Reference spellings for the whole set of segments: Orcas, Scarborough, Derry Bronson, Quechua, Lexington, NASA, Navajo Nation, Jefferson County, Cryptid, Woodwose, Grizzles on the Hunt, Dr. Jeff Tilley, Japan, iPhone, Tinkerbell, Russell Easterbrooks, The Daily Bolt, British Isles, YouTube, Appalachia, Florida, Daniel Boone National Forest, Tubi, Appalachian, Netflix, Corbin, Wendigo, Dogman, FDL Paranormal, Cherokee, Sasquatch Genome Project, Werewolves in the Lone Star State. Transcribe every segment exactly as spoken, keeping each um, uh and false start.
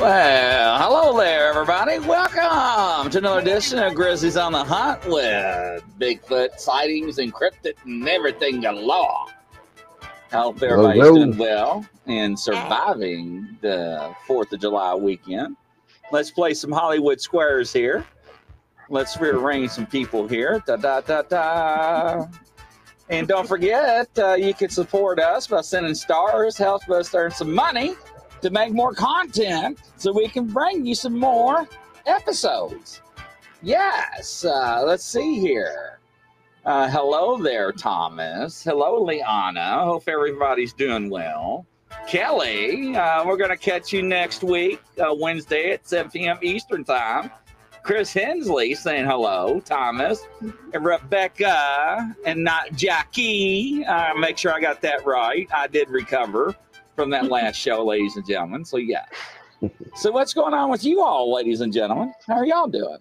Well, hello there, everybody. Welcome to another edition of Grizzlies on the Hunt with Bigfoot sightings and cryptid and everything galore. Hope everybody's hello. Doing well and surviving the fourth of July weekend. Let's play some Hollywood squares here. Let's rearrange some people here. Da da da da. And don't forget, uh, you can support us by sending stars, help us earn some money to make more content so we can bring you some more episodes. Yes, uh, let's see here. Uh, hello there, Thomas. Hello, Liana. Hope everybody's doing well. Kelly, uh, we're going to catch you next week, uh, Wednesday at seven p m Eastern Time. Chris Hensley saying hello, Thomas, and Rebecca, and not Jackie. Uh, make sure I got that right. I did recover from that last show, ladies and gentlemen. So yeah. So what's going on with you all, ladies and gentlemen? How are y'all doing?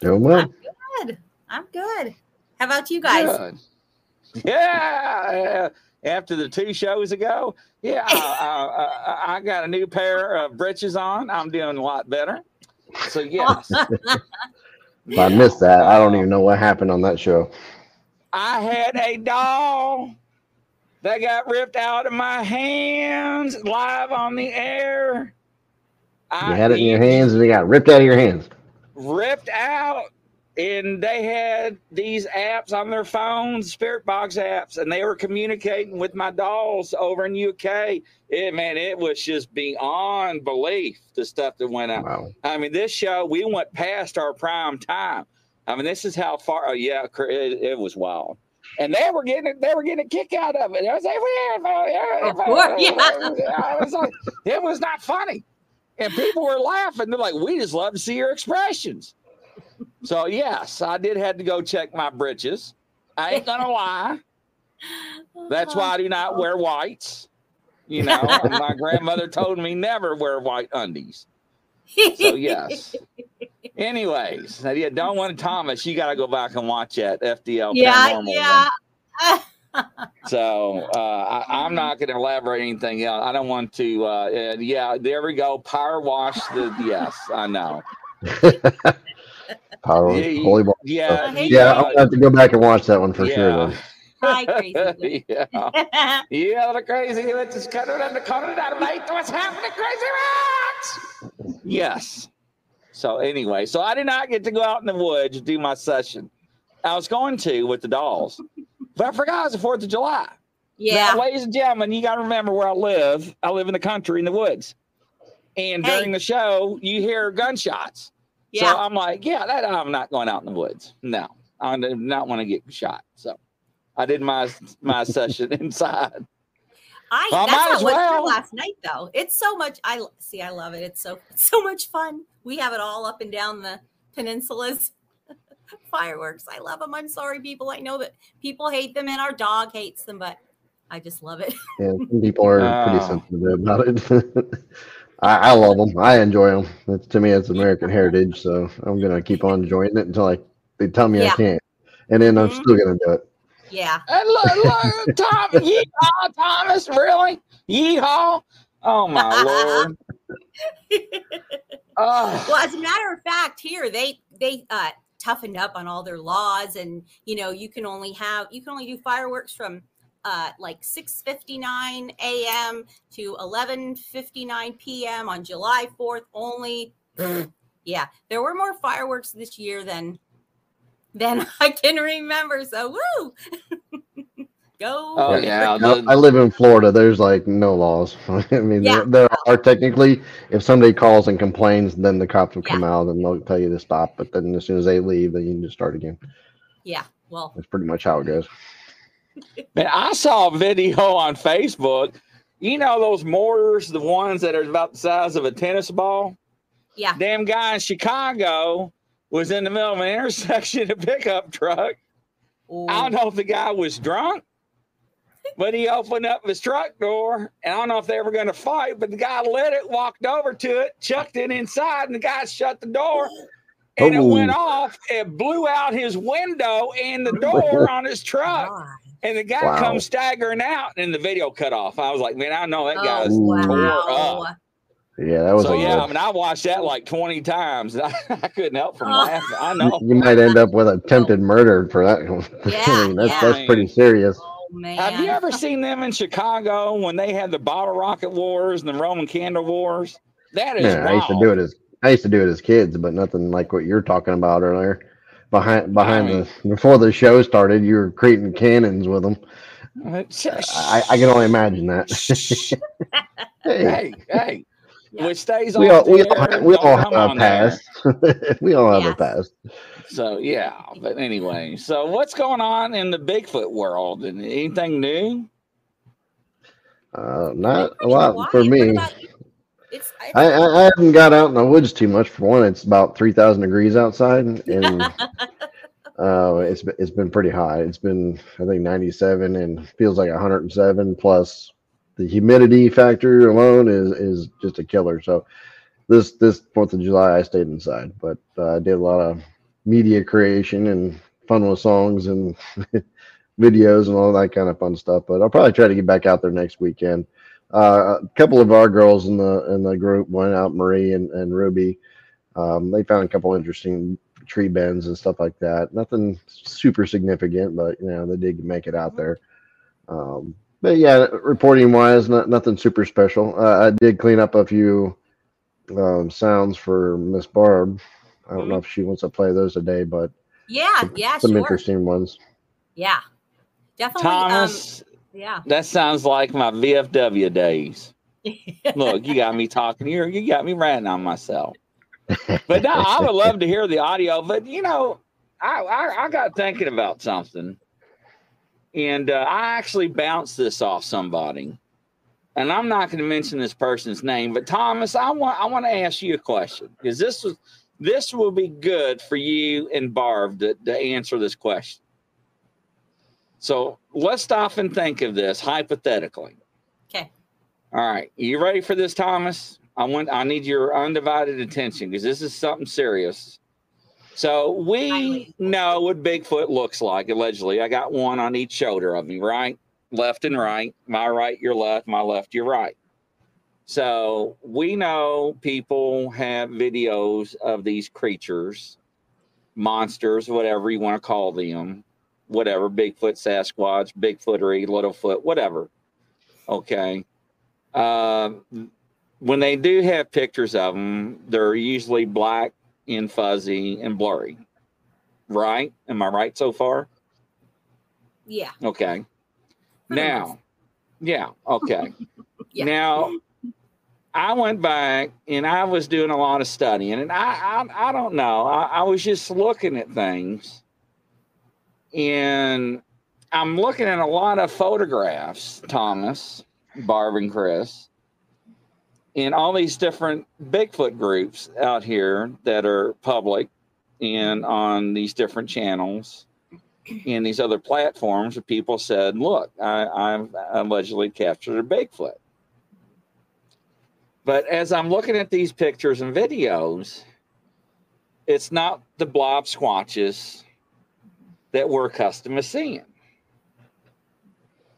Doing well. I'm good. I'm good. How about you guys? Good. Yeah. After the two shows ago, yeah, I, I, I got a new pair of britches on. I'm doing a lot better. So yes. If I missed that, I don't even know what happened on that show. I had a doll that got ripped out of my hands live on the air. I you had it in your hands and it got ripped out of your hands. Ripped out. And they had these apps on their phones, Spirit Box apps, and they were communicating with my dolls over in U K. It, man, it was just beyond belief, the stuff that went out. Wow. I mean, this show, we went past our prime time. I mean, this is how far, oh, yeah, it, it was wild. And they were getting they were getting a kick out of it. I was like, yeah. was like, it was not funny. And people were laughing. They're like, we just love to see your expressions. So, yes, I did have to go check my britches. I ain't going to lie. That's why I do not wear whites. You know, my grandmother told me never wear white undies. So, yes. Anyways, yeah, don't want to Thomas. You got to go back and watch that F D L Paranormal. Yeah, yeah. So, uh, I, I'm not going to elaborate anything else. I don't want to. Uh, yeah, there we go. Power wash the. Yes, I know. Power, yeah, holy ball. Yeah, so, yeah, I'll have to go back and watch that one for yeah. sure. Then. Hi, crazy. yeah, yeah, the crazy. Let's just cut it under, cut it out of light. What's happening, crazy rats? Yes. So anyway, so I did not get to go out in the woods to do my session. I was going to with the dolls, but I forgot it was the Fourth of July. Yeah, now, ladies and gentlemen, you got to remember where I live. I live in the country in the woods, and hey. during the show, you hear gunshots. Yeah. So I'm like, yeah, that I'm not going out in the woods. No, I do not want to get shot. So I did my my session inside. I, well, I that's not what well. I did last night though. It's so much. I see. I love it. It's so so much fun. We have it all up and down the peninsulas. Fireworks. I love them. I'm sorry, people. I know that people hate them, and our dog hates them, but I just love it. Yeah, some people are oh. pretty sensitive about it. I, I love them. I enjoy them. It's, to me, it's American heritage, so I'm gonna keep on enjoying it until I, they tell me yeah. I can't, and then I'm mm-hmm. still gonna do it. Yeah. And look, look, Tom, yeehaw, Thomas, really? Yeehaw! Oh my lord. uh, well, as a matter of fact, here they they uh, toughened up on all their laws, and you know you can only have you can only do fireworks from. Uh, like six fifty-nine a m to eleven fifty-nine p m on July fourth only. Yeah, there were more fireworks this year than than I can remember. So woo, go! Oh yeah, no, I live in Florida. There's like no laws. I mean, yeah. there, there are technically. If somebody calls and complains, then the cops will yeah. come out and they'll tell you to stop. But then as soon as they leave, then you can just start again. Yeah, well, that's pretty much how it goes. Man, I saw a video on Facebook. You know those mortars, the ones that are about the size of a tennis ball? Yeah. Damn guy in Chicago was in the middle of an intersection in a pickup truck. Ooh. I don't know if the guy was drunk, but he opened up his truck door. And I don't know if they were going to fight, but the guy let it, walked over to it, chucked it inside, and the guy shut the door. And Ooh. it went off. It blew out his window and the door on his truck. God. And the guy wow. comes staggering out, and the video cut off. I was like, man, I know that guy oh, is wow. tore up. Yeah, that was. So, yeah, I mean, I watched that like twenty times. I, I couldn't help from laughing. I know you might end up with attempted murder for that one. Yeah, I mean, that's yeah. that's pretty serious. Oh, man. Have you ever seen them in Chicago when they had the bottle rocket wars and the Roman candle wars? That is. Yeah, I used to do it as I used to do it as kids, but nothing like what you're talking about earlier. Behind, behind I mean, the before the show started, you were creating cannons with them. Uh, I, I can only imagine that. hey, hey. Yeah. Which stays on. We all, we all, we all have a past. we all have yeah. a past. So yeah, but anyway, so what's going on in the Bigfoot world? And anything new? Uh, not a lot for me. It's, it's, I, I, I haven't got out in the woods too much. For one, it's about three thousand degrees outside, and uh, it's it's been pretty hot. It's been I think ninety-seven, and feels like one hundred and seven plus. The humidity factor alone is is just a killer. So this this Fourth of July, I stayed inside, but uh, I did a lot of media creation and fun with songs and videos and all that kind of fun stuff. But I'll probably try to get back out there next weekend. Uh, a couple of our girls in the in the group went out, Marie and, and Ruby. Um, they found a couple interesting tree bends and stuff like that. Nothing super significant, but you know they did make it out there. Um, but yeah, reporting wise, not nothing super special. Uh, I did clean up a few um, sounds for Miss Barb. I don't know if she wants to play those today, but yeah, some, yeah, some sure. interesting ones. Yeah, definitely. Thomas. Um, Yeah, that sounds like my V F W days. Look, you got me talking here. You got me ranting on myself. But no, I would love to hear the audio. But you know, I I, I got thinking about something, and uh, I actually bounced this off somebody, and I'm not going to mention this person's name. But Thomas, I want I want to ask you a question because this was this will be good for you and Barb to, to answer this question. So let's stop and think of this hypothetically. Okay. All right. You ready for this, Thomas? I want. I need your undivided attention because this is something serious. So we know what Bigfoot looks like, allegedly. I got one on each shoulder of me, right? Left and right. My right, your left. My left, your right. So we know people have videos of these creatures, monsters, whatever you want to call them. Whatever, Bigfoot, Sasquatch, Bigfootery, Littlefoot, whatever. Okay. Uh, when they do have pictures of them, they're usually black and fuzzy and blurry. Right? Am I right so far? Yeah. Okay. Now, yeah, okay. yeah. Now, I went back and I was doing a lot of studying, and I, I, I don't know. I, I was just looking at things. And I'm looking at a lot of photographs, Thomas, Barb, and Chris, and all these different Bigfoot groups out here that are public and on these different channels and these other platforms where people said, look, I, I've allegedly captured a Bigfoot. But as I'm looking at these pictures and videos, it's not the blob squatches that we're accustomed to seeing.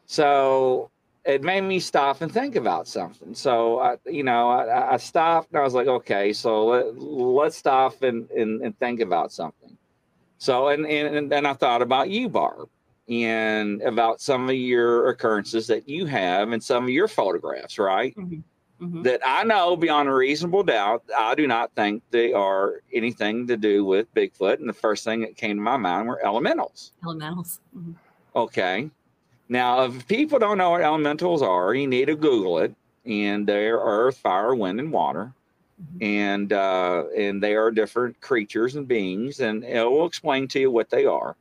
So it made me stop and think about something. So, I, you know, I, I stopped and I was like, okay, so let, let's stop and, and, and think about something. So, and, and then I thought about you, Barb, and about some of your occurrences that you have and some of your photographs, right? Mm-hmm. Mm-hmm. That I know beyond a reasonable doubt, I do not think they are anything to do with Bigfoot. And the first thing that came to my mind were elementals. Elementals. Mm-hmm. Okay. Now, if people don't know what elementals are, you need to Google it. And they're earth, fire, wind, and water. Mm-hmm. And, uh, and they are different creatures and beings. And it will explain to you what they are.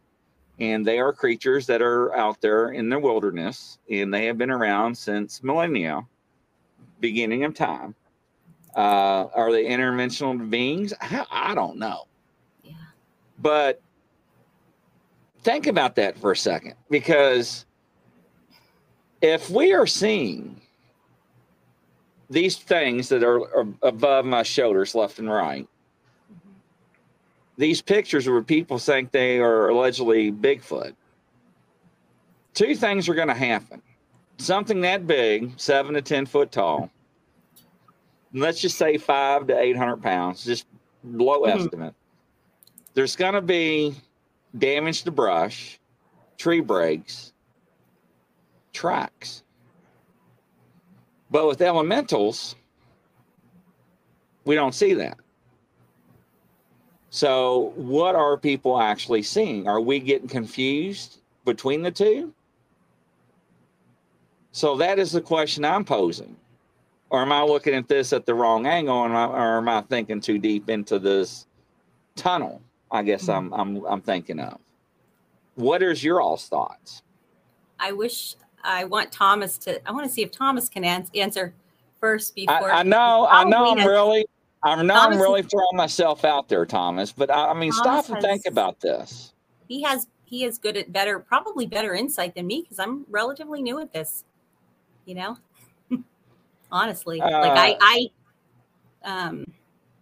And they are creatures that are out there in the wilderness. And they have been around since millennia. Beginning of time. Uh, are they interdimensional beings? I, I don't know. Yeah. But think about that for a second, because if we are seeing these things that are, are above my shoulders, left and right, mm-hmm. these pictures where people think they are allegedly Bigfoot, two things are going to happen. Something that big, seven to ten foot tall, let's just say five to eight hundred pounds, just low mm-hmm. estimate. There's going to be damage to brush, tree breaks, tracks. But with elementals, we don't see that. So what are people actually seeing? Are we getting confused between the two? So that is the question I'm posing. Or am I looking at this at the wrong angle, and I, or am I thinking too deep into this tunnel? I guess I'm I'm I'm thinking of. What is your all's thoughts? I wish I want Thomas to. I want to see if Thomas can ans answer first before. I, I know, I know. I'm really, I know, I'm really throwing myself out there, Thomas. But I, I mean, Thomas stop and has, think about this. He has he is good at better, probably better insight than me, because I'm relatively new at this. You know, honestly, uh, like I, I, um.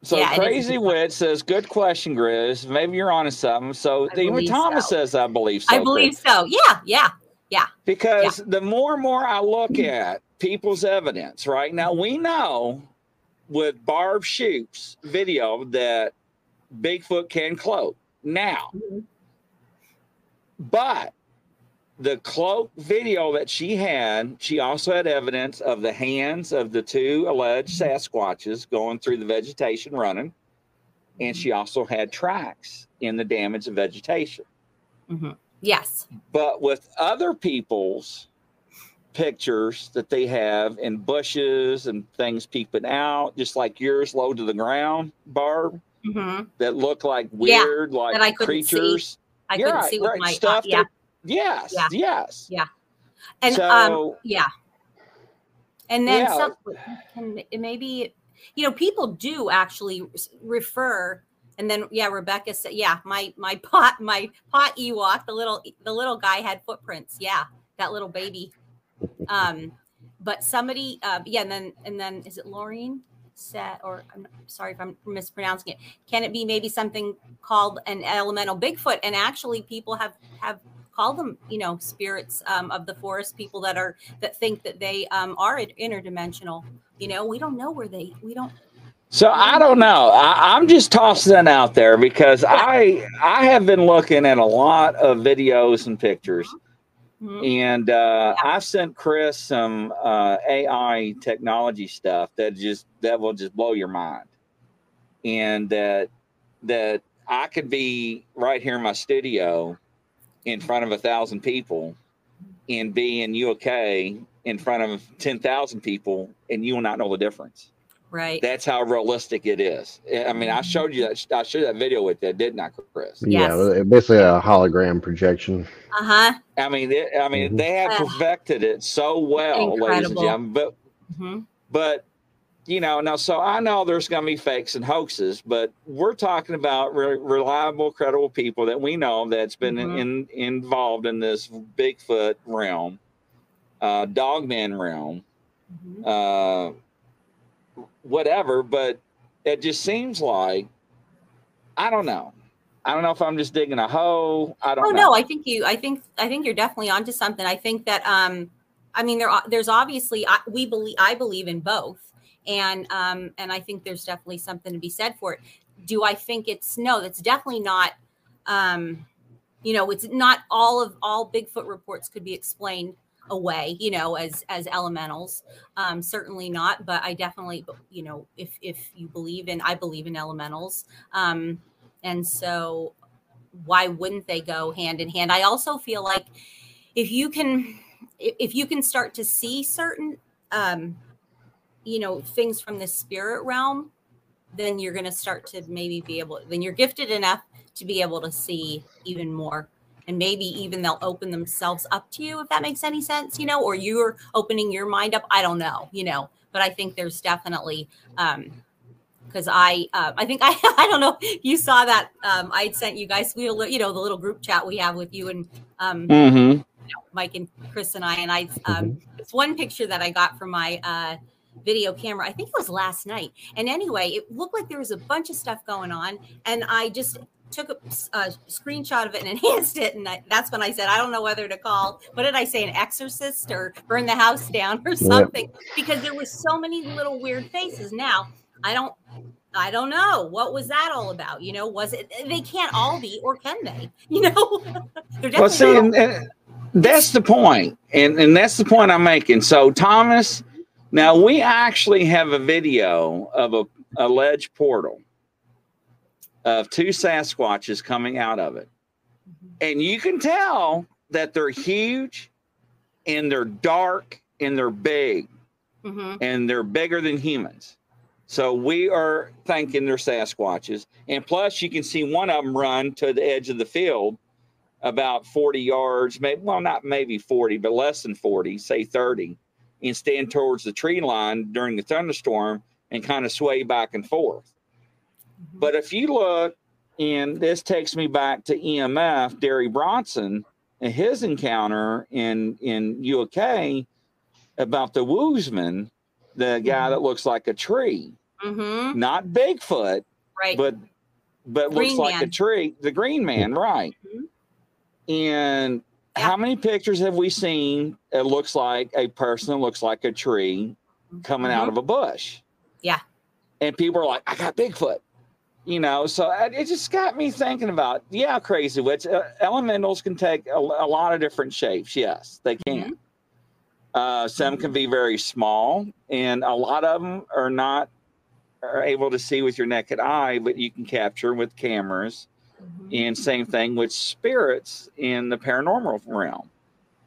So yeah, Crazy Wit says, good question, Grizz. Maybe you're on to something. So I even Thomas so. says, I believe so. I believe Chris. so. Yeah, yeah, yeah. Because yeah. the more and more I look at people's evidence, right? Now, we know with Barb Shoup's video that Bigfoot can cloak now. Mm-hmm. But the cloak video that she had, she also had evidence of the hands of the two alleged Sasquatches going through the vegetation running. And she also had tracks in the damage of vegetation. Mm-hmm. Yes. But with other people's pictures that they have in bushes and things peeping out, just like yours low to the ground, Barb, mm-hmm. that look like weird, yeah, like that I creatures. See. I You're couldn't right, see with right, my stuff. Uh, yeah. Yes. Yeah. Yes. Yeah. And so, um, yeah. And then yeah. some, and maybe, you know, people do actually refer. And then, yeah, Rebecca said, yeah, my, my pot, my pot Ewok, the little, the little guy had footprints. Yeah. That little baby. Um, but somebody, uh, yeah. And then, and then is it Laureen said, or I'm sorry if I'm mispronouncing it. Can it be maybe something called an elemental Bigfoot? And actually people have, have, call them, you know, spirits um, of the forest, people that are, that think that they um, are interdimensional. You know, we don't know where they, we don't. So I don't know. I, I'm just tossing that out there because yeah. I, I have been looking at a lot of videos and pictures mm-hmm. and uh, yeah. I've sent Chris some uh, A I technology stuff that just, that will just blow your mind. And that, that I could be right here in my studio in front of a thousand people and be in U K in front of ten thousand people and you will not know the difference. Right. That's how realistic it is. I mean, I showed you that. I showed that video with that, didn't I, Chris? Yeah. Yes. Basically a hologram projection. Uh-huh. I mean, it, I mean, mm-hmm. they have perfected it so well, incredible. Ladies and gentlemen, but, mm-hmm. but, you know, now, so I know there's going to be fakes and hoaxes, but we're talking about re reliable, credible people that we know that's been mm-hmm. in, in, involved in this Bigfoot realm, uh, Dogman realm, mm-hmm. uh, whatever. But it just seems like, I don't know. I don't know if I'm just digging a hole. I don't oh, know. No, I think you, I think, I think you're definitely onto something. I think that, um, I mean, there, there's obviously, I, we believe, I believe in both. And, um, and I think there's definitely something to be said for it. Do I think it's, no, that's definitely not, um, you know, it's not all of all Bigfoot reports could be explained away, you know, as, as elementals, um, certainly not, but I definitely, you know, if, if you believe in, I believe in elementals. Um, and so why wouldn't they go hand in hand? I also feel like if you can, if you can start to see certain, um, you know, things from the spirit realm, then you're going to start to maybe be able, then you're gifted enough to be able to see even more. And maybe even they'll open themselves up to you, if that makes any sense, you know, or you're opening your mind up. I don't know, you know, but I think there's definitely, um, cause I, uh, I think I, I don't know if you saw that. Um, I sent you guys, we, you know, the little group chat we have with you and, um, mm-hmm. you know, Mike and Chris and I, and I, um, it's one picture that I got from my, uh, video camera. I think it was last night. And anyway, it looked like there was a bunch of stuff going on. And I just, took a uh, screenshot of it and enhanced it. And I, that's when I said, I don't know whether to call, what did I say, an exorcist or burn the house down or something? Yep. Because there were so many little weird faces. Now, I don't, I don't know. What was that all about? You know, was it, they can't all be, or can they? You know, they're definitely well, see, and, and that's the point. And, and that's the point I'm making. So Thomas, now we actually have a video of a alleged portal of two Sasquatches coming out of it. And you can tell that they're huge and they're dark and they're big mm-hmm. and they're bigger than humans. So we are thinking they're Sasquatches. And plus you can see one of them run to the edge of the field about forty yards, maybe, well, not maybe forty, but less than forty, say thirty, and stand towards the tree line during the thunderstorm and kind of sway back and forth. But if you look, and this takes me back to E M F, Derry Bronson, and his encounter in, in U K about the woosman, the guy mm-hmm. that looks like a tree, mm-hmm. not Bigfoot, right. but but Green looks man. like a tree, the Green Man, right. Mm-hmm. And yeah. how many pictures have we seen that looks like a person that looks like a tree coming mm-hmm. out of a bush? Yeah. And people are like, I got Bigfoot. You know, so it just got me thinking about, yeah, crazy witch. Uh, elementals can take a, a lot of different shapes. Yes, they can. Mm-hmm. Uh, some mm-hmm. can be very small, and a lot of them are not are able to see with your naked eye, but you can capture with cameras. Mm-hmm. And same thing with spirits in the paranormal realm.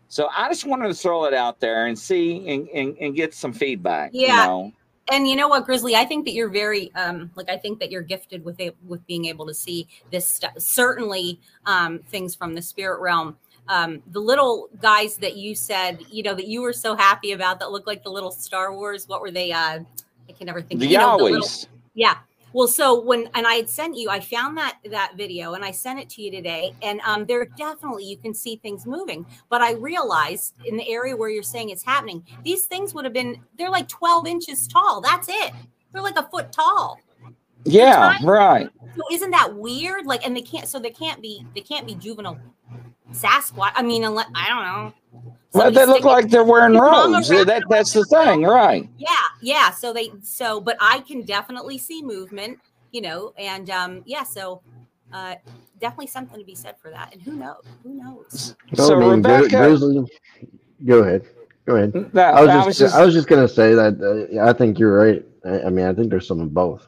So I just wanted to throw it out there and see and, and, and get some feedback. Yeah. You know? And you know what, Grizzly, I think that you're very, um, like, I think that you're gifted with a, with being able to see this stuff. Certainly um, things from the spirit realm. Um, the little guys that you said, you know, that you were so happy about that looked like the little Star Wars. What were they? Uh, I can never think. The Yawies. Yeah. Well, so when, and I had sent you, I found that, that video and I sent it to you today, and um, there definitely, you can see things moving, but I realized in the area where you're saying it's happening, these things would have been, they're like twelve inches tall. That's it. They're like a foot tall. Yeah. Right. So isn't that weird? Like, and they can't, so they can't be, they can't be juvenile Sasquatch. I mean, unless, I don't know. Well, they look like they're wearing robes. That, that's the thing, right? Yeah, yeah. So they, so, but I can definitely see movement, you know, and um, yeah, so uh, definitely something to be said for that. And who knows? Who knows? So, so Rebecca, Grizzly, go ahead, go ahead. That, I was just, was just, I was just gonna say that uh, I think you're right. I, I mean, I think there's some of both.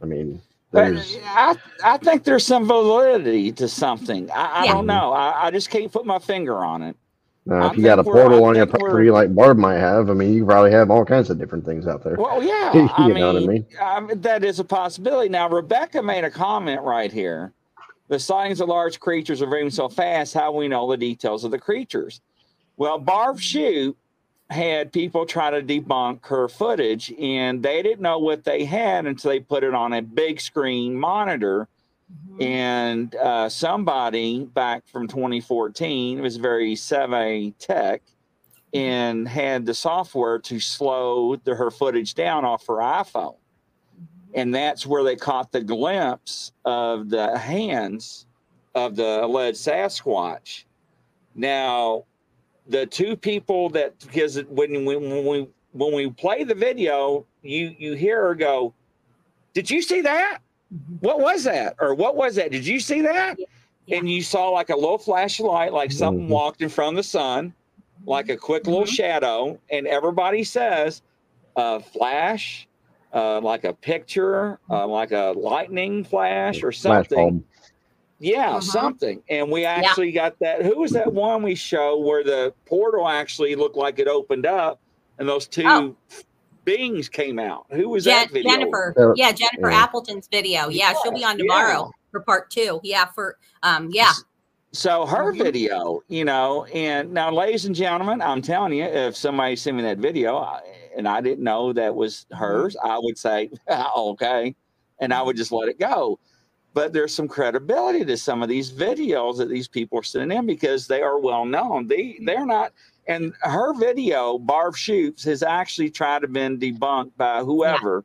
I mean. But I, I think there's some validity to something. I, I yeah. don't know. I, I just can't put my finger on it. Now, if you got a portal on your property like Barb might have, I mean, you probably have all kinds of different things out there. Well, yeah. you I know mean, what I mean? I mean? That is a possibility. Now, Rebecca made a comment right here. The sightings of large creatures are moving so fast, how we know the details of the creatures. Well, Barb Shoup had people try to debunk her footage, and they didn't know what they had until they put it on a big screen monitor. Mm-hmm. And uh, somebody back from twenty fourteen, it was very survey tech, and had the software to slow the, her footage down off her iPhone. Mm-hmm. And that's where they caught the glimpse of the hands of the alleged Sasquatch. Now, the two people that, because when, when we when we play the video, you you hear her go, "Did you see that? What was that? Or what was that? Did you see that?" Yeah. And you saw like a little flash of light, like something mm-hmm. walked in front of the sun, like a quick little mm-hmm. shadow. And everybody says, uh, flash, uh, like a picture, uh, like a lightning flash or something. Flash Yeah, uh-huh. something. And we actually yeah. got that. Who was that one we show where the portal actually looked like it opened up and those two oh. beings came out? Who was Je that video? Jennifer. Uh, yeah, Jennifer yeah. Appleton's video. Yeah, yeah, she'll be on tomorrow yeah. for part two. Yeah, for, um, yeah. So her mm-hmm. video, you know, and now, ladies and gentlemen, I'm telling you, if somebody sent me that video and I didn't know that was hers, I would say, okay. And I would just let it go. But there's some credibility to some of these videos that these people are sending in because they are well known. They, they're not. And her video, Barb Shoup's, has actually tried to been debunked by whoever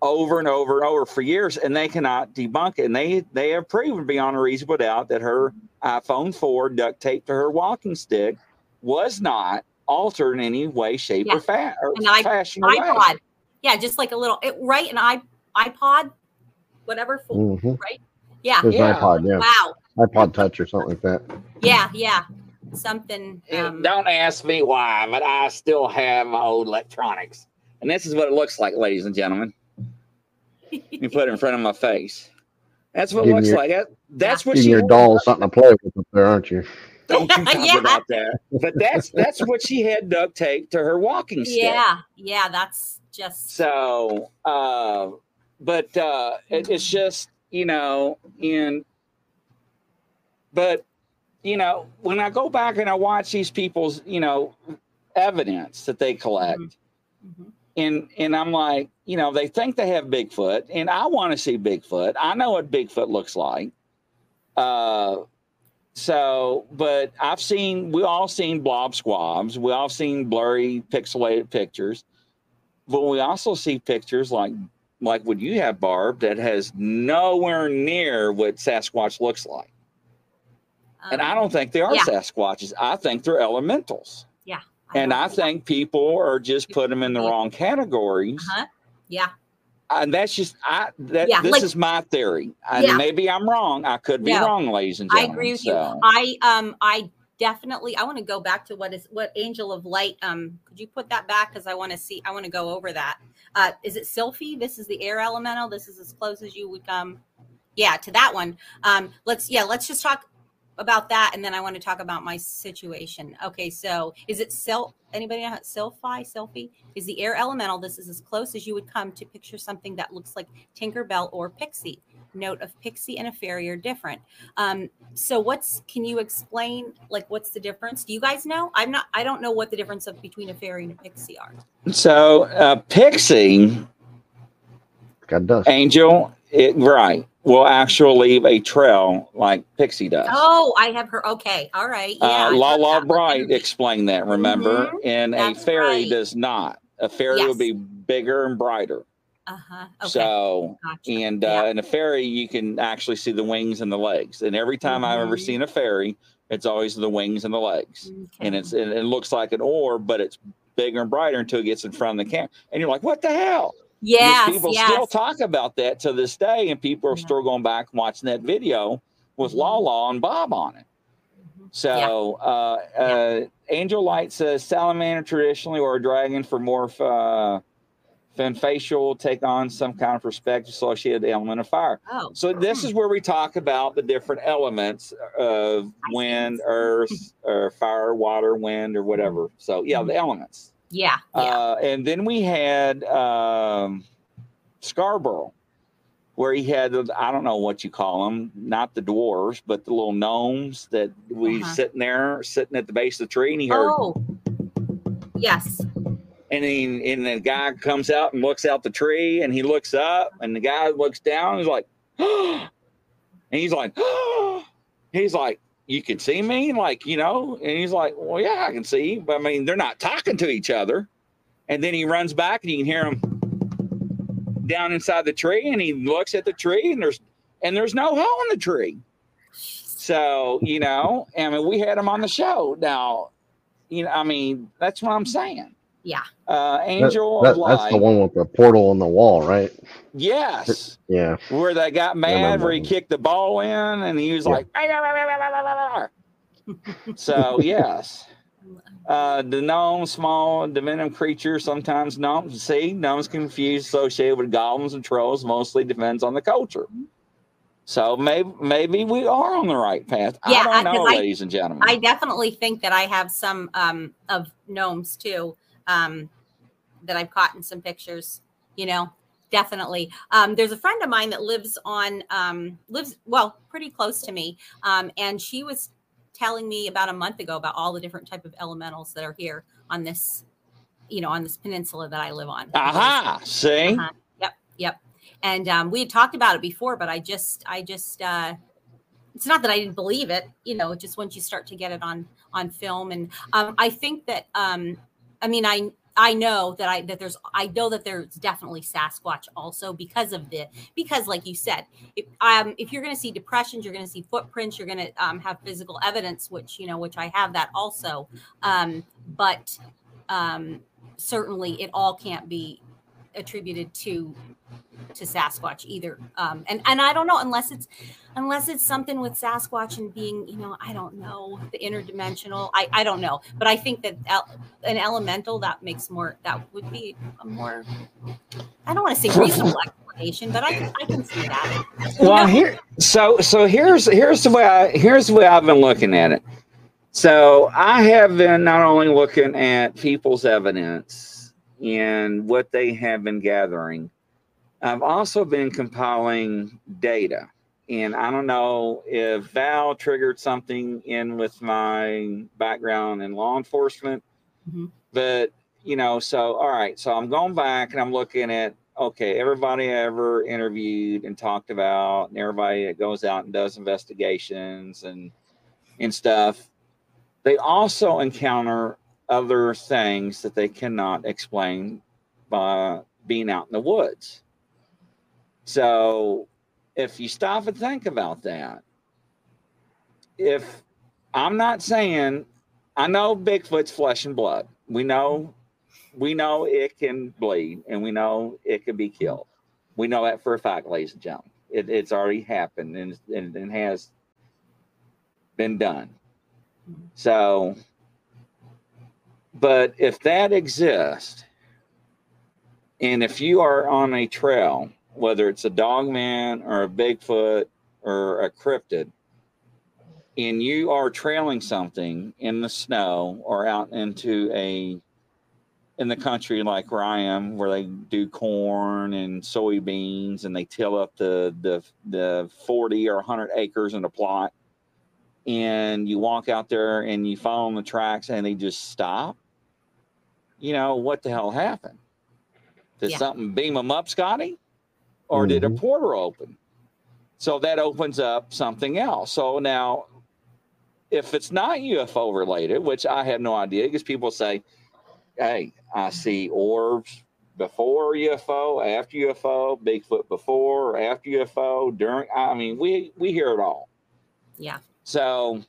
yeah. over and over and over for years, and they cannot debunk it. And they, they have proven beyond a reasonable doubt that her iPhone four duct taped to her walking stick was not altered in any way, shape, yeah. or, fa or an fashion. An iPod. Way. Yeah, just like a little, it, right? An I, iPod, whatever, for, mm-hmm. right? Yeah. There's yeah. an iPod, yeah. Wow. iPod Touch or something like that. Yeah, yeah. Something. Um, Don't ask me why, but I still have my old electronics. And this is what it looks like, ladies and gentlemen. You put it in front of my face. That's what it looks your, like. That, that's what she. Your doll something to play with up there, aren't you? Don't you talk yeah. about that. But that's that's what she had duct taped to her walking stick. Yeah, yeah, that's just so. Uh, but uh, it, it's just you know, and but you know, when I go back and I watch these people's you know evidence that they collect. Mm-hmm. Mm-hmm. And and I'm like, you know, they think they have Bigfoot, and I want to see Bigfoot. I know what Bigfoot looks like. Uh, so, but I've seen, we all seen blob squabs. We all seen blurry, pixelated pictures. But we also see pictures like, like what you have, Barb, that has nowhere near what Sasquatch looks like. Um, and I don't think they are yeah. Sasquatches. I think they're elementals. Yeah. I and I think that. people are just putting them in the wrong categories. Uh-huh. Yeah. And that's just, I. That, yeah, this like, is my theory. I, yeah. Maybe I'm wrong. I could be no. wrong, ladies and gentlemen. I agree with so. you. I um, I definitely, I want to go back to what is, what Angel of Light, um, could you put that back? Because I want to see, I want to go over that. Uh, is it Sylphie? This is the air elemental. This is as close as you would come. Yeah, to that one. Um, let's, yeah, let's just talk about that, and then I want to talk about my situation. Okay, so is it self? Anybody know how selfie? Selfie is the air elemental. This is as close as you would come to picture something that looks like Tinkerbell or Pixie. Note of Pixie and a fairy are different. Um, so what's? Can you explain? Like, what's the difference? Do you guys know? I'm not. I don't know what the difference of between a fairy and a pixie are. So uh, Pixie, God does. Angel, it right. will actually leave a trail like Pixie does. Oh, I have her. Okay. All right. Yeah, uh, La La Bright explained that, remember? Mm-hmm. And That's a fairy right. does not. A fairy yes. will be bigger and brighter. Uh-huh. Okay. So, gotcha. and uh, yeah. in a fairy, you can actually see the wings and the legs. And every time mm-hmm. I've ever seen a fairy, it's always the wings and the legs. Okay. And it's and it looks like an orb, but it's bigger and brighter until it gets in front of the camera. And you're like, what the hell? Yeah, people yes. still talk about that to this day, and people are yeah. still going back and watching that video with Lala and Bob on it. Mm-hmm. So, yeah. Uh, yeah. Uh, Angel Light says salamander traditionally or a dragon for more uh, fin facial take on some kind of perspective associated with the element of fire. Oh. So this is where we talk about the different elements of wind, earth, or fire, water, wind, or whatever. So yeah, the elements. Yeah, yeah. Uh, and then we had um, Scarborough, where he had, I don't know what you call them, not the dwarves, but the little gnomes that we uh-huh. sitting there, sitting at the base of the tree, and he heard. Oh, yes. And, he, and the guy comes out and looks out the tree, and he looks up, and the guy looks down, and he's like, oh! And he's like, oh! He's like, you can see me, like, you know, and he's like, well, yeah, I can see you. But I mean, they're not talking to each other. And then he runs back and you can hear him down inside the tree, and he looks at the tree, and there's, and there's no hole in the tree. So, you know, I mean, we had him on the show now, you know, I mean, that's what I'm saying. Yeah. Uh, Angel that, that, of Light. That's the one with the portal on the wall, right? Yes. Yeah. Where they got mad, where he kicked the ball in, and he was yeah. like, blah, blah, blah, blah, blah. So, yes. Uh, the gnome, small, divinum creature, sometimes gnomes. See, gnomes confused, associated with goblins and trolls, mostly depends on the culture. So maybe maybe we are on the right path. Yeah, I don't know, ladies I, and gentlemen. I definitely think that I have some um, of gnomes, too. Um, that I've caught in some pictures, you know, definitely. Um, there's a friend of mine that lives on, um, lives, well, pretty close to me. Um, and she was telling me about a month ago about all the different type of elementals that are here on this, you know, on this peninsula that I live on. Aha, see? Uh-huh. Yep, yep. And um, we had talked about it before, but I just, I just, uh, it's not that I didn't believe it, you know, just once you start to get it on, on film. And um, I think that, um, I mean, I I know that I that there's I know that there's definitely Sasquatch also because of the because like you said, if, um, if you're going to see depressions, you're going to see footprints, you're going to um, have physical evidence, which you know, which I have that also. Um, but um, certainly, it all can't be attributed to to Sasquatch either. Um, and and I don't know unless it's unless it's something with Sasquatch and being, you know, I don't know, the interdimensional. I I don't know, but I think that el an elemental that makes more that would be a more, I don't want to say reasonable explanation, but I can, I can see that. Well, you know? here so so here's here's the way I, here's the way I've been looking at it. So I have been not only looking at people's evidence and what they have been gathering, I've also been compiling data. And I don't know if Val triggered something in with my background in law enforcement, mm-hmm. but, you know, so, all right, so I'm going back and I'm looking at, okay, everybody I ever interviewed and talked about, and everybody that goes out and does investigations and, and stuff, they also encounter other things that they cannot explain by being out in the woods. So if you stop and think about that, if I'm not saying, I know Bigfoot's flesh and blood. We know, we know it can bleed and we know it can be killed. We know that for a fact, ladies and gentlemen. It, it's already happened and, and, and has been done. So... but if that exists, and if you are on a trail, whether it's a Dogman or a Bigfoot or a Cryptid, and you are trailing something in the snow or out into a, in the country like where I am, where they do corn and soybeans and they till up the, the, the forty or a hundred acres in a plot, and you walk out there and you follow the tracks and they just stop. You know, what the hell happened? Did yeah. something beam them up, Scotty? Or mm-hmm. did a portal open? So that opens up something else. So now, if it's not U F O related, which I have no idea, because people say, hey, I see orbs before U F O, after U F O, Bigfoot before, after U F O, during, I mean, we, we hear it all. Yeah. So,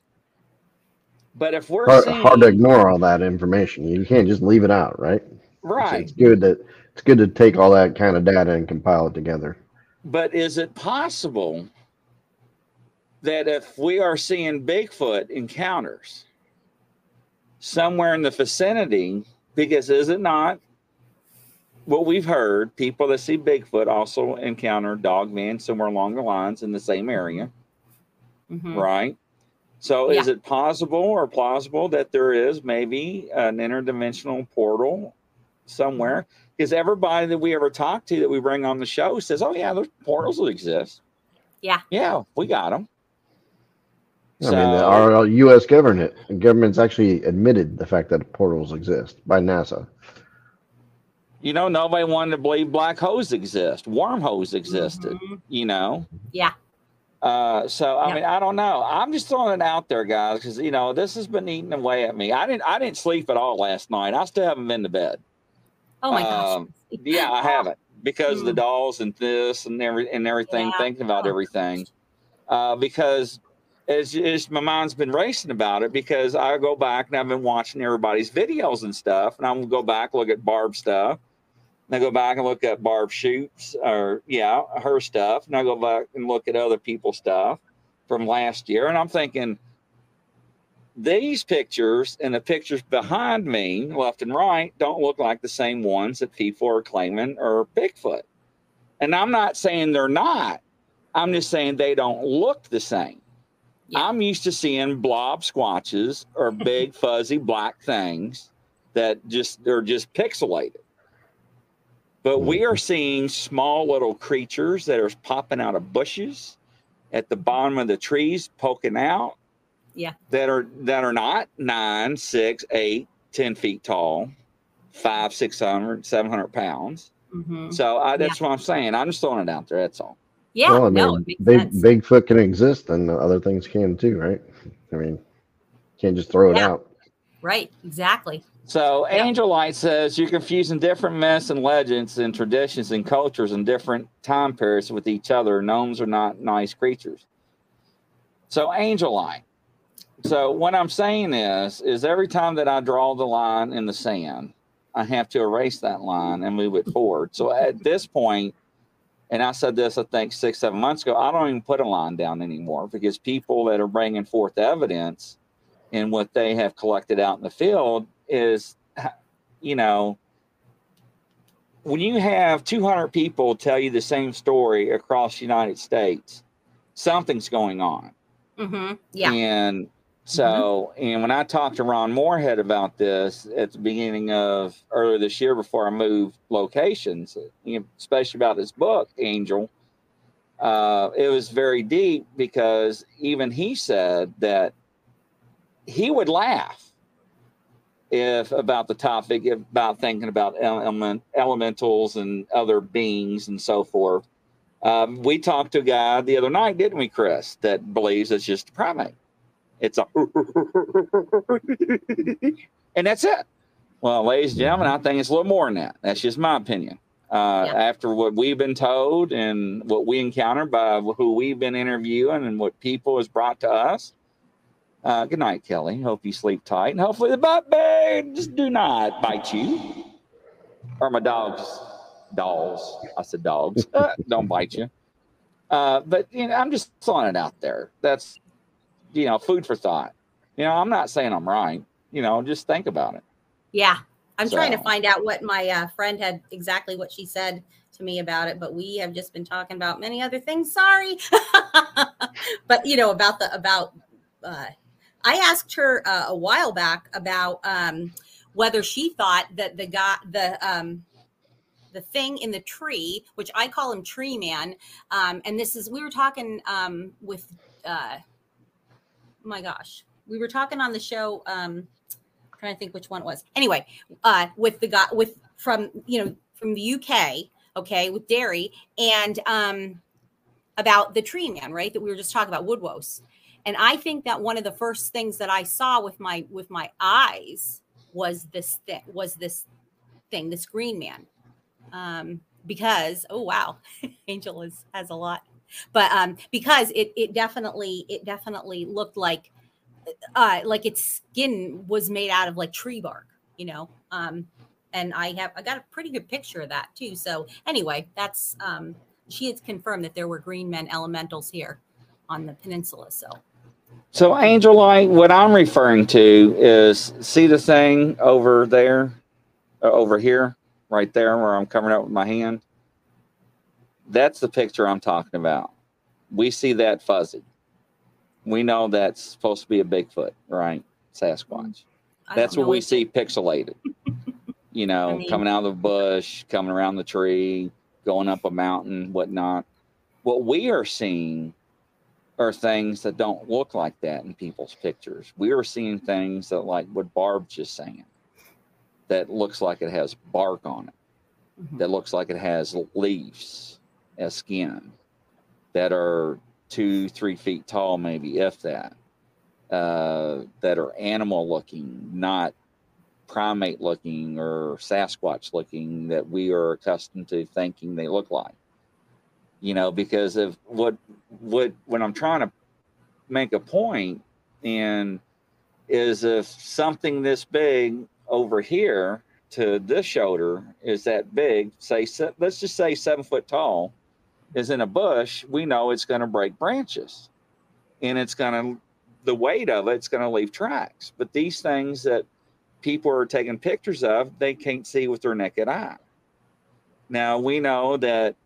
but if we're hard, seeing, hard to ignore all that information, you can't just leave it out, right? Right. It's, it's good that it's good to take all that kind of data and compile it together. But is it possible that if we are seeing Bigfoot encounters somewhere in the vicinity, because is it not what we've heard? People that see Bigfoot also encounter Dogman somewhere along the lines in the same area, mm-hmm. right? So yeah. is it possible or plausible that there is maybe an interdimensional portal somewhere? Because everybody that we ever talk to that we bring on the show says, oh, yeah, those portals will exist. Yeah. Yeah, we got them. I so, mean, our U S government, the government's actually admitted the fact that portals exist by NASA. You know, nobody wanted to believe black holes exist. Wormholes existed, mm-hmm. you know. Yeah. Uh, so I yep. mean, I don't know. I'm just throwing it out there, guys, because you know this has been eating away at me. I didn't, I didn't sleep at all last night. I still haven't been to bed. Oh my um, gosh! Yeah, I haven't because mm. of the dolls and this and every and everything, yeah. thinking about oh. everything. Uh, because it's just my mind's been racing about it because I go back and I've been watching everybody's videos and stuff, and I'm gonna go back look at Barb stuff. And I go back and look at Barb Shoup's, or yeah, her stuff. And I go back and look at other people's stuff from last year. And I'm thinking, these pictures and the pictures behind me, left and right, don't look like the same ones that people are claiming are Bigfoot. And I'm not saying they're not. I'm just saying they don't look the same. Yeah. I'm used to seeing blob squatches or big fuzzy black things that just they're just pixelated. But we are seeing small little creatures that are popping out of bushes at the bottom of the trees, poking out. Yeah. That are that are not nine, six, eight, ten feet tall, five, six hundred, seven hundred pounds. Mm-hmm. So I, that's yeah. what I'm saying. I'm just throwing it out there. That's all. Yeah. Well, I mean, no, it makes big, sense. Bigfoot can exist, and other things can too, right? I mean, you can't just throw yeah. it out. Right. Exactly. So Angel Light says you're confusing different myths and legends and traditions and cultures in different time periods with each other. Gnomes are not nice creatures. So Angel Light. So what I'm saying is, is every time that I draw the line in the sand, I have to erase that line and move it forward. So at this point, and I said this, I think six, seven months ago, I don't even put a line down anymore because people that are bringing forth evidence and what they have collected out in the field is, you know, when you have two hundred people tell you the same story across the United States, something's going on. Mm-hmm. Yeah. And so, mm-hmm. and when I talked to Ron Moorhead about this at the beginning of earlier this year, before I moved locations, you know, especially about his book, Angel, uh, it was very deep because even he said that he would laugh if about the topic, about thinking about element, elementals and other beings and so forth. Um, we talked to a guy the other night, didn't we, Chris, that believes it's just a primate. It's a... and that's it. Well, ladies and gentlemen, I think it's a little more than that. That's just my opinion. Uh, yeah. After what we've been told and what we encountered by who we've been interviewing and what people has brought to us, Uh, good night, Kelly. Hope you sleep tight. And hopefully the butt bear just do not bite you. Or my dogs. Dolls. I said dogs. uh, don't bite you. Uh, but, you know, I'm just throwing it out there. That's, you know, food for thought. You know, I'm not saying I'm right. You know, just think about it. Yeah. I'm so. trying to find out what my uh, friend had, exactly what she said to me about it. But we have just been talking about many other things. Sorry. But, you know, about the, about, uh, I asked her uh, a while back about um, whether she thought that the guy, the um, the thing in the tree, which I call him Tree Man, um, and this is we were talking um, with, uh, oh my gosh, we were talking on the show. Um, I'm trying to think which one it was. Anyway, uh, with the guy with from you know from the U K, okay, with Derry, and um, about the Tree Man, right? That we were just talking about woodwose. And I think that one of the first things that I saw with my with my eyes was this thing, was this thing, this Green Man, um, because oh wow, Angel is, has a lot, but um, because it it definitely it definitely looked like uh, like its skin was made out of like tree bark, you know. Um, and I have I got a pretty good picture of that too. So anyway, that's um, she has confirmed that there were Green Men elementals here on the peninsula. So. So, Angel Light, what I'm referring to is, see the thing over there, uh, over here, right there, where I'm covering up with my hand? That's the picture I'm talking about. We see that fuzzy. We know that's supposed to be a Bigfoot, right? Sasquatch. That's what we see pixelated, you know, I mean, coming out of the bush, coming around the tree, going up a mountain, whatnot. What we are seeing are things that don't look like that in people's pictures. We are seeing things that, like what Barb just saying, that looks like it has bark on it, mm-hmm. that looks like it has leaves as skin that are two, three feet tall, maybe if that, uh, that are animal looking, not primate looking or Sasquatch looking that we are accustomed to thinking they look like. You know, because of what, what, when I'm trying to make a point and is if something this big over here to this shoulder is that big, say, let's just say seven foot tall is in a bush, we know it's going to break branches and it's going to, the weight of it, it's going to leave tracks. But these things that people are taking pictures of, they can't see with their naked eye. Now we know that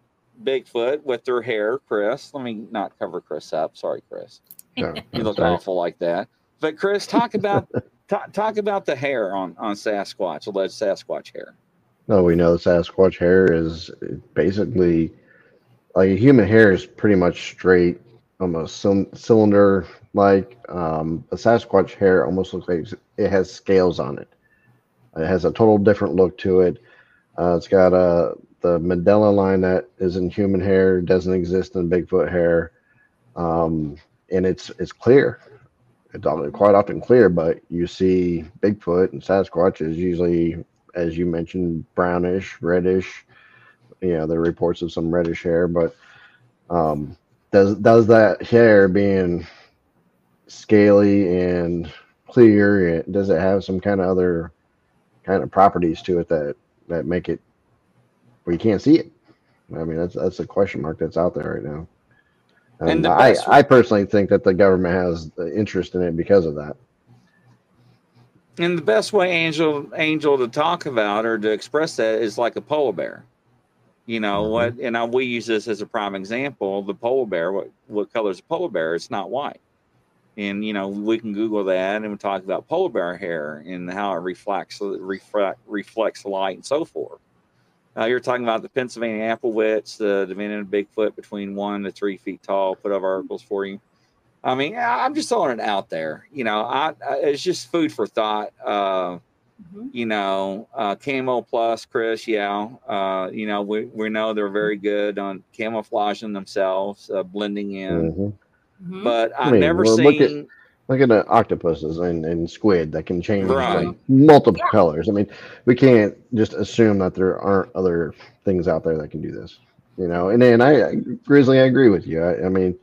Bigfoot with their hair, Chris. Let me not cover Chris up. Sorry, Chris. No, you look sorry. awful like that. But Chris, talk about talk, talk about the hair on on Sasquatch, alleged Sasquatch hair. No, we know Sasquatch hair is basically like human hair is pretty much straight, almost cylinder like. Um, a Sasquatch hair almost looks like it has scales on it. It has a total different look to it. Uh, it's got a the Mandela line that is in human hair doesn't exist in Bigfoot hair, um, and it's it's clear. it's obviously quite often clear, but you see Bigfoot and Sasquatch is usually, as you mentioned, brownish, reddish. You know, there are reports of some reddish hair, but um, does does that hair being scaly and clear, it, does it have some kind of other kind of properties to it that, that make it where you can't see it? I mean, that's that's a question mark that's out there right now. Um, and I, I personally think that the government has the interest in it because of that. And the best way, Angel, Angel, to talk about or to express that is like a polar bear. You know what? Mm-hmm. And I, we use this as a prime example. The polar bear. What what color is a polar bear? It's not white. And you know we can Google that and talk about polar bear hair and how it reflects reflect, reflects light and so forth. Uh, you're talking about the Pennsylvania Applewits, the diminutive Bigfoot between one to three feet tall. Put up articles for you. I mean, I'm just throwing it out there. You know, I, I it's just food for thought. Uh, mm-hmm. You know, uh, Camo Plus, Chris, yeah. Uh, you know, we, we know they're very good on camouflaging themselves, uh, blending in. Mm-hmm. But I've I mean, never well, seen... Look at- Look at the octopuses and, and squid that can change right. like, multiple yeah. colors. I mean, we can't just assume that there aren't other things out there that can do this, you know. And then I, I Grizzly, I agree with you. I, I mean,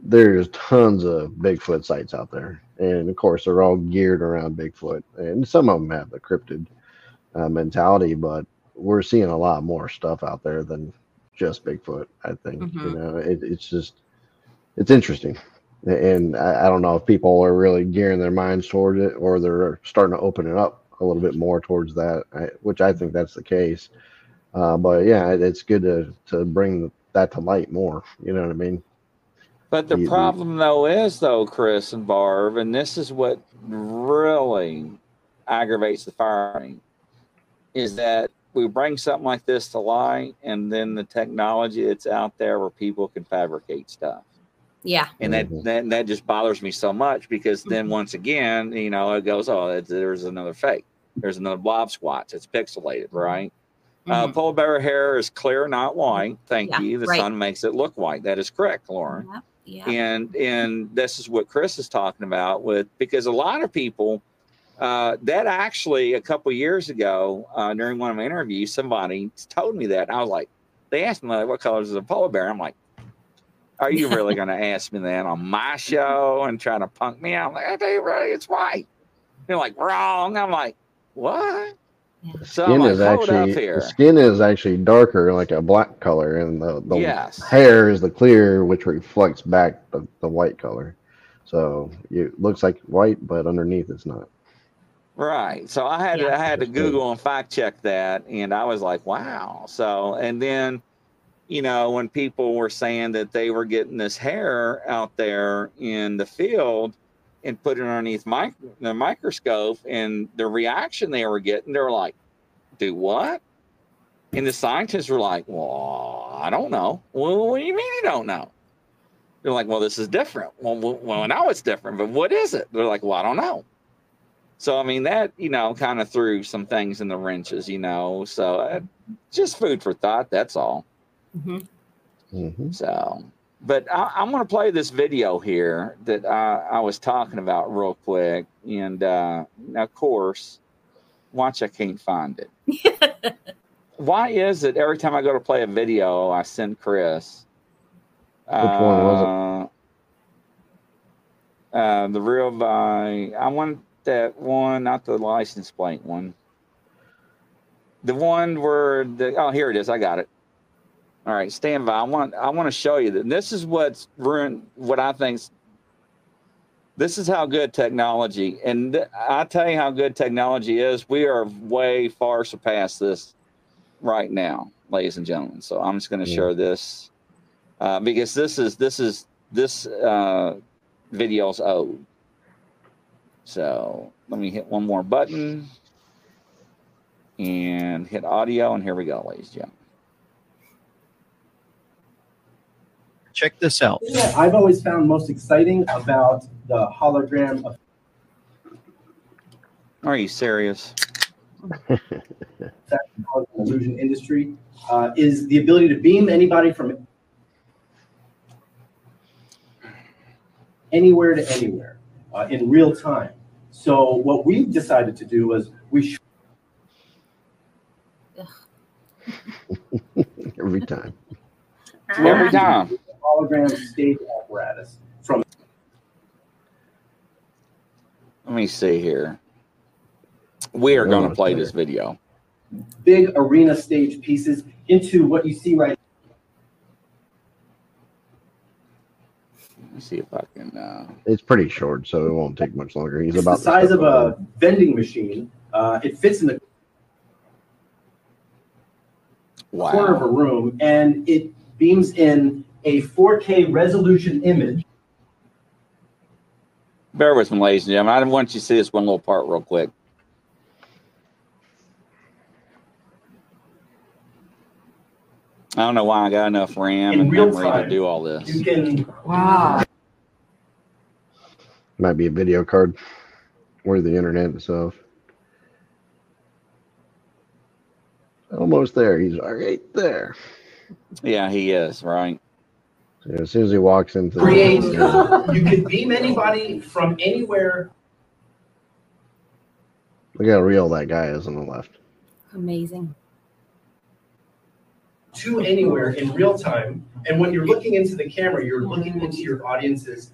there's tons of Bigfoot sites out there, and of course, they're all geared around Bigfoot, and some of them have the cryptid uh, mentality, but we're seeing a lot more stuff out there than just Bigfoot. I think mm-hmm. you know, it, it's just it's interesting. And I, I don't know if people are really gearing their minds toward it, or they're starting to open it up a little bit more towards that, I, which I think that's the case. Uh, but yeah, it, it's good to, to bring that to light more. You know what I mean? But the you, problem though is though, Chris and Barb, and this is what really aggravates the firing, is that we bring something like this to light, and then the technology that's out there where people can fabricate stuff. Yeah, and that, mm-hmm. that that just bothers me so much, because then mm-hmm. once again, you know, it goes, oh, there's another fake, there's another blob squatch. It's pixelated, right? Mm-hmm. Uh, polar bear hair is clear, not white. Thank yeah, you. The right. sun makes it look white. That is correct, Lauren. Yeah, yeah. And and this is what Chris is talking about with, because a lot of people uh, that actually a couple years ago uh, during one of my interviews, somebody told me that, and I was like, they asked me like, what colors is a polar bear? I'm like, are you really going to ask me that on my show and try to punk me out? I'm like, I tell you, really, it's white. They're like, wrong. I'm like, what? The so skin like, is actually, the skin is actually darker, like a black color, and the, the yes. hair is the clear, which reflects back the, the white color. So it looks like white, but underneath it's not. Right. So I had yeah. to, I had to Google and fact check that, and I was like, wow. So and then. You know, when people were saying that they were getting this hair out there in the field and putting it underneath my, the microscope, and the reaction they were getting, they were like, do what? And the scientists were like, well, I don't know. Well, what do you mean you don't know? They're like, well, this is different. Well, well, now it's different, but what is it? They're like, well, I don't know. So, I mean, that, you know, kind of threw some things in the wrenches, you know. So uh, just food for thought, that's all. Mm-hmm. Mm-hmm. So, but I, I'm going to play this video here that I, I was talking about real quick, and uh, of course, watch I can't find it. Why is it every time I go to play a video, I send Chris? Which uh, one was it? Uh, the real by I want that one, not the license plate one. The one where the oh here it is, I got it. All right, stand by. I want I want to show you that this is what's ruined. What I think's this is how good technology, and th- I tell you how good technology is. We are way far surpassed this right now, ladies and gentlemen. So I'm just going to yeah. share this uh, because this is this is this uh, video's owed. So let me hit one more button and hit audio, and here we go, ladies and gentlemen. Check this out. The thing that I've always found most exciting about the hologram of... Are you serious? That's the illusion industry uh, is the ability to beam anybody from anywhere to anywhere. uh, in real time. So what we decided to do was we every time. So every time. Hologram stage apparatus from. Let me see here. We are going to play this video. Big arena stage pieces into what you see right. Let me see if I can. Uh... It's pretty short, so it won't take much longer. He's it's about the size of a vending machine. Uh, it fits in the wow. corner of a room, and it beams in a four K resolution image. Bear with me, ladies and gentlemen. I want you to see this one little part real quick. I don't know why I got enough RAM in and memory time, to do all this. You can, wow. Might be a video card or the internet itself. Almost there. He's right there. Yeah, he is, right? So as soon as he walks into create, the you can beam anybody from anywhere. Look how real that guy is on the left. Amazing. To anywhere in real time, and when you're looking into the camera, you're looking into your audience's.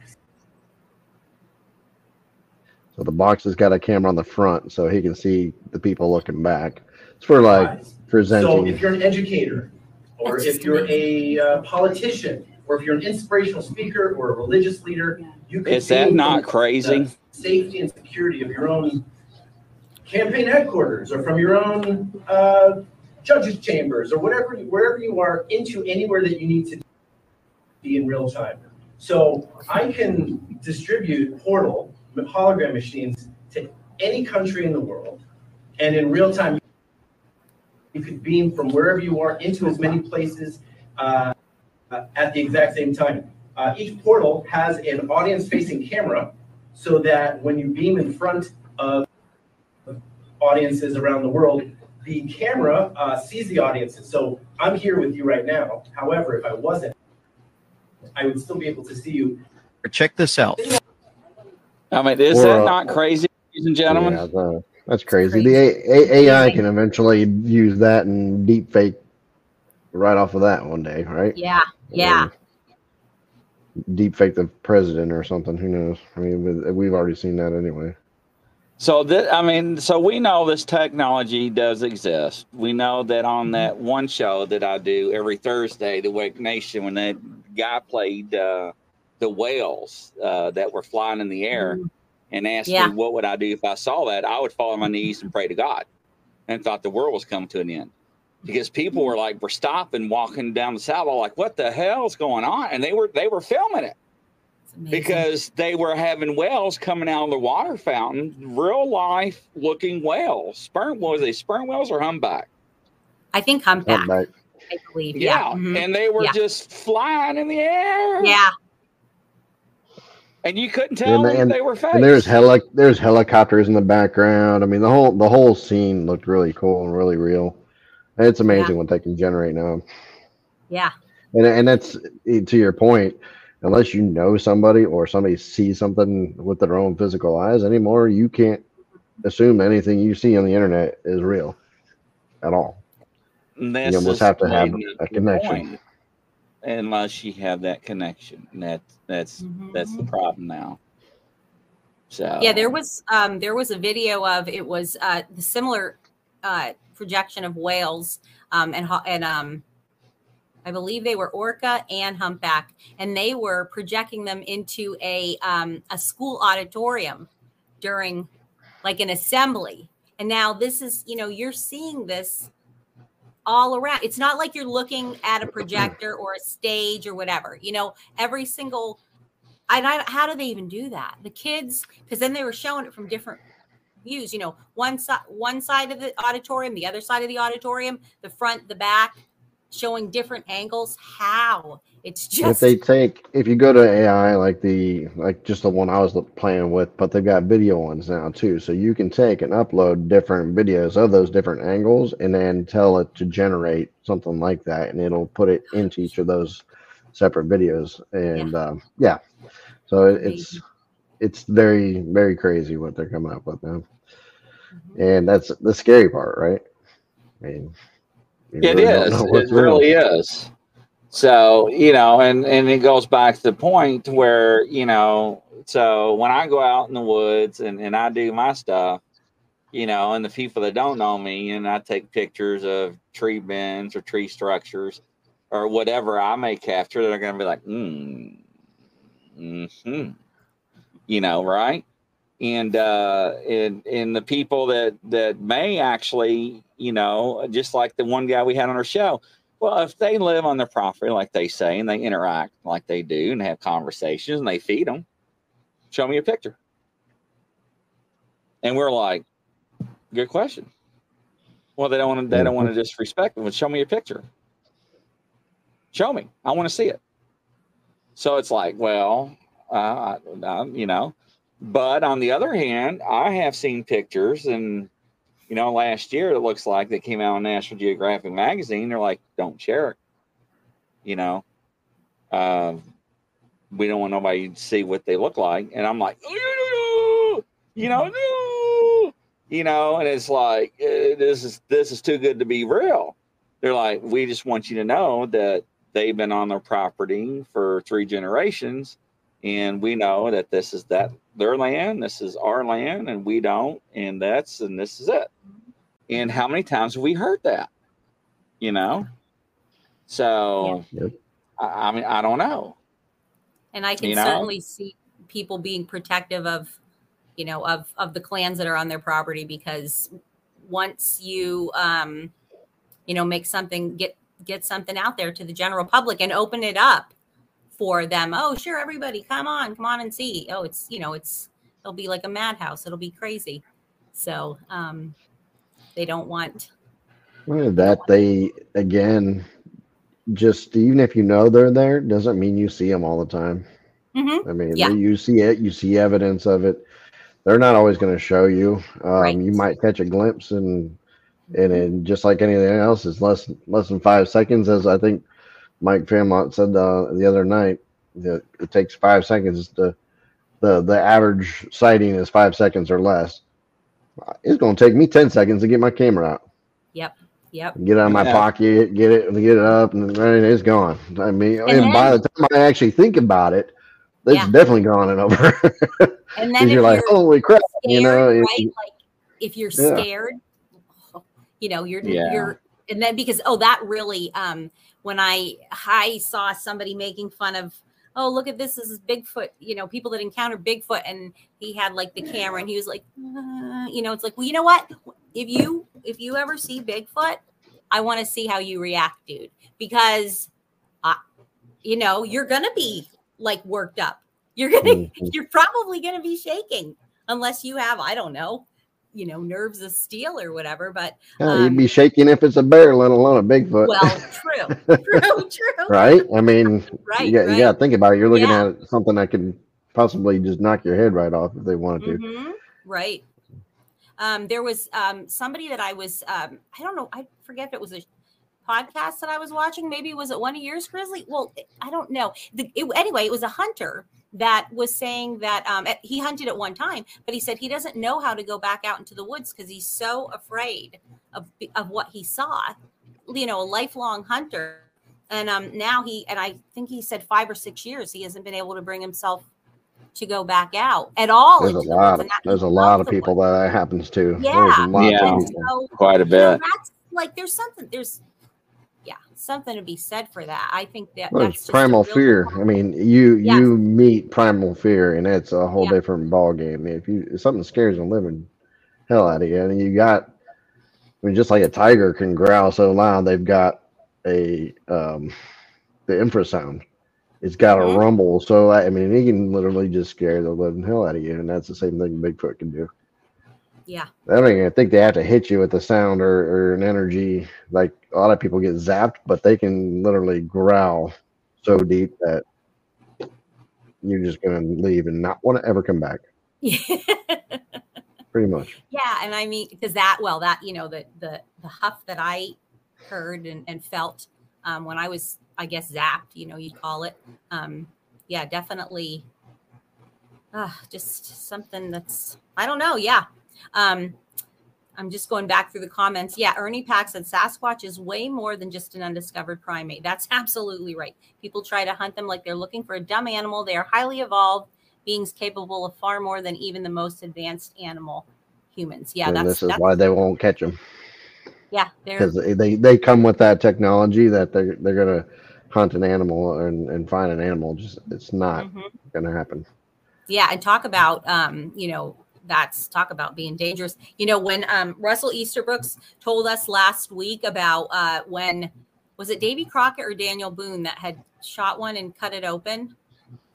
So the box has got a camera on the front, so he can see the people looking back. It's for like presenting. So if you're an educator, or if you're a uh, politician, or if you're an inspirational speaker or a religious leader, you can. Is that not crazy? Safety and security of your own campaign headquarters, or from your own uh, judges' chambers, or whatever, wherever you are, into anywhere that you need to be in real time. So I can distribute portal hologram machines to any country in the world, and in real time. You could beam from wherever you are into as many places uh, at the exact same time. Uh, each portal has an audience-facing camera, so that when you beam in front of audiences around the world, the camera uh, sees the audiences. So I'm here with you right now. However, if I wasn't, I would still be able to see you. Check this out. I mean, is or, that not crazy, ladies and gentlemen? Yeah, the That's crazy. crazy. The A I can eventually use that and deep fake right off of that one day, right? Yeah, yeah. Deep fake the president or something. Who knows? I mean, we've already seen that anyway. So that I mean, so we know this technology does exist. We know that on that one show that I do every Thursday, the Wake Nation, when that guy played uh, the whales uh, that were flying in the air. Mm-hmm. And asked yeah. me, what would I do if I saw that? I would fall on my knees and pray to God, and thought the world was coming to an end, because people were like, we're stopping, walking down the sidewalk, like, what the hell's going on? And they were they were filming it because they were having whales coming out of the water fountain, real life looking whales. Sperm what was they sperm whales or humpback? I think humpback. humpback. I believe. Yeah, yeah. Mm-hmm. And they were yeah. just flying in the air. Yeah. And you couldn't tell and, them and, they were fake. And there's heli there's helicopters in the background. I mean, the whole the whole scene looked really cool and really real. And it's amazing yeah. what they can generate now. Yeah. And and that's to your point. Unless you know somebody or somebody sees something with their own physical eyes anymore, you can't assume anything you see on the internet is real at all. And you almost have to have a connection. Point. Unless you have that connection, and that that's mm-hmm. that's the problem now. So yeah, there was um, there was a video of it was uh, the similar uh, projection of whales um, and and um, I believe they were orca and humpback, and they were projecting them into a um, a school auditorium during like an assembly. And now this is you know you're seeing this all around. It's not like you're looking at a projector or a stage or whatever, you know, every single, and I, how do they even do that? The kids, because then they were showing it from different views, you know, one side, one side of the auditorium, the other side of the auditorium, the front, the back, showing different angles. How it's just, if they take, if you go to A I, like the, like just the one I was playing with, but they've got video ones now too. So you can take and upload different videos of those different angles and then tell it to generate something like that. And it'll put it into each of those separate videos. And yeah. Um, yeah. So it's, it's very, very crazy what they're coming up with now. Mm-hmm. And that's the scary part, right? I mean, it really is. It really is. So, you know, and, and it goes back to the point where, you know, so when I go out in the woods and, and I do my stuff, you know, and the people that don't know me, and I take pictures of tree bends or tree structures or whatever I may capture, they're going to be like, hmm, mm-hmm, you know, right? And, uh, and, and the people that, that may actually, you know, just like the one guy we had on our show, well, if they live on their property, like they say, and they interact like they do and have conversations and they feed them, show me a picture. And we're like, good question. Well, they don't want to, they don't want to disrespect them. But show me a picture. Show me. I want to see it. So it's like, well, uh, uh, you know, but on the other hand, I have seen pictures and, you know, last year, it looks like they came out on National Geographic magazine. They're like, don't share it. You know, uh, we don't want nobody to see what they look like. And I'm like, oh, you know, no, you know, and it's like, this is, this is too good to be real. They're like, we just want you to know that they've been on their property for three generations. And we know that this is that their land, this is our land, and we don't, and that's, and this is it. And how many times have we heard that? You know? So, yeah. I, I mean, I don't know. And I can you certainly know? see people being protective of, you know, of, of the clans that are on their property, because once you, um, you know, make something, get, get something out there to the general public and open it up for them. Oh, sure. Everybody come on, come on and see. Oh, it's, you know, it's, it'll be like a madhouse. It'll be crazy. So, um, they don't want well, that. They, again, just even if you know they're there, doesn't mean you see them all the time. Mm-hmm. I mean, yeah. you see it, you see evidence of it. They're not always going to show you. Um, right. You might catch a glimpse and, and then just like anything else, it's less, less than five seconds as I think Mike Fairmont said uh, the other night that it takes five seconds to the, the average sighting is five seconds or less. It's going to take me ten seconds to get my camera out. Yep. Yep. Get it out of my yeah. pocket, get it, get it up, and it's gone. I mean, and, and then, by the time I actually think about it, it's yeah. definitely gone and over. And then you're like, you're holy crap, scared, you know, right? If, like if you're yeah. scared, you know, you're, yeah. you're, and then because, oh, that really, um, when I, I saw somebody making fun of, oh, look at this, this is Bigfoot, you know, people that encounter Bigfoot, and he had like the camera and he was like, uh, you know, it's like, well, you know what? If you, if you ever see Bigfoot, I want to see how you react, dude, because, uh, you know, you're going to be like worked up. You're going to, you're probably going to be shaking unless you have, I don't know, you know, nerves of steel or whatever, but um, yeah, you'd be shaking if it's a bear, let alone a Bigfoot. Well, true, true, true. Right? I mean, right, you got right. you got to think about it. You're looking yeah. at something that could possibly just knock your head right off if they wanted to. Mm-hmm. Right. Um, there was um, somebody that I was, um, I don't know, I forget if it was a podcast that I was watching. Maybe was it one of yours, Grizzly? Well, I don't know. The, it, anyway, it was a hunter that was saying that um, he hunted at one time, but he said he doesn't know how to go back out into the woods because he's so afraid of, of what he saw, you know, a lifelong hunter. And um, now he, and I think he said five or six years, he hasn't been able to bring himself to go back out at all. There's a lot, of, there's a lot of people that that happens to. Yeah, yeah. So, quite a bit. You know, that's, like there's something, there's, yeah, something to be said for that. I think that well, that's just primal fear. Problem. I mean, you yes. you meet primal fear, and it's a whole yeah. different ball game. If you if something scares the living hell out of you, and you got, I mean, just like a tiger can growl so loud, they've got a um, the infrasound. It's got mm-hmm. a rumble. So I mean, it can literally just scare the living hell out of you, and that's the same thing Bigfoot can do. Yeah. I don't even think they have to hit you with a sound or, or an energy. Like a lot of people get zapped, but they can literally growl so deep that you're just going to leave and not want to ever come back. Yeah. Pretty much. Yeah. And I mean, because that, well, that, you know, the, the, the huff that I heard and, and felt um, when I was, I guess, zapped, you know, you'd call it. Um, yeah, definitely. uh, just something that's, I don't know. Yeah. Um, I'm just going back through the comments. Yeah, Ernie Pack said Sasquatch is way more than just an undiscovered primate. That's absolutely right. People try to hunt them like they're looking for a dumb animal. They are highly evolved beings capable of far more than even the most advanced animal, humans. Yeah, and that's, this is that's, why they won't catch them. Yeah, because they they come with that technology that they're they're gonna hunt an animal and, and find an animal. Just it's not mm-hmm. gonna happen. Yeah, and talk about um you know. That's talk about being dangerous. You know, when um, Russell Easterbrooks told us last week about uh, when, was it Davy Crockett or Daniel Boone that had shot one and cut it open?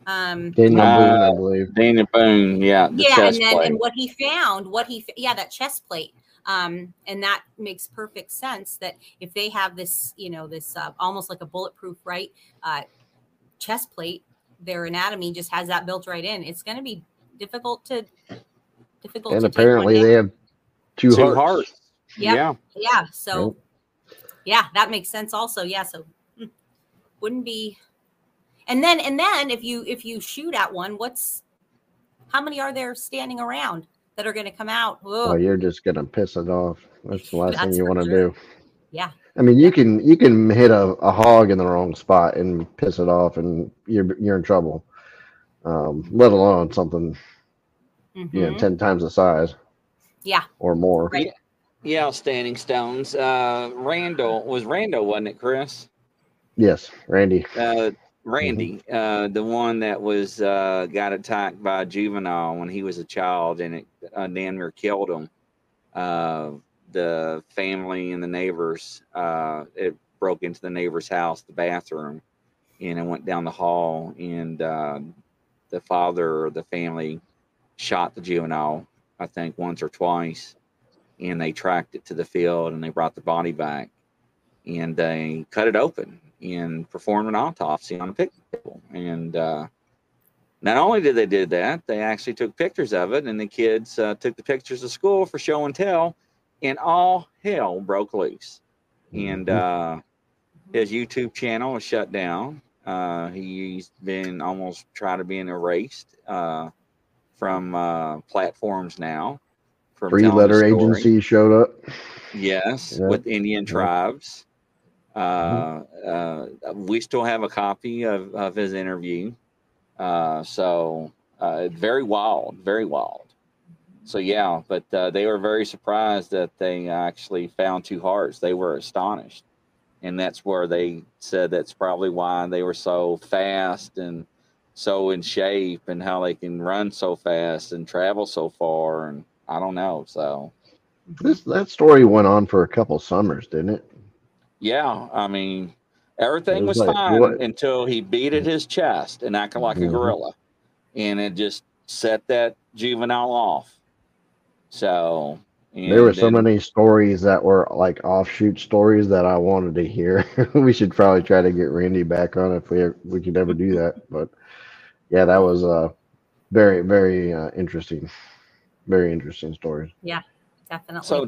Um, Daniel uh, Boone, I believe. Daniel Boone, yeah. The yeah, and then plate. and what he found, what he, yeah, that chest plate. Um, and that makes perfect sense that if they have this, you know, this uh, almost like a bulletproof, right, uh, chest plate, their anatomy just has that built right in. It's going to be difficult to... Difficult and apparently they have two, two hearts. hearts. Yep. Yeah. Yeah. So, yeah, that makes sense also. Yeah. So wouldn't be. And then and then if you if you shoot at one, what's how many are there standing around that are going to come out? Whoa. Oh, you're just going to piss it off. That's the last That's thing you want to sure. do. Yeah. I mean, you can you can hit a, a hog in the wrong spot and piss it off and you're, you're in trouble, um, let alone something. Mm-hmm. Yeah, you know, ten times the size. Yeah, or more. Right. Yeah, standing stones. Uh, Randall was Randall, wasn't it, Chris? Yes, Randy. Uh, Randy, mm-hmm. uh, the one that was uh, got attacked by a juvenile when he was a child, and it uh, damn near killed him. Uh, the family and the neighbors. Uh, it broke into the neighbor's house, the bathroom, and it went down the hall, and uh, the father or the family shot the juvenile, I think, once or twice, and they tracked it to the field and they brought the body back and they cut it open and performed an autopsy on a picnic table. And uh, not only did they do that, they actually took pictures of it, and the kids uh, took the pictures to school for show and tell, and all hell broke loose. And uh, his YouTube channel was shut down. Uh, he's been almost trying to be erased. Uh, from uh, platforms now. Three-letter agency showed up. Yes, yeah. With Indian yeah. tribes. Uh, mm-hmm. uh, we still have a copy of, of his interview. Uh, so uh, very wild, very wild. So, yeah, but uh, they were very surprised that they actually found two hearts. They were astonished. And that's where they said that's probably why they were so fast and so in shape, and how they can run so fast and travel so far. And I don't know. So this, that story went on for a couple summers, didn't it? Yeah. I mean, everything was, was like, fine what? until he beaded his chest and acted like mm-hmm. a gorilla, and it just set that juvenile off. So there were so many stories that were like offshoot stories that I wanted to hear. We should probably try to get Randy back on if we, we could ever do that. But yeah, that was uh, very, very uh, interesting. Very interesting stories. Yeah, definitely. So,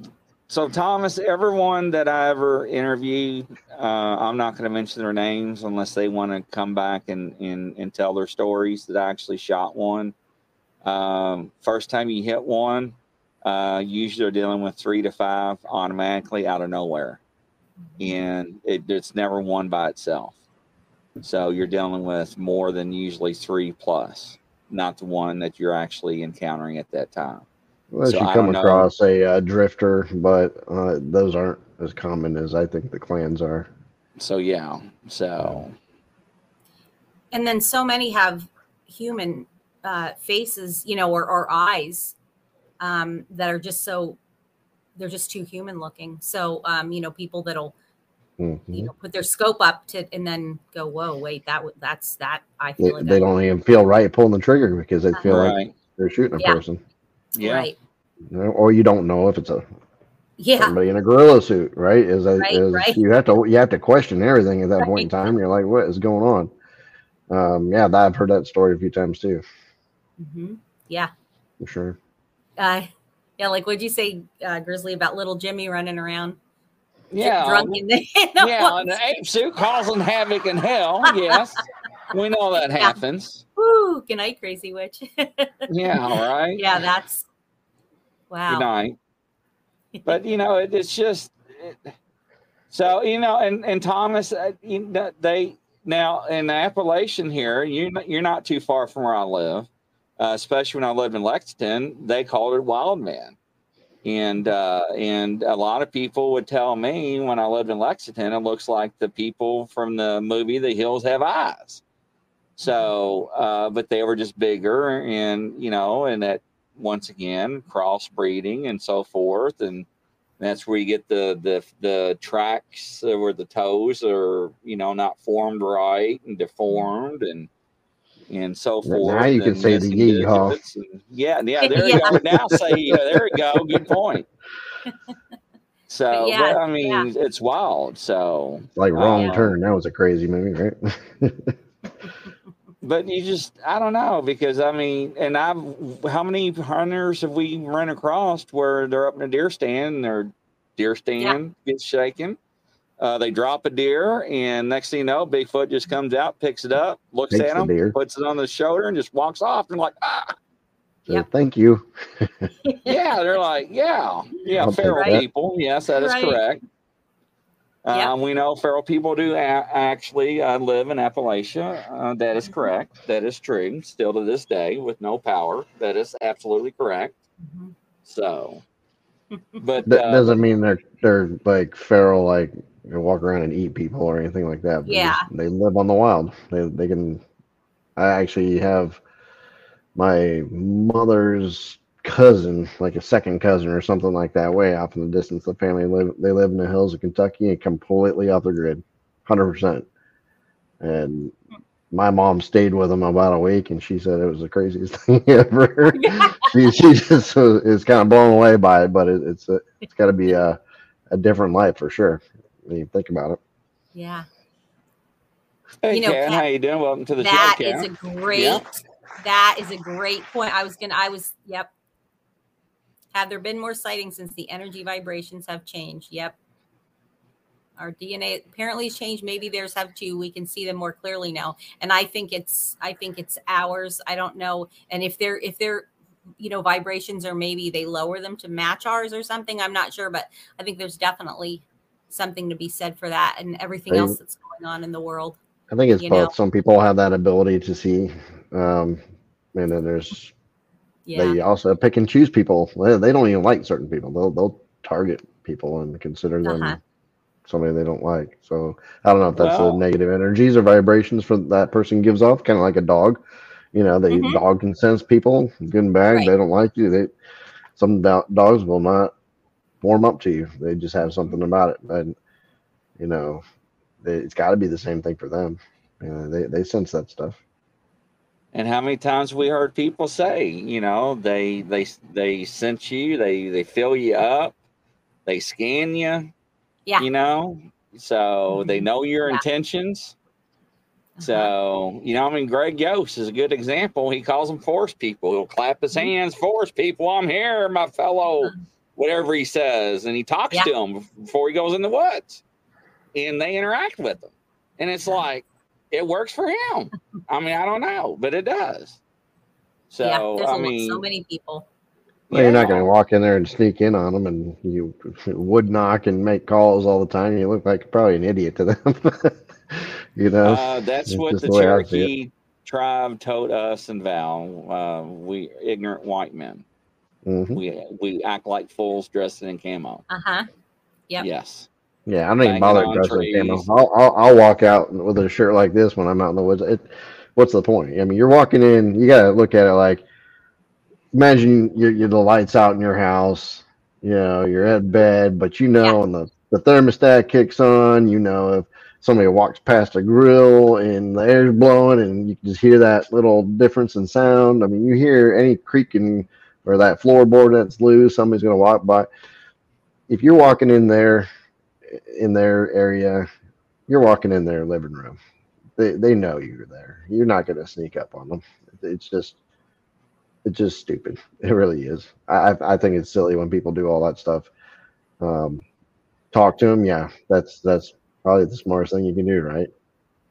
so Thomas, everyone that I ever interviewed, uh, I'm not going to mention their names unless they want to come back and, and, and tell their stories that I actually shot one. Um, first time you hit one, uh, usually they're dealing with three to five automatically out of nowhere. And it, it's never one by itself. So you're dealing with more than usually three plus, not the one that you're actually encountering at that time. Unless well, so you come across know. a uh, drifter, but uh, those aren't as common as I think the clans are. So, yeah. So. And then so many have human uh, faces, you know, or, or eyes um, that are just so, they're just too human looking. So, um, you know, people that'll, Mm-hmm. you know, put their scope up to, and then go, whoa, wait, that that's that. I feel they, they don't even feel right pulling the trigger because they feel right. like they're shooting a yeah. person. Yeah. Right. You know, or you don't know if it's a yeah somebody in a gorilla suit, right? Is, a, right, is right. you have to you have to question everything at that right. point in time. You're like, what is going on? Um, yeah, I've heard that story a few times too. Mm-hmm. Yeah. For sure. Uh, yeah, like what'd you say, uh, Grizzly, about little Jimmy running around? Yeah, drunk in the, in the yeah, an ape suit causing havoc in hell. Yes, we know that happens. Yeah. woo, good night, crazy witch. Yeah, all right. Yeah, that's, wow. Good night. But, you know, it, it's just, it, so, you know, and, and Thomas, uh, you know, they, now in Appalachian here, you, you're not too far from where I live, uh, especially when I lived in Lexington, they called it Wild Man. And, uh, and a lot of people would tell me when I lived in Lexington, it looks like the people from the movie, The Hills Have Eyes. So, uh, but they were just bigger and, you know, and that, once again, crossbreeding and so forth. And that's where you get the, the, the tracks where the toes are, you know, not formed right and deformed and, and so forth. Now you can say the yee-haw. Yeah, yeah, there you yeah. go. Now say, yeah, there you go. Good point. So, but yeah, but, I mean, yeah. it's wild. So, it's like Wrong um, Turn. That was a crazy movie, right? But you just, I don't know, because I mean, and I've, how many hunters have we run across where they're up in a deer stand and their deer stand yeah. gets shaken? Uh, they drop a deer, and next thing you know, Bigfoot just comes out, picks it up, looks Takes at him, deer. puts it on the shoulder, and just walks off. And like, ah, so yep. thank you. Yeah, they're like, yeah, yeah, I'll feral people. That. Yes, that is right. correct. Yep. Um, we know feral people do a actually uh, live in Appalachia. Uh, that is correct. That is true. Still to this day, with no power, that is absolutely correct. Mm-hmm. So, but that uh, doesn't mean they're they're like feral, like. They walk around and eat people or anything like that. But yeah, they live on the wild. They they can. I actually have my mother's cousin, like a second cousin or something like that, way off in the distance. The family live. They live in the hills of Kentucky and completely off the grid, hundred percent. And my mom stayed with them about a week, and she said it was the craziest thing ever. Yeah. she she just was, is kind of blown away by it, but it, it's a, it's got to be a a different life for sure. When you think about it. Yeah. Hey, you know, Kat, Kat, how you doing? Welcome to the that show. That is a great. Yeah. That is a great point. I was gonna. I was. Yep. Have there been more sightings since the energy vibrations have changed? Yep. Our D N A apparently has changed. Maybe theirs have too. We can see them more clearly now. And I think it's. I think it's ours. I don't know. And if they're. If they're. you know, vibrations, or maybe they lower them to match ours or something. I'm not sure, but I think there's definitely something to be said for that, and everything else that's going on in the world. I think it's both. Know? Some people have that ability to see, um, and then there's yeah. they also pick and choose people. They don't even like certain people. They'll they'll target people and consider them uh-huh. somebody they don't like. So I don't know if that's well, the negative energies or vibrations for that person gives off. Kind of like a dog, you know, the mm-hmm. dog can sense people good and bad. Right. They don't like you. They some do dogs will not. warm up to you. They just have something about it. But you know, they, it's got to be the same thing for them. You know, they they sense that stuff. And how many times we heard people say, you know, they they they sense you, they they fill you up, they scan you. Yeah. You know, so mm-hmm. they know your yeah. intentions. Uh-huh. So you know, I mean, Greg Yost is a good example. He calls them forest people. He'll clap his mm-hmm. hands, forest people. I'm here, my fellow. Uh-huh. Whatever he says, and he talks yeah. to them before he goes in the woods, and they interact with him, and it's like it works for him. I mean, I don't know, but it does. So yeah, I mean, so many people. Well, yeah. You're not going to walk in there and sneak in on them, and you wood knock and make calls all the time. You look like probably an idiot to them. You know, uh, that's what the, the Cherokee tribe told us and Val. Uh, we ignorant white men. Mm-hmm. We we act like fools dressed in camo. Uh huh. Yeah. Yes. Yeah, I don't even bother dressing in camo. I'll, I'll I'll walk out with a shirt like this when I'm out in the woods. It, what's the point? I mean, you're walking in. You gotta look at it like, imagine you're, you're the lights out in your house. You know, you're at bed, but you know, yeah. and the the thermostat kicks on. You know, if somebody walks past a grill and the air's blowing, and you can just hear that little difference in sound. I mean, you hear any creaking. Or that floorboard that's loose, somebody's going to walk by. If you're walking in there, in their area, you're walking in their living room. They they know you're there. You're not going to sneak up on them. It's just, it's just stupid. It really is. I I think it's silly when people do all that stuff. Um, talk to them. Yeah, that's that's probably the smartest thing you can do, right?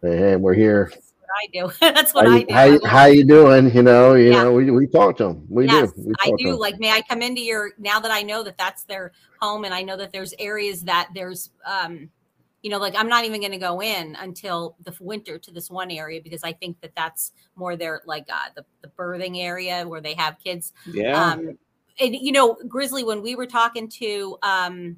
Hey, hey, we're here. I do. That's what how you, I do. How, how you doing? You know, you yeah. know, we, we talk to them. We yes, do. We I do. Like, may I come into your, now that I know that that's their home and I know that there's areas that there's, um, you know, like I'm not even going to go in until the winter to this one area because I think that that's more their, like uh, the, the birthing area where they have kids. Yeah. Um, and, you know, Grizzly, when we were talking to, um,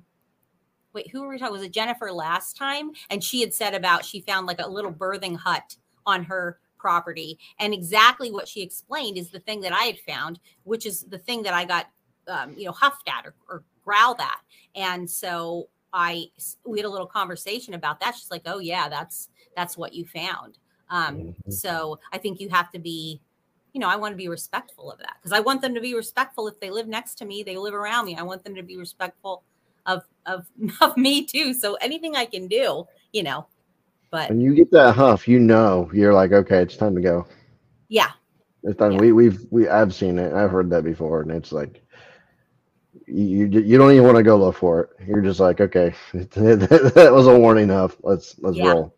wait, who were we talking? Was it Jennifer last time? And she had said about, she found like a little birthing hut on her property. And exactly what she explained is the thing that I had found, which is the thing that I got, um, you know, huffed at or, or growled at. And so I, we had a little conversation about that. She's like, oh yeah, that's, that's what you found. Um, mm-hmm. So I think you have to be, you know, I want to be respectful of that because I want them to be respectful. If they live next to me, they live around me. I want them to be respectful of, of, of me too. So anything I can do, you know, but when you get that huff, you know, you're like, okay, it's time to go. Yeah. It's time. Yeah. We, we've, we, I've seen it. I've heard that before. And it's like, you, you don't even want to go look for it. You're just like, okay, that was a warning huff. Let's, let's yeah. roll.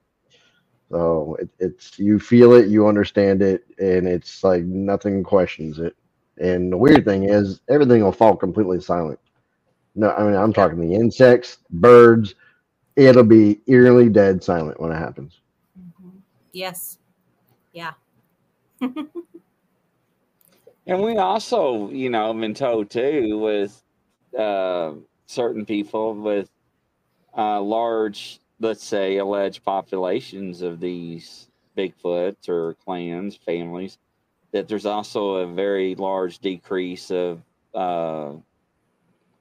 So it, it's, you feel it, you understand it. And it's like nothing questions it. And the weird thing is everything will fall completely silent. No, I mean, I'm talking the insects, birds, it'll be eerily dead silent when it happens. Mm-hmm. Yes. Yeah. And we also, you know, have been told too with uh, certain people with uh, large, let's say, alleged populations of these Bigfoot or clans, families, that there's also a very large decrease of uh,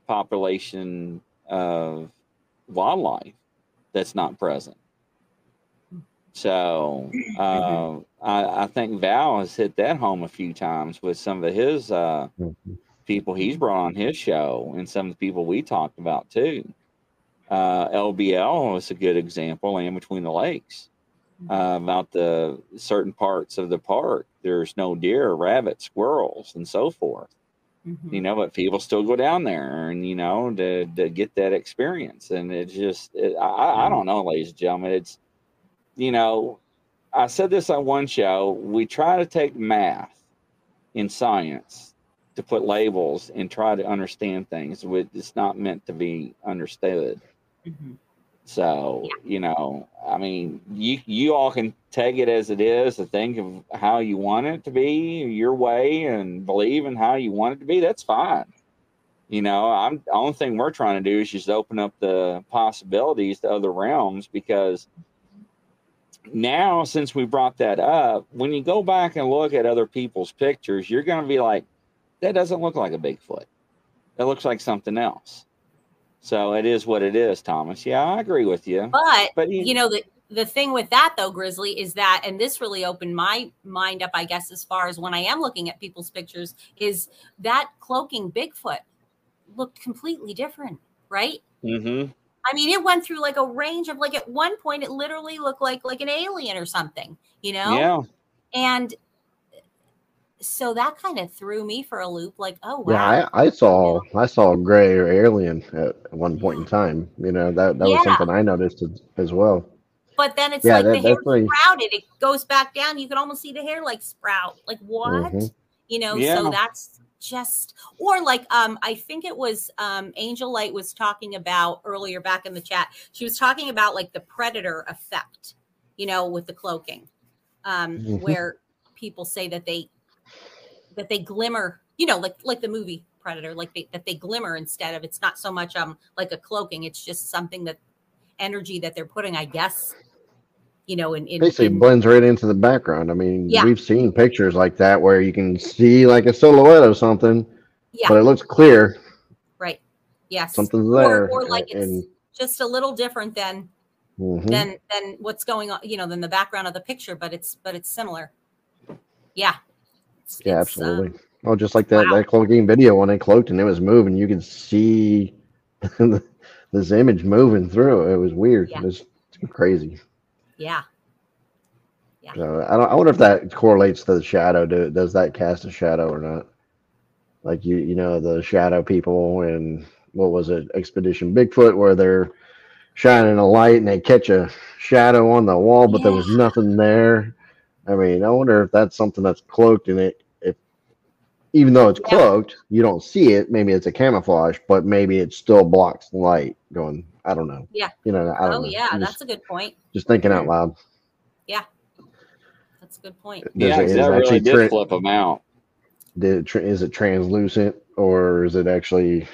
population of wildlife that's not present. So uh, I, I think Val has hit that home a few times with some of his uh, people he's brought on his show and some of the people we talked about too. Uh, L B L is a good example, Land Between the Lakes, uh, about the certain parts of the park. There's no deer, rabbits, squirrels, and so forth. Mm-hmm. You know, but people still go down there and, you know, to, to get that experience. And it's just, it, I, I don't know, ladies and gentlemen, it's, you know, I said this on one show, we try to take math in science to put labels and try to understand things. It's not meant to be understood. Mm-hmm. So, you know, I mean, you, you all can take it as it is and think of how you want it to be your way and believe in how you want it to be. That's fine. You know, I'm, the only thing we're trying to do is just open up the possibilities to other realms, because now, since we brought that up, when you go back and look at other people's pictures, you're going to be like, that doesn't look like a Bigfoot. That looks like something else. So it is what it is, Thomas. Yeah, I agree with you. But, but you, you know, the, the thing with that, though, Grizzly, is that, and this really opened my mind up, I guess, as far as when I am looking at people's pictures, is that cloaking Bigfoot looked completely different, right? Mm-hmm. I mean, it went through like a range of, like, at one point, it literally looked like like an alien or something, you know? Yeah. And so that kind of threw me for a loop, like, oh wow. Yeah, I, I saw I saw a gray or alien at one point in time. You know, that, that yeah. was something I noticed as well. But then it's yeah, like that, the hair definitely sprouted, it goes back down. You can almost see the hair like sprout. Like what? Mm-hmm. You know, yeah. so that's just, or like um I think it was um Angel Light was talking about earlier back in the chat. She was talking about like the predator effect, you know, with the cloaking. Um, mm-hmm. where people say that they that they glimmer, you know, like, like the movie Predator, like they, that they glimmer instead of, it's not so much um like a cloaking. It's just something that energy that they're putting, I guess, you know, in, in basically in, blends right into the background. I mean, yeah. we've seen pictures like that where you can see like a silhouette or something, yeah. but it looks clear. Right. Yes. Something's there. Or, or like and, it's just a little different than, mm-hmm. than, than what's going on, you know, than the background of the picture, but it's, but it's similar. Yeah. Yeah, it's, absolutely. Um, oh, just like that, wow. that cloaking video when it cloaked and it was moving, you could see this image moving through. It was weird. Yeah. It was crazy. Yeah. Yeah. So I don't. I wonder if that correlates to the shadow. Do, does that cast a shadow or not? Like you, you know, the shadow people and what was it, Expedition Bigfoot, where they're shining a light and they catch a shadow on the wall, but yeah. there was nothing there. I mean, I wonder if that's something that's cloaked in it. If even though it's yeah. cloaked, you don't see it. Maybe it's a camouflage, but maybe it still blocks the light going. I don't know. Yeah. You know. I don't oh know. yeah, I'm that's just, a good point. Just thinking out loud. Yeah, that's a good point. Yeah, it, that really did flip them out. Did it, is it translucent or is it actually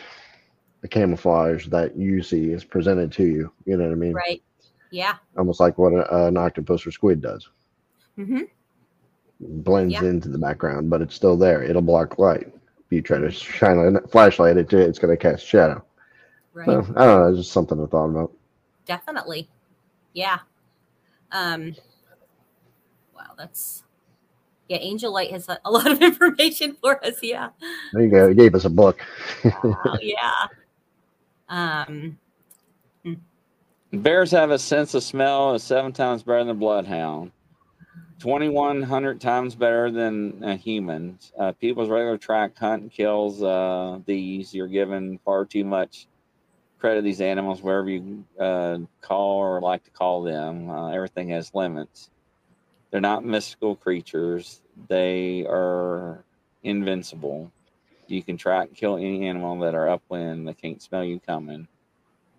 the camouflage that you see is presented to you? You know what I mean? Right. Yeah. Almost like what a, uh, an octopus or squid does. Mm-hmm. Blends yeah. into the background, but it's still there. It'll block light. If you try to shine a flashlight into it, it's going to cast shadow. Right. So, I don't know. It's just something I thought about. Definitely. Yeah. Um. Wow, that's... Yeah, Angel Light has a lot of information for us. Yeah. There you go. It gave us a book. Wow, yeah. Um, Bears have a sense of smell is seven times better than a bloodhound, twenty-one hundred times better than a human. Uh, people's regular track hunt and kills uh, these. You're giving far too much credit to these animals, wherever you uh, call or like to call them. Uh, everything has limits. They're not mystical creatures. They are invincible. You can track and kill any animal that are upwind. They can't smell you coming.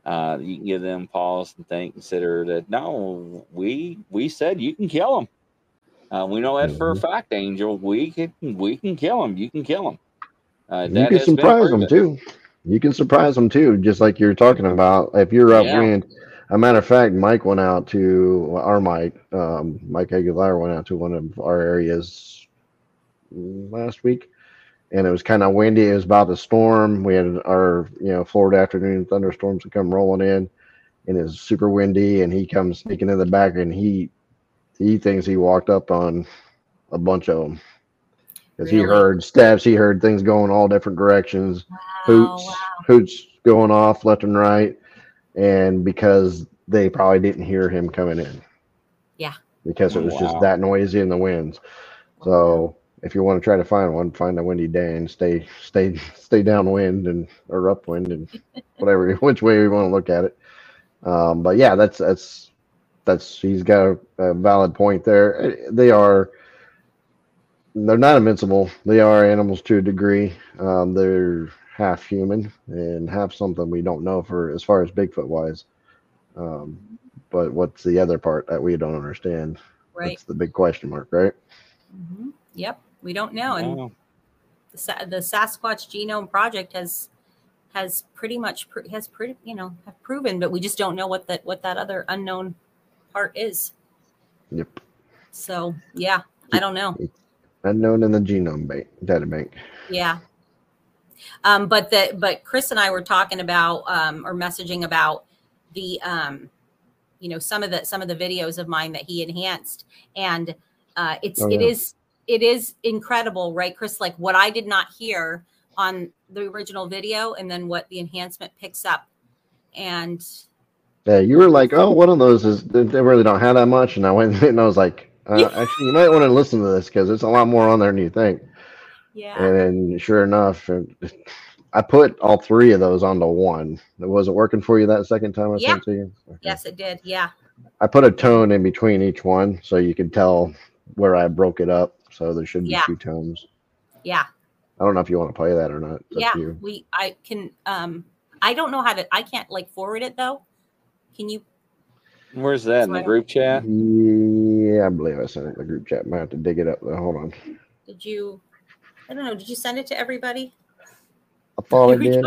Uh, you can give them pause and think, consider that, no, we we said you can kill them. Uh, we know that for a fact, Angel. We can, we can kill them. You can kill them. Uh, you can surprise them, too. You can surprise them, too, just like you're talking about. If you're upwind... Yeah. A matter of fact, Mike went out to our Mike, um, Mike Aguilar went out to one of our areas last week, and it was kind of windy. It was about to storm. We had our, you know, Florida afternoon thunderstorms that come rolling in, and it was super windy. And he comes sneaking in the back, and he he thinks he walked up on a bunch of them because really? he heard steps, he heard things going all different directions, wow, hoots, wow. hoots going off left and right. And because they probably didn't hear him coming in. Yeah. Because it was wow. just that noisy in the winds. So if you want to try to find one, find a windy day and stay stay stay downwind and or upwind and whatever which way you want to look at it. Um, but yeah, that's that's that's he's got a, a valid point there. They are they're not invincible. They are animals to a degree. Um, they're half human and half something we don't know for as far as Bigfoot wise. Um, but what's the other part that we don't understand? Right. That's the big question mark, right? Mm-hmm. Yep. We don't know. And oh. the, the Sasquatch Genome Project has, has pretty much, pr has pretty, you know, have proven, but we just don't know what that, what that other unknown part is. Yep. So yeah, I don't know. It's unknown in the genome bank, data bank. Yeah. Um, but the, but Chris and I were talking about, um, or messaging about the, um, you know, some of the, some of the videos of mine that he enhanced, and, uh, it's, oh, yeah. it is, it is incredible, right, Chris? Like what I did not hear on the original video and then what the enhancement picks up. And yeah, you were like, oh, one of those is, they really don't have that much. And I went and I was like, uh, actually, you might want to listen to this because it's a lot more on there than you think. Yeah. And then sure enough, I put all three of those onto one. Was it working for you that second time I yeah. sent to you? Okay. Yes, it did. Yeah. I put a tone in between each one so you can tell where I broke it up. So there should be yeah. two tones. Yeah. I don't know if you want to play that or not. It's yeah. We I can um I don't know how to I can't like forward it though. Can you Where's that in the group chat? Yeah, I believe I sent it in the group chat. Might have to dig it up though. Hold on. Did you I don't know. Did you send it to everybody? I thought I did.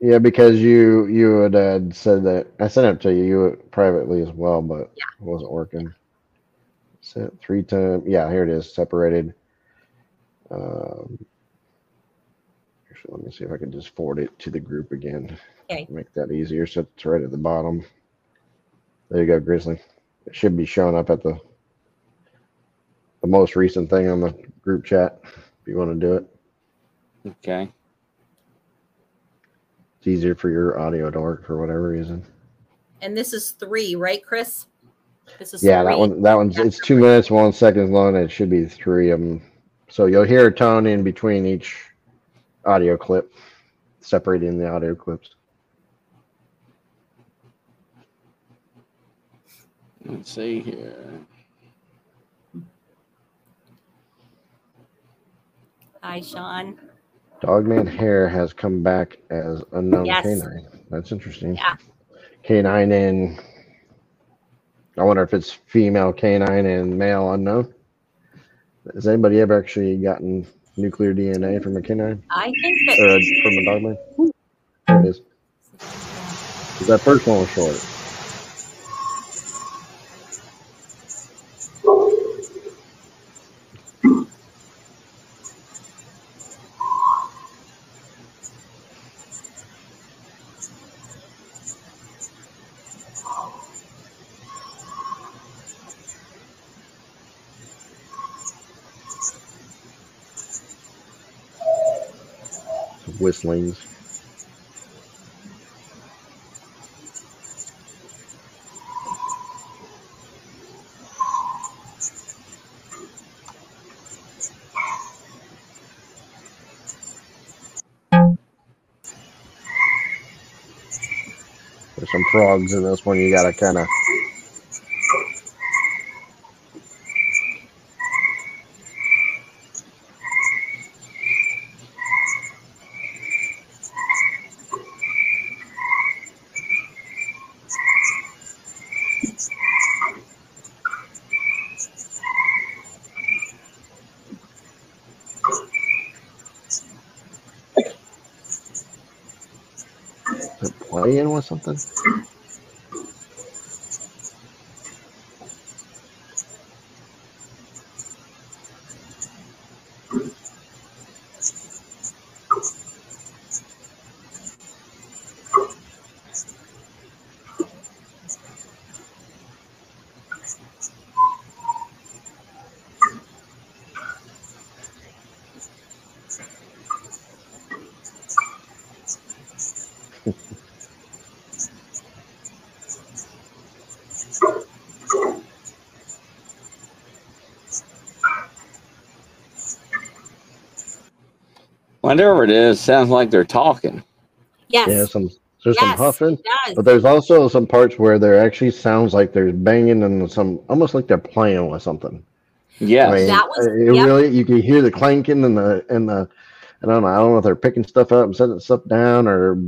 Yeah, because you you had uh, said that I sent it to you, you privately as well, but yeah. it wasn't working. Sent three times. Yeah, here it is, separated. Um, actually, let me see if I can just forward it to the group again. Okay. Make that easier. So it's right at the bottom. There you go, Grizzly. It should be showing up at the the most recent thing on the group chat. You want to do it? Okay. It's easier for your audio to work for whatever reason. And this is three, right, Chris? This is yeah. Three. That one. That one's yeah. it's two minutes one second long. And it should be three of them. So you'll hear a tone in between each audio clip, separating the audio clips. Let's see here. Hi, Sean. Dogman hair has come back as unknown yes. canine. That's interesting. Yeah. Canine and... I wonder if it's female canine and male unknown. Has anybody ever actually gotten nuclear D N A from a canine? I think that... Or from a dogman? There it is. Because that first one was short. Whistlings. There's some frogs in this one. You gotta kind of in with something. Whatever it is, sounds like they're talking. Yes. Yeah, some, there's yes, some huffing, but there's also some parts where there actually sounds like there's banging and some, almost like they're playing with something. Yeah, I mean, that was it. Yep. Really, you can hear the clanking and the and the. I don't know. I don't know if they're picking stuff up and setting stuff down, or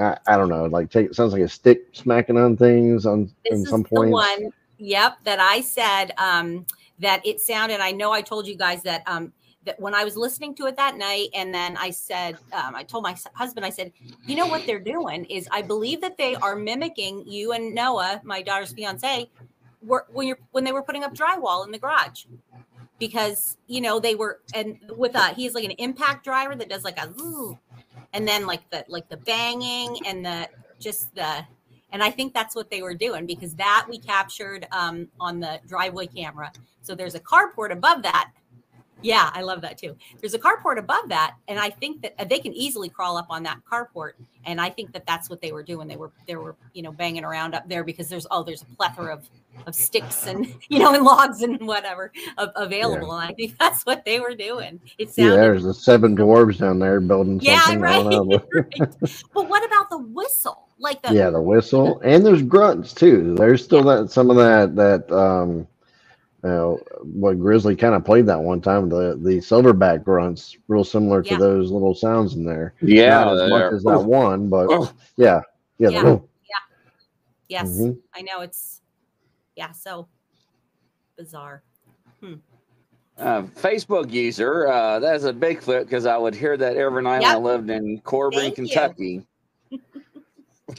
I, I don't know. Like, take, it sounds like a stick smacking on things on in some point. This is the one. Yep, that I said um, that it sounded. I know I told you guys that. Um, That when I was listening to it that night, and then I said, um, I told my husband, I said, you know what they're doing is I believe that they are mimicking you and Noah, my daughter's fiance, were when you're when they were putting up drywall in the garage, because you know they were and with uh he's like an impact driver that does like a ooh, and then like the like the banging and the just the and I think that's what they were doing, because that we captured um on the driveway camera. So there's a carport above that. Yeah, I love that too. There's a carport above that, and I think that they can easily crawl up on that carport. And I think that that's what they were doing. They were they were you know banging around up there, because there's oh there's a plethora of of sticks and you know and logs and whatever of, available. Yeah. And I think that's what they were doing. It sounded, yeah, there's the seven dwarves down there building something. Yeah, right. right. But what about the whistle? Like the yeah, the whistle, and there's grunts too. There's still yeah. that some of that that. um Now, what Grizzly kind of played that one time, the the silverback grunts, real similar yeah. to those little sounds in there. Yeah, not as much are. as that one, but oh. yeah, yeah, yeah. The, yeah. Yes, mm-hmm. I know it's yeah, so bizarre. Hmm. Uh, Facebook user, uh, that is a Bigfoot, because I would hear that every night yep. when I lived in Corbin, Thank Kentucky,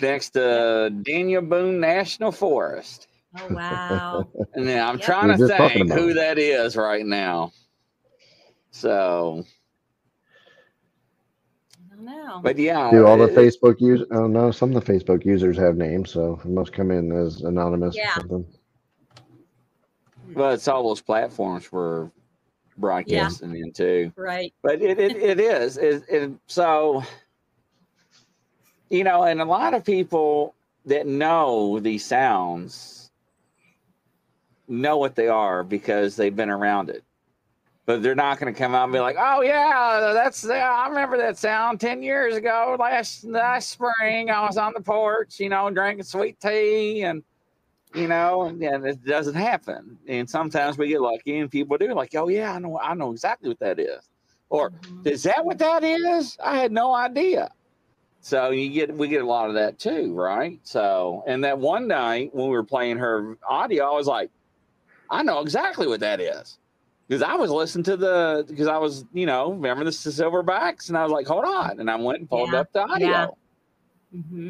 next to Daniel Boone National Forest. Oh, wow. And then I'm yep. trying to think who that is right now. So. I don't know. But yeah. Do all the it, Facebook users? Oh, no. Some of the Facebook users have names, so it must come in as anonymous yeah. or something. But it's all those platforms we're broadcasting yeah. into. Right. But it, it, it is. It, it, so, you know, and a lot of people that know these sounds know what they are because they've been around it, but they're not going to come out and be like, oh yeah, that's uh, I remember that sound ten years ago, last last spring I was on the porch, you know, drinking sweet tea, and you know, and, and it doesn't happen. And sometimes we get lucky and people do, like, oh yeah, I know I know exactly what that is. or is that what that is? I had no idea. So you get, we get a lot of that too, right? So, and that one night when we were playing her audio, I was like, I know exactly what that is. Because I was listening to the, because I was, you know, remember the Silverbacks? And I was like, hold on. And I went and pulled yeah. up the audio. Yeah. Mm-hmm.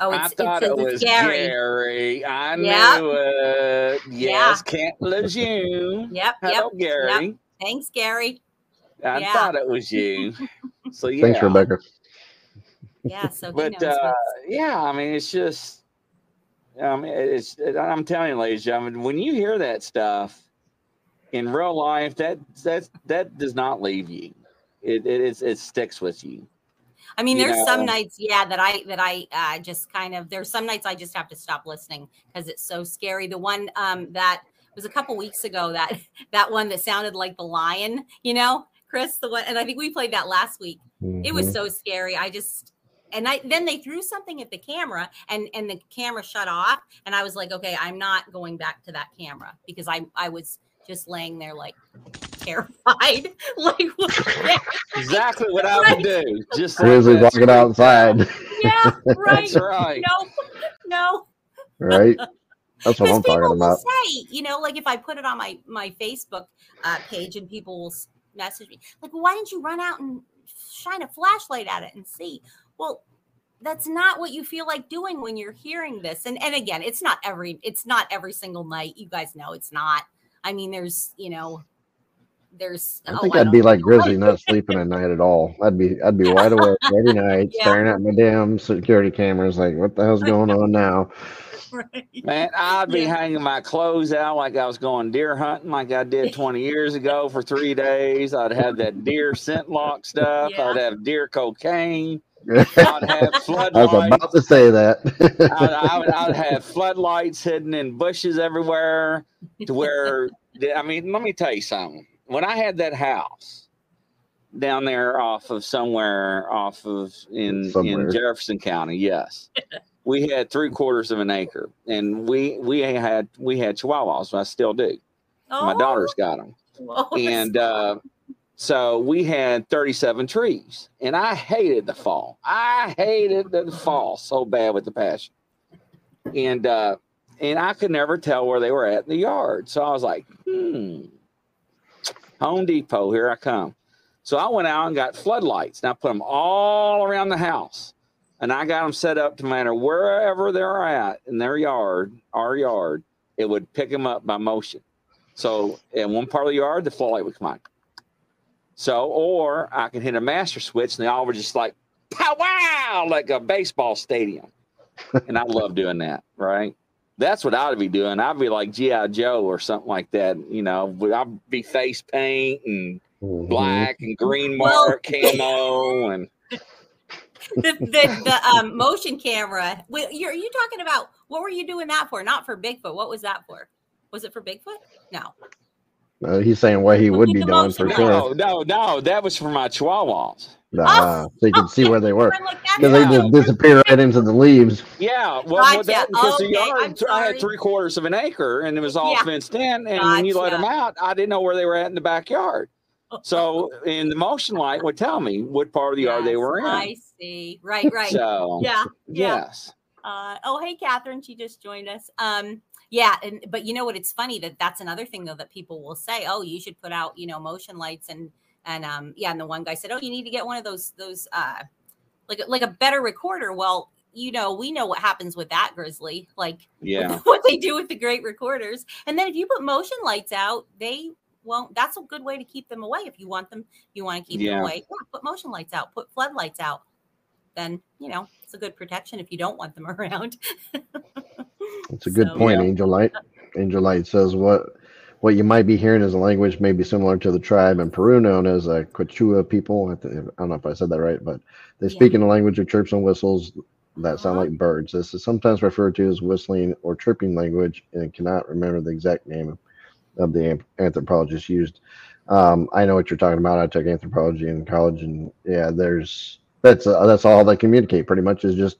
Oh, it's, I thought it's, it's, it was scary. Gary. I yep. knew it. Yes, yeah. Can't lose you. Yep. Hello, yep. Gary. Yep. Thanks, Gary. I yeah. thought it was you. So, yeah. Thanks, Rebecca. Yeah, so he But, knows uh, yeah, I mean, it's just, I mean, it's, it, I'm telling you, ladies and gentlemen, when you hear that stuff, in real life, that that that does not leave you. It it it, it sticks with you. I mean, you there's know? some nights, yeah, that I that I uh, just kind of there's some nights I just have to stop listening because it's so scary. The one um, that was a couple weeks ago, that that one that sounded like the lion, you know, Chris, the one, and I think we played that last week. Mm-hmm. It was so scary. I just. And I, then they threw something at the camera, and, and the camera shut off. And I was like, okay, I'm not going back to that camera because I I was just laying there like terrified. Like what exactly what right. I would do. Just Grizzly walking outside. Yeah, right. That's right. Nope. No. Right. That's what I'm talking about. Say, you know, like if I put it on my my Facebook uh, page and people will message me, like, well, why didn't you run out and shine a flashlight at it and see? Well, that's not what you feel like doing when you're hearing this. And and again, it's not every it's not every single night. You guys know it's not. I mean, there's you know, there's. I think oh, I'd I be like Grizzly, not sleeping at night at all. I'd be I'd be wide awake every night, yeah. staring at my damn security cameras, like, what the hell's going on now? Right. Man, I'd be yeah. hanging my clothes out like I was going deer hunting, like I did twenty years ago for three days. I'd have that deer scent lock stuff. Yeah. I'd have deer cocaine. I'd have floodlights. I was about to say that. I'd, I would, I'd have floodlights hidden in bushes everywhere. To where, I mean, let me tell you something. When I had that house down there, off of somewhere, off of in somewhere. in Jefferson County, yes, we had three quarters of an acre, and we we had we had chihuahuas. I still do. Oh. My daughter's got them, oh, and. uh So we had thirty-seven trees, and I hated the fall. I hated the fall so bad with the passion. And uh, and I could never tell where they were at in the yard. So I was like, hmm, Home Depot, here I come. So I went out and got floodlights, and I put them all around the house. And I got them set up to matter wherever they're at in their yard, our yard, it would pick them up by motion. So in one part of the yard, the floodlight would come on. So, or I can hit a master switch, and they all were just like, pow-wow, like a baseball stadium. And I love doing that, right? That's what I'd be doing. I'd be like G I Joe or something like that. You know, I'd be face paint and mm-hmm. black and green mark, well, camo. And the, the, the um, motion camera. Wait, you're, are you talking about, what were you doing that for? Not for Bigfoot. What was that for? Was it for Bigfoot? No. Uh, he's saying what he would be doing for sure. No, no, no, that was for my chihuahuas. Nah, oh, so you can okay. see where they were. Because like they just disappear right into the leaves. Yeah, well, gotcha. well that, because okay, the yard, I had three quarters of an acre, and it was all yeah. fenced in, and gotcha. when you let them out, I didn't know where they were at in the backyard. So, and the motion light would tell me what part of the yes, yard they were in. I see. Right, right. So, yeah, yeah. Yes. Uh, oh, hey, Catherine, she just joined us. Um, Yeah. And, but you know what? It's funny that that's another thing, though, that people will say, oh, you should put out, you know, motion lights. And, and, um, yeah. And the one guy said, oh, you need to get one of those, those, uh, like, like a better recorder. Well, you know, we know what happens with that, Grizzly, like yeah. what they do with the great recorders. And then if you put motion lights out, they won't, that's a good way to keep them away. If you want them, you want to keep yeah. them away, yeah, put motion lights out, put floodlights out. Then, you know, it's a good protection if you don't want them around. That's a good so, point, yeah. Angel Light. Angel Light says what what you might be hearing is a language maybe similar to the tribe in Peru known as a uh, Quechua people. I, th I don't know if I said that right, but they speak yeah. in a language of chirps and whistles that sound uh-huh. like birds. This is sometimes referred to as whistling or chirping language, and I cannot remember the exact name of the anthropologist used. Um, I know what you're talking about. I took anthropology in college, and yeah, there's that's uh, that's all they communicate pretty much is just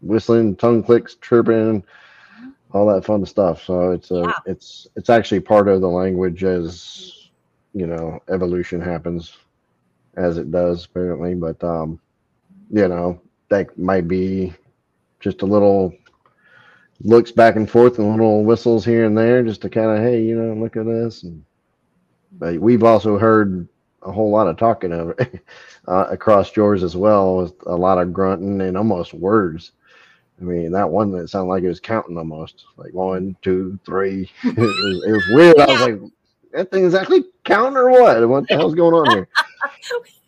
whistling, tongue clicks, chirping, all that fun stuff. So it's a, yeah. it's, it's actually part of the language as you know, evolution happens as it does apparently, but um, you know, that might be just a little looks back and forth and little whistles here and there just to kind of, hey, you know, look at this. And but we've also heard a whole lot of talking over uh, across yours as well, with a lot of grunting and almost words. I mean, that one that sounded like it was counting almost, like one, two, three. It was, it was weird. Yeah. I was like, that thing is actually counting or what? What the hell's going on here?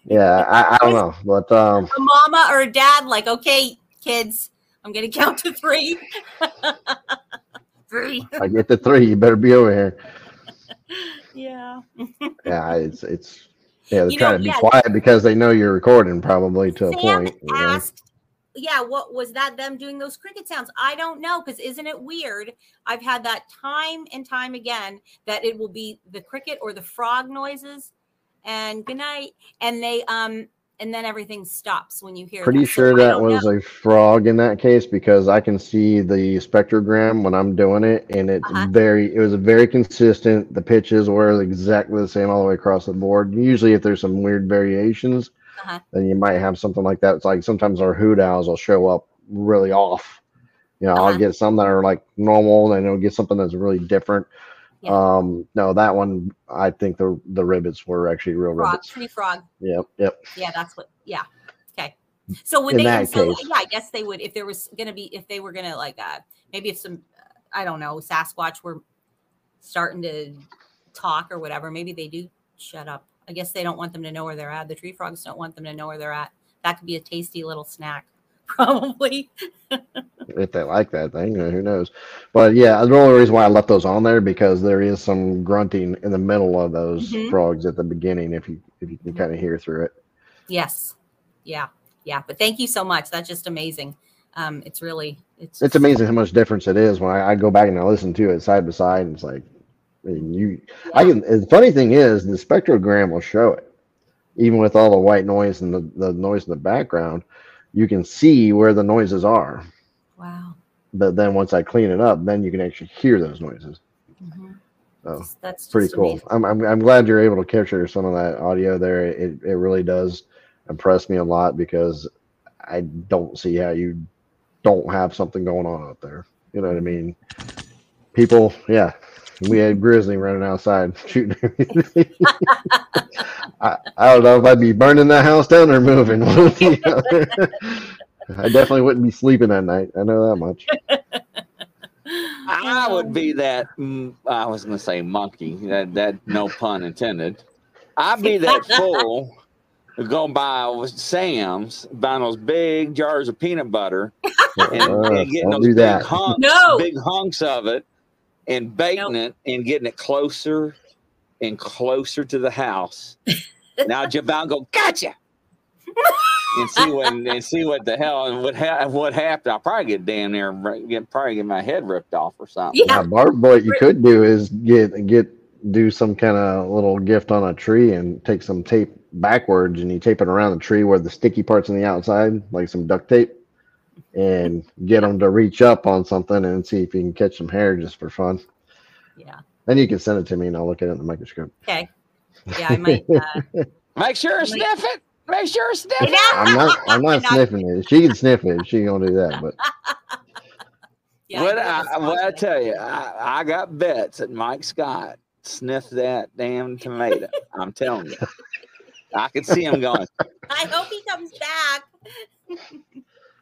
Yeah, I, I don't know. But um, a mama or a dad, like, okay, kids, I'm going to count to three. Three. I get to three. You better be over here. Yeah. Yeah, it's it's yeah. They're you trying know, to be yeah, quiet because they know you're recording, probably to Sam a point. Asked, you know? Yeah, what was that? Them doing those cricket sounds? I don't know, because isn't it weird? I've had that time and time again that it will be the cricket or the frog noises, and good night, and they um, and then everything stops when you hear. Pretty that. sure so that was know. a frog in that case, because I can see the spectrogram when I'm doing it, and it's uh-huh. very. It was very consistent. The pitches were exactly the same all the way across the board. Usually, if there's some weird variations. Uh-huh. Then you might have something like that. It's like sometimes our hoot owls will show up really off. You know, uh-huh. I'll get some that are like normal, and it'll get something that's really different. Yeah. Um, no, that one, I think the the ribbits were actually real frog, ribbits. Tree frog. Yep, yep. Yeah, that's what. Yeah. Okay. So would In they? So, yeah, I guess they would. If there was gonna be, if they were gonna like, uh, maybe if some, uh, I don't know, Sasquatch were starting to talk or whatever, maybe they do shut up. I guess they don't want them to know where they're at. The tree frogs don't want them to know where they're at. That could be a tasty little snack, probably. If they like that thing, who knows? But yeah, the only reason why I left those on there because there is some grunting in the middle of those mm-hmm. frogs at the beginning, if you if you can mm-hmm. kind of hear through it. Yes, yeah, yeah. But thank you so much. That's just amazing. Um, it's really it's it's amazing how much difference it is when I, I go back and I listen to it side by side, and it's like. And you, yeah. I can. The funny thing is, the spectrogram will show it, even with all the white noise and the, the noise in the background. You can see where the noises are. Wow! But then once I clean it up, then you can actually hear those noises. Mm-hmm. So that's pretty cool. Amazing. I'm I'm I'm glad you're able to capture some of that audio there. It it really does impress me a lot because I don't see how you don't have something going on out there. You know what I mean? People, yeah. We had Grizzly running outside shooting everything. I, I don't know if I'd be burning that house down or moving. I definitely wouldn't be sleeping that night. I know that much. I would be that, I was going to say monkey, that, that no pun intended. I'd be that fool going by with Sam's, buying those big jars of peanut butter and, uh, and getting those big hunks, no. big hunks of it. And baiting nope. it and getting it closer and closer to the house. Now Javon go, gotcha, and see what and see what the hell and what ha what happened. I'll probably get damn near get probably get my head ripped off or something. Yeah, now, Barb, what you could do is get get do some kind of little gift on a tree and take some tape backwards and you tape it around the tree where the sticky parts on the outside, like some duct tape. And get them to reach up on something and see if you can catch some hair just for fun. Yeah. Then you can send it to me and I'll look at it in the microscope. Okay. Yeah, I might. Uh, Make sure to sniff it. Make sure to sniff it. I'm not, I'm not sniffing it. She can sniff it. She gonna do that, but. Yeah, what I, what I tell you, I, I got bets that Mike Scott sniffed that damn tomato. I'm telling you. I can see him going. I hope he comes back.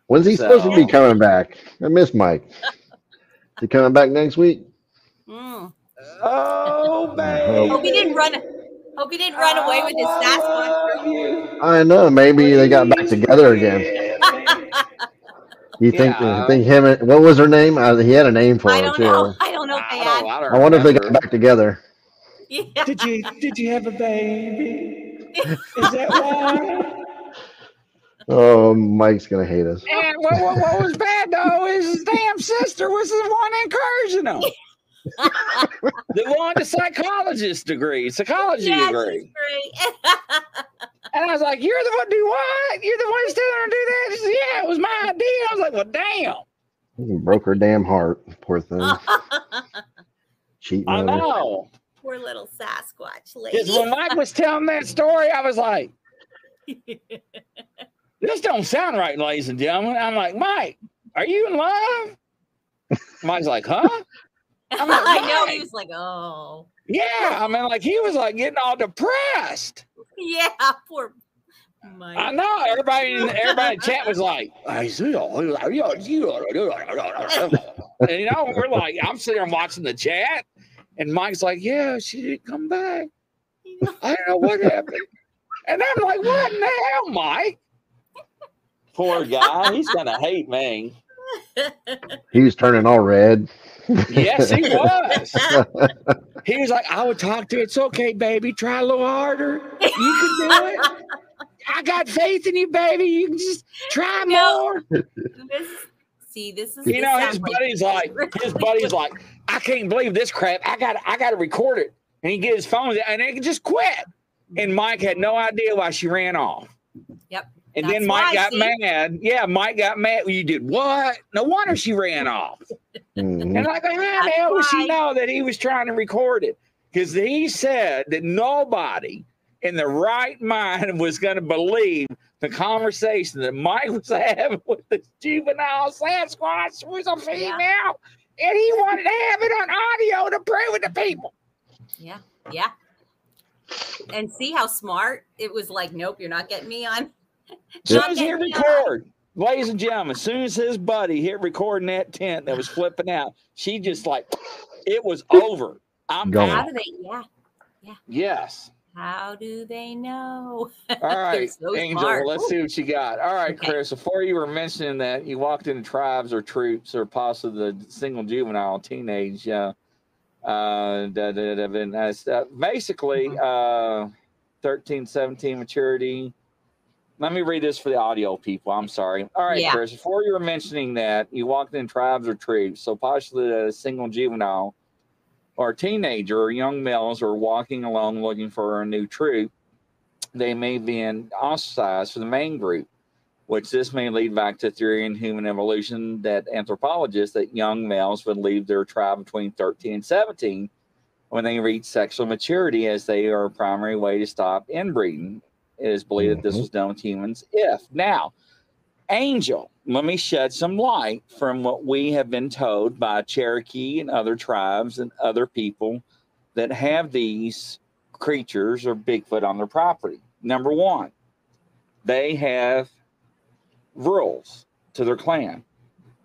When's he so. supposed to be coming back? I miss Mike. Is he coming back next week? Mm. Oh, man. Hope he didn't run, hope he didn't run away with his Sasquatch. I know. Maybe they got back together again. You think, yeah. you think him and, what was her name? Uh, he had a name for her. I don't her, know. Too. I don't know if they I had. I, I wonder remember. if they got back together. Yeah. Did you, did you have a baby? Is that why? Oh, Mike's gonna hate us. And what, what, what was bad though is his damn sister was the one encouraging him. The one the psychologist degree, psychology yes, degree. And I was like, "You're the one do what? You're the one that's telling her to do that?" She said, "Yeah, it was my idea." I was like, "Well, damn." Broke her damn heart, poor thing. Cheating. I know. poor little Sasquatch lady. Because when Mike was telling that story, I was like, this don't sound right, ladies and gentlemen. I'm like, Mike, are you in love? Mike's like, huh? I'm like, I know. He was like, oh. Yeah, I mean, like, he was, like, getting all depressed. Yeah, poor Mike. I know. Everybody in, everybody in the chat was like, I see. And, you know, we're like, I'm sitting there watching the chat, and Mike's like, yeah, she didn't come back. I don't know what happened. And I'm like, what in the hell, Mike? Poor guy. He's going to hate me. He was turning all red. Yes, he was. He was like, I would talk to you. It's okay, baby. Try a little harder. You can do it. I got faith in you, baby. You can just try no. more. This, see, this is you know, his buddy's like, his buddy's like, I can't believe this crap. I got I gotta record it. And he get his phone and they can just quit. And Mike had no idea why she ran off. Yep. And That's then Mike got mad. Yeah, Mike got mad. You did what? No wonder she ran off. Mm-hmm. And like, how That's the hell would she know that he was trying to record it? Because he said that nobody in the right mind was going to believe the conversation that Mike was having with the juvenile Sasquatch was a female. Yeah. And he wanted to have it on audio to prove it to people. Yeah, yeah. And see how smart? It was like, nope, you're not getting me on. As soon as he record, ladies and gentlemen, as soon as his buddy hit recording that tent that was flipping out, she just like, it was over. I'm gone. How do they, yeah, yeah. Yes. How do they know? All right, so Angel, smart. Let's Ooh. see what you got. All right, okay. Chris, before you were mentioning that you walked into tribes or troops or possibly the single juvenile, teenage, uh, uh, da, da, da, da, da, da, basically uh, thirteen, seventeen maturity. Let me read this for the audio people. I'm sorry. All right, yeah. Chris, before you were mentioning that, you walked in tribes or troops, so possibly a single juvenile or teenager or young males are walking along looking for a new troop. They may be in ostracized for the main group, which this may lead back to theory in human evolution that anthropologists that young males would leave their tribe between thirteen and seventeen when they reach sexual maturity as they are a primary way to stop inbreeding. It is believed that this was done with humans. If now, Angel, let me shed some light from what we have been told by Cherokee and other tribes and other people that have these creatures or Bigfoot on their property. Number one, they have rules to their clan.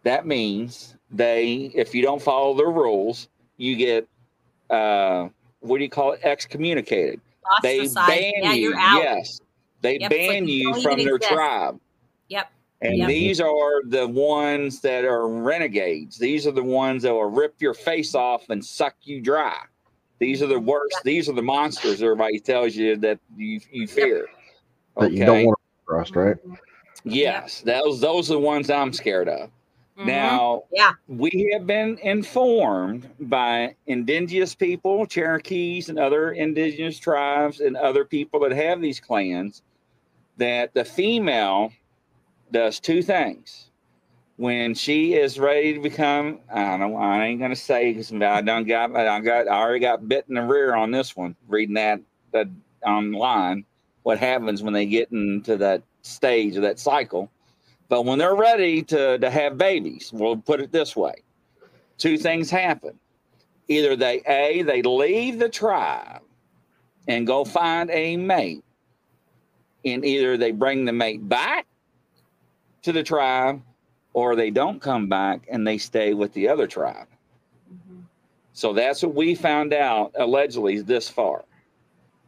That means they, if you don't follow their rules, you get, uh, what do you call it, excommunicated. They ban yeah, you. Yes. They yep, ban like you from their exist. tribe. Yep. And yep. these are the ones that are renegades. These are the ones that will rip your face off and suck you dry. These are the worst. Yep. These are the monsters everybody tells you that you, you fear. Yep. Okay. That you don't want to trust, right? Yes. Yep. Those, those are the ones I'm scared of. Mm-hmm. Now, yeah. we have been informed by indigenous people, Cherokees and other indigenous tribes and other people that have these clans, that the female does two things. When she is ready to become, I don't know, I ain't going to say because I done got, I got, I already got bit in the rear on this one, reading that, that online, what happens when they get into that stage of that cycle. But when they're ready to, to have babies, we'll put it this way. Two things happen. Either they, A, they leave the tribe and go find a mate. And either they bring the mate back to the tribe or they don't come back and they stay with the other tribe. Mm-hmm. So that's what we found out allegedly this far.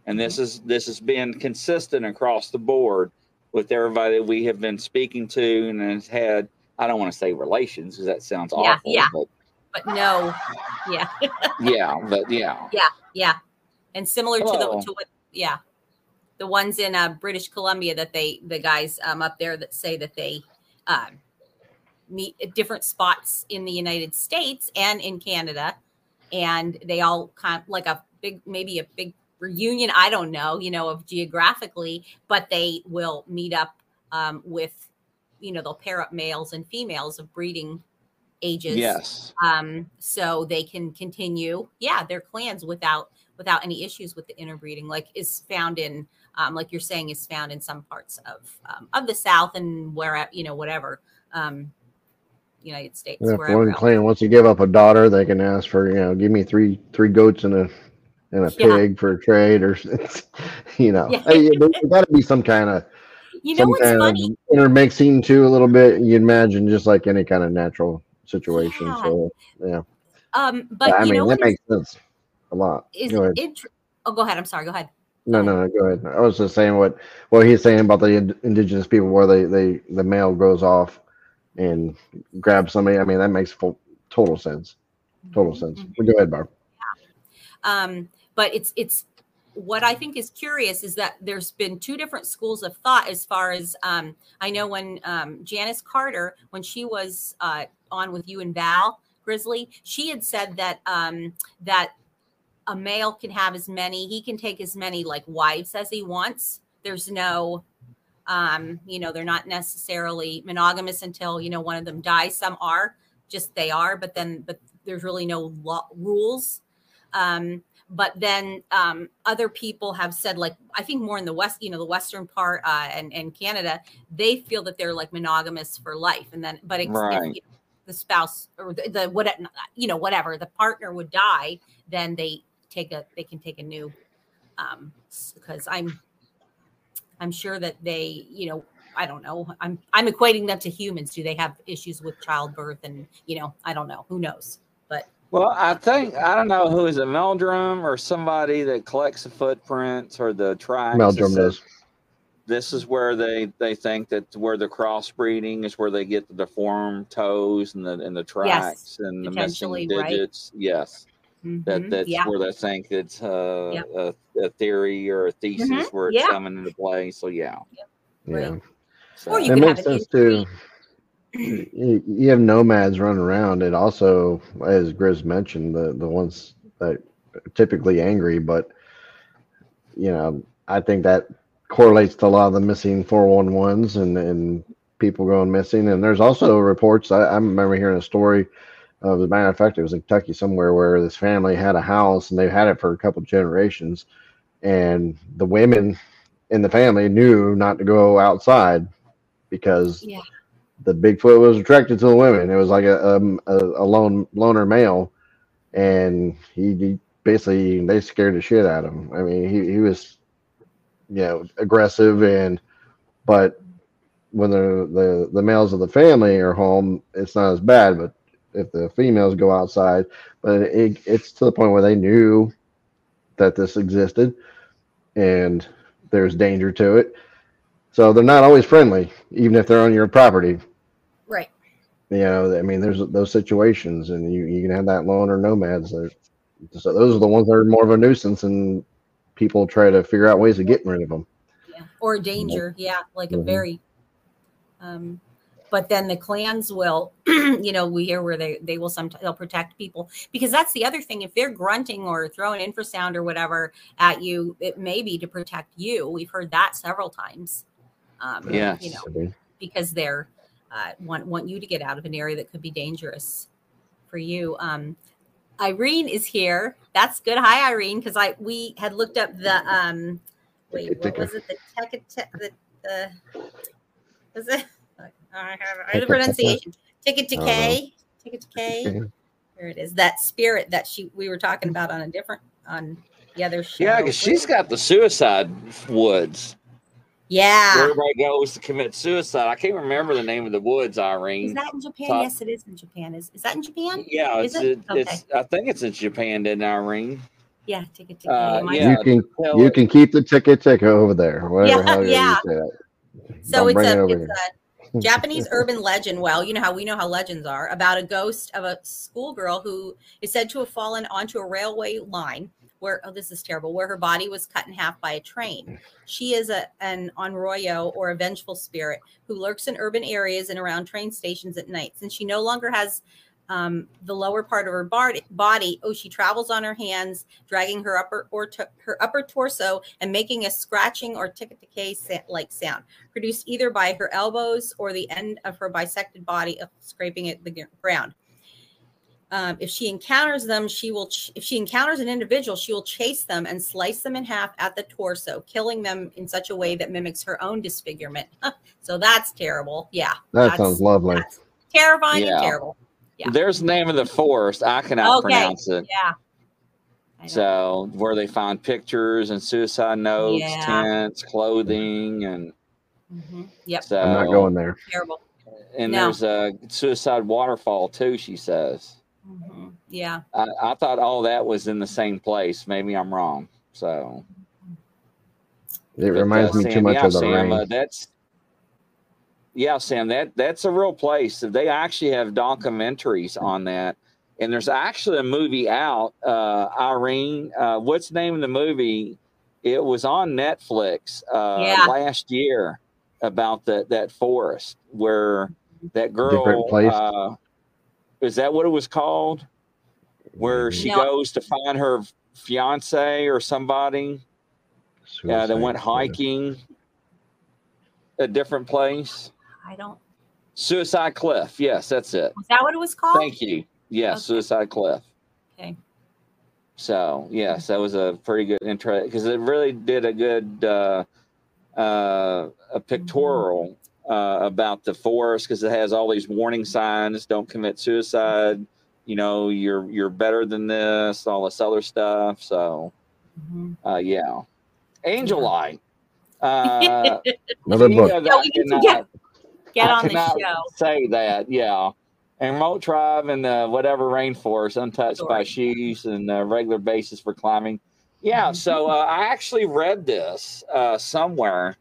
And this is this has been consistent across the board with everybody that we have been speaking to and has had, I don't want to say relations because that sounds yeah, awful. Yeah. But, but no. Yeah. yeah. But yeah. Yeah. Yeah. And similar Hello. to the, to what, yeah. the ones in uh, British Columbia that they, the guys um, up there that say that they uh, meet at different spots in the United States and in Canada. And they all kind of like a big, maybe a big, reunion, I don't know, you know, of geographically, but they will meet up um, with, you know, they'll pair up males and females of breeding ages. Yes. Um, so they can continue, yeah, their clans without without any issues with the interbreeding, like is found in, um, like you're saying, is found in some parts of um, of the South and where, you know, whatever, um, United States. Yeah, if one claim wants to give up a daughter, they can ask for, you know, give me three three goats and a and a yeah. pig for a trade, or you know, yeah. hey, there's got to be some kind of, you know, what's funny, intermixing too a little bit. You imagine, just like any kind of natural situation. Yeah. So yeah. Um, but, but I you mean, know that makes sense a lot. Is go it? Oh, go ahead. I'm sorry. Go ahead. No, no, no, go ahead. I was just saying what what he's saying about the ind indigenous people, where they they the male goes off and grabs somebody. I mean, that makes full, total sense. Total mm-hmm. sense. Well, go ahead, Barb. Yeah. Um, but it's it's what I think is curious is that there's been two different schools of thought as far as um, I know when um, Janice Carter, when she was uh, on with you and Val Grizzly, she had said that um, that. A male can have as many, he can take as many like wives as he wants. There's no, um, you know, they're not necessarily monogamous until, you know, one of them dies. Some are just, they are, but then, but there's really no law, rules. Um, but then um, other people have said, like, I think more in the West, you know, the Western part uh, and, and Canada, they feel that they're like monogamous for life. And then, but it's, right. you know, the spouse or the, the, what, you know, whatever, the partner would die, then they, take a they can take a new um because i'm i'm sure that they, you know, I don't know, i'm i'm equating them to humans. Do they have issues with childbirth? And, you know, I don't know, who knows? But well, I think I don't know who is it, Meldrum or somebody that collects the footprints or the tracks. Meldrum does. This is where they they think that where the crossbreeding is, where they get the deformed toes and the and the tracks, yes, and the missing digits, right? Yes. Mm-hmm. That that's yeah. where they think it's uh, yep. a, a theory or a thesis mm-hmm. where it's yeah. coming into play. So yeah, yep. yeah. Right. So. Or you it makes sense too. You, you have nomads running around, and also, as Grizz mentioned, the the ones that are typically angry. But you know, I think that correlates to a lot of the missing four one ones and and people going missing. And there's also reports. I, I remember hearing a story. Uh, as a matter of fact, it was in Kentucky somewhere where this family had a house and they've had it for a couple of generations, and the women in the family knew not to go outside because yeah. the Bigfoot was attracted to the women. It was like a um, a, a lone loner male, and he, he basically they scared the shit out of him. I mean, he he was, you know, aggressive, and but when the the the males of the family are home, it's not as bad, but if the females go outside, but it, it's to the point where they knew that this existed and there's danger to it. So they're not always friendly, even if they're on your property. Right. You know, I mean, there's those situations, and you, you can have that loner nomads. That, so those are the ones that are more of a nuisance, and people try to figure out ways of getting rid of them. Yeah. Or danger. Yeah. Like mm-hmm. a very, um, but then the clans will, you know, we hear where they, they will sometimes they'll protect people, because that's the other thing. If they're grunting or throwing infrasound or whatever at you, it may be to protect you. We've heard that several times, um, yes. you know, because they're uh, want, want you to get out of an area that could be dangerous for you. Um, Irene is here. That's good. Hi, Irene. Cause I, we had looked up the, um, wait, what was it? The tech, the, the, was it? I have the pronunciation. Ticket to K. Ticket to K. There it is. That spirit that she we were talking about on a different on the other show. Yeah, because she's got the suicide woods. Yeah. Where everybody goes to commit suicide. I can't remember the name of the woods, Irene. Is that in Japan? So, yes, it is in Japan. Is is that in Japan? Yeah, is it's, it? It, it's okay. I think it's in Japan, then Irene. Yeah, ticket to K. Uh, yeah, you can you it. can keep the ticket ticket over there. Whatever yeah, hell you yeah. say that. So Don't it's a it it's a Japanese urban legend. Well, you know how we know how legends are, about a ghost of a schoolgirl who is said to have fallen onto a railway line where, oh, this is terrible, where her body was cut in half by a train. She is a, an onryo, or a vengeful spirit, who lurks in urban areas and around train stations at night. Since she no longer has um, the lower part of her body, oh, she travels on her hands, dragging her upper or to, her upper torso and making a scratching or tick-a-decay like sound, produced either by her elbows or the end of her bisected body, scraping at the ground. Um, if she encounters them, she will, ch if she encounters an individual, she will chase them and slice them in half at the torso, killing them in such a way that mimics her own disfigurement. So that's terrible. Yeah. That sounds lovely. That's terrifying yeah. and terrible. Yeah. There's the name of the forest. I cannot okay. pronounce it. Yeah. So where they find pictures and suicide notes, yeah. tents, clothing, and mm-hmm. yep. So, I'm not going there. Terrible. And no. there's a suicide waterfall too, she says. Mm-hmm. Yeah. I, I thought all that was in the same place. Maybe I'm wrong. So it reminds me Sam, too much yeah, of the Sam, rain. Uh, that's yeah, Sam. That that's a real place. They actually have documentaries on that. And there's actually a movie out, uh, Irene, uh, what's the name of the movie? It was on Netflix uh, yeah. last year about the, that forest where that girl, uh, is that what it was called? Where she no. goes to find her fiance or somebody. Yeah, uh, they went hiking a different place. I don't. Suicide Cliff. Yes, that's it. Is that what it was called? Thank you. Yeah, okay. Suicide Cliff. Okay. So, yes, that was a pretty good intro because it really did a good uh, uh, a pictorial uh, about the forest because it has all these warning signs: don't commit suicide. You know, you're you're better than this. All this other stuff. So, mm-hmm. uh, yeah, Angel Light. Uh, Another book. You know, no, we can cannot, get, get on the show. Say that, yeah. And remote tribe and uh, whatever rainforest, untouched Sorry. by shoes and uh, regular basis for climbing. Yeah, so uh, I actually read this uh, somewhere.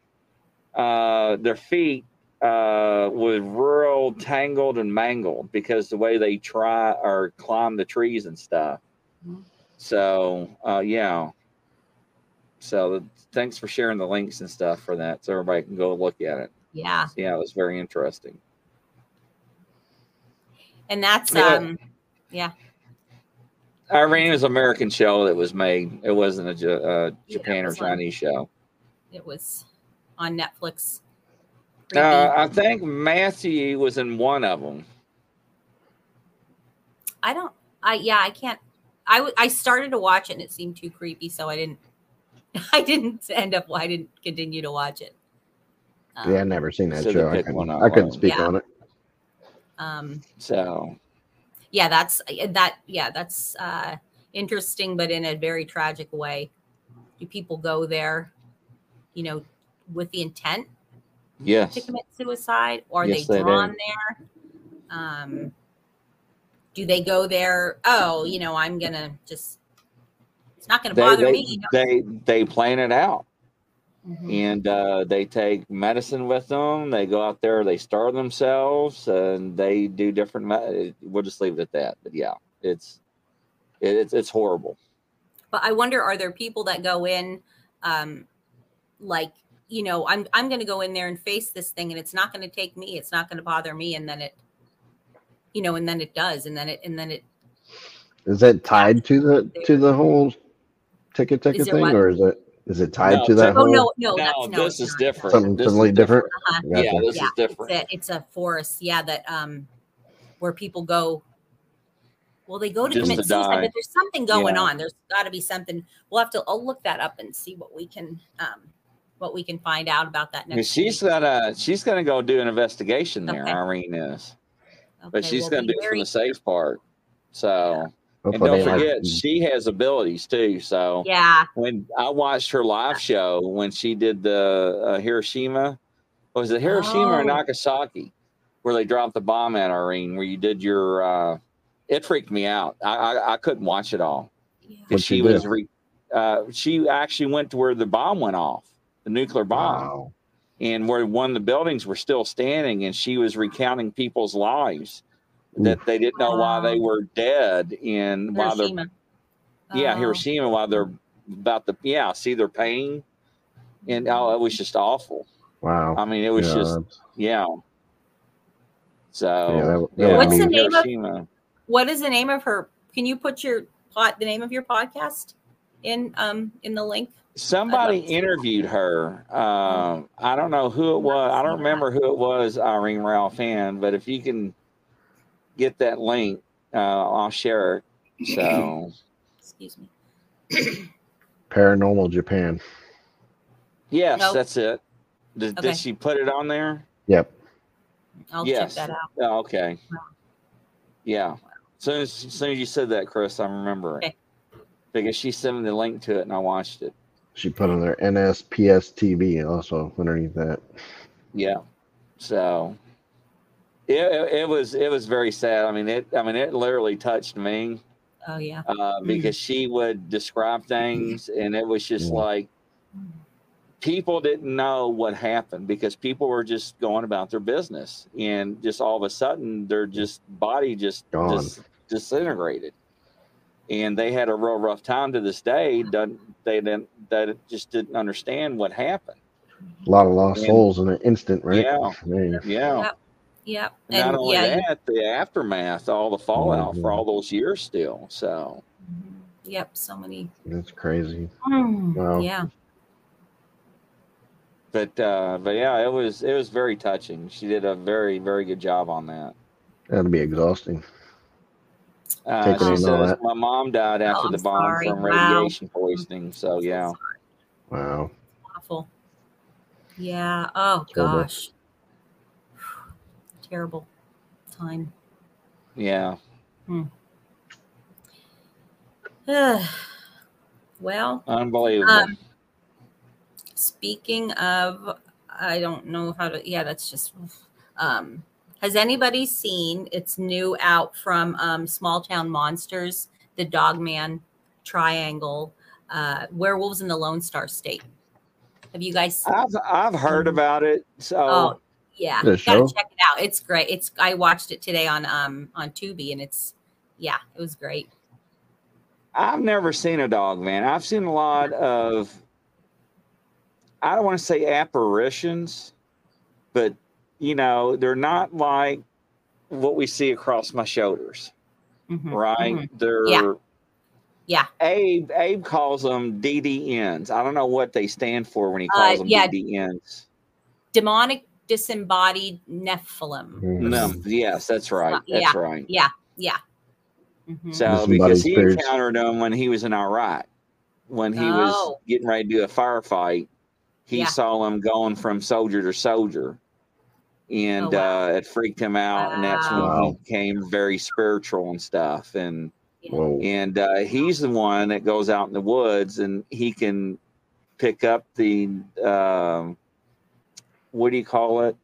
Uh, their feet uh, was real tangled and mangled because the way they try or climb the trees and stuff. Mm-hmm. So, uh, yeah. So thanks for sharing the links and stuff for that so everybody can go look at it. Yeah. So, yeah, it was very interesting. And that's, um, yeah. Irene was an American show that was made. It wasn't a J uh, Japan yeah, was or Chinese on, show. It was on Netflix. Uh, I think Matthew was in one of them. I don't, I, yeah, I can't. I, I started to watch it and it seemed too creepy. So I didn't, I didn't end up, I didn't continue to watch it. Um, yeah, I've never seen that so show. I couldn't, I couldn't speak yeah. on it. Um, so yeah, that's that. Yeah, that's, uh, interesting, but in a very tragic way. Do people go there, you know, with the intent yes. to commit suicide, or are yes, they drawn they there? Um, do they go there? Oh, you know, I'm going to just, it's not going to bother they, me. You know? They, they plan it out. Mm-hmm. And uh, they take medicine with them. They go out there, they starve themselves, and they do different. We'll just leave it at that. But yeah, it's it, it's it's horrible. But I wonder, are there people that go in, um, like you know, I'm I'm going to go in there and face this thing, and it's not going to take me, it's not going to bother me, and then it, you know, and then it does, and then it and then it. Is that tied to the to the whole ticket ticket thing, what? or is it? Is it tied no, to that? Oh, whole? no, no, no, that's, no this is not. different. Something this totally different. different. Uh-huh. Yeah, yeah, this yeah, is different. It's a, it's a forest, yeah, that um, where people go. Well, they go to Just commit to suicide, die. but there's something going yeah. on. There's got to be something. We'll have to. I'll look that up and see what we can, um, what we can find out about that. Next she's week. gonna, she's gonna go do an investigation there. Okay. Irene is, okay, but she's we'll gonna do it from the safe part. So. Yeah. And don't forget, she has abilities too. So yeah, when I watched her live show when she did the uh, Hiroshima, was it Hiroshima oh. or Nagasaki, where they dropped the bomb at Irene? Where you did your, uh, it freaked me out. I I, I couldn't watch it all. Yeah. She was re, uh, she actually went to where the bomb went off, the nuclear bomb, wow. and where one of the buildings were still standing, and she was recounting people's lives. That they didn't know why they were dead and why they're yeah oh. Hiroshima why they're about the yeah see their pain and oh it was just awful. Wow, I mean it was yeah. just yeah. So yeah, that, that yeah. what's mean. the name Hiroshima. of what is the name of her? Can you put your pot the name of your podcast in um in the link? Somebody interviewed her. Uh, I don't know who it was. I don't remember who it was. Irene Ralph Ann, but if you can. Get that link uh, I'll share. So, excuse me. Paranormal Japan. Yes, nope. That's it. Did, okay. Did she put it on there? Yep. I'll yes. check that out. Oh, okay. Wow. Yeah. As soon as, as soon as you said that, Chris, I remember it. Okay. Because she sent me the link to it and I watched it. She put on there N S P S T V also underneath that. Yeah. So it, it, it was it was very sad. I mean it I mean it literally touched me. Oh yeah. Uh, because she would describe things and it was just yeah. like people didn't know what happened because people were just going about their business and just all of a sudden their just body just, just disintegrated. And they had a real rough time to this day. Done, they didn't, they just didn't understand what happened. A lot of lost and, souls in an instant, right? Yeah, yeah, yeah. yeah. And not only yeah, that, you, the aftermath, all the fallout yeah. for all those years, still. So, yep, so many. That's crazy. Mm, wow. Yeah. But uh, but yeah, it was it was very touching. She did a very very good job on that. That'd be exhausting. Uh, she says my mom died after oh, the bomb sorry. from radiation wow. poisoning. So yeah, wow, awful. Yeah. Oh Terrible. gosh, terrible time. Yeah. Hmm. Well, unbelievable. Um, speaking of, I don't know how to. Yeah, that's just. Um, Has anybody seen, it's new out from um, Small Town Monsters, the Dogman Triangle, uh, Werewolves in the Lone Star State? Have you guys seen I've, it? I've heard about it. So. Oh, yeah. You gotta check it out. It's great. It's I watched it today on um on Tubi, and it's, yeah, it was great. I've never seen a Dogman. I've seen a lot of, I don't want to say apparitions, but you know, they're not like what we see across my shoulders, mm-hmm, right? Mm-hmm. They're, yeah. yeah. Abe Abe calls them D D Ns. I don't know what they stand for when he calls uh, them yeah. D D Ns. Demonic disembodied Nephilim. Mm-hmm. No, yes, that's right. Uh, that's yeah, right. Yeah, yeah. Mm-hmm. So because he spirits. encountered them when he was in Iraq, when he oh. was getting ready to do a firefight, he yeah. saw them going from soldier to soldier. And oh, wow. uh, it freaked him out, wow. and that's when wow. he became very spiritual and stuff. And Whoa. and uh, he's the one that goes out in the woods, and he can pick up the uh, what do you call it?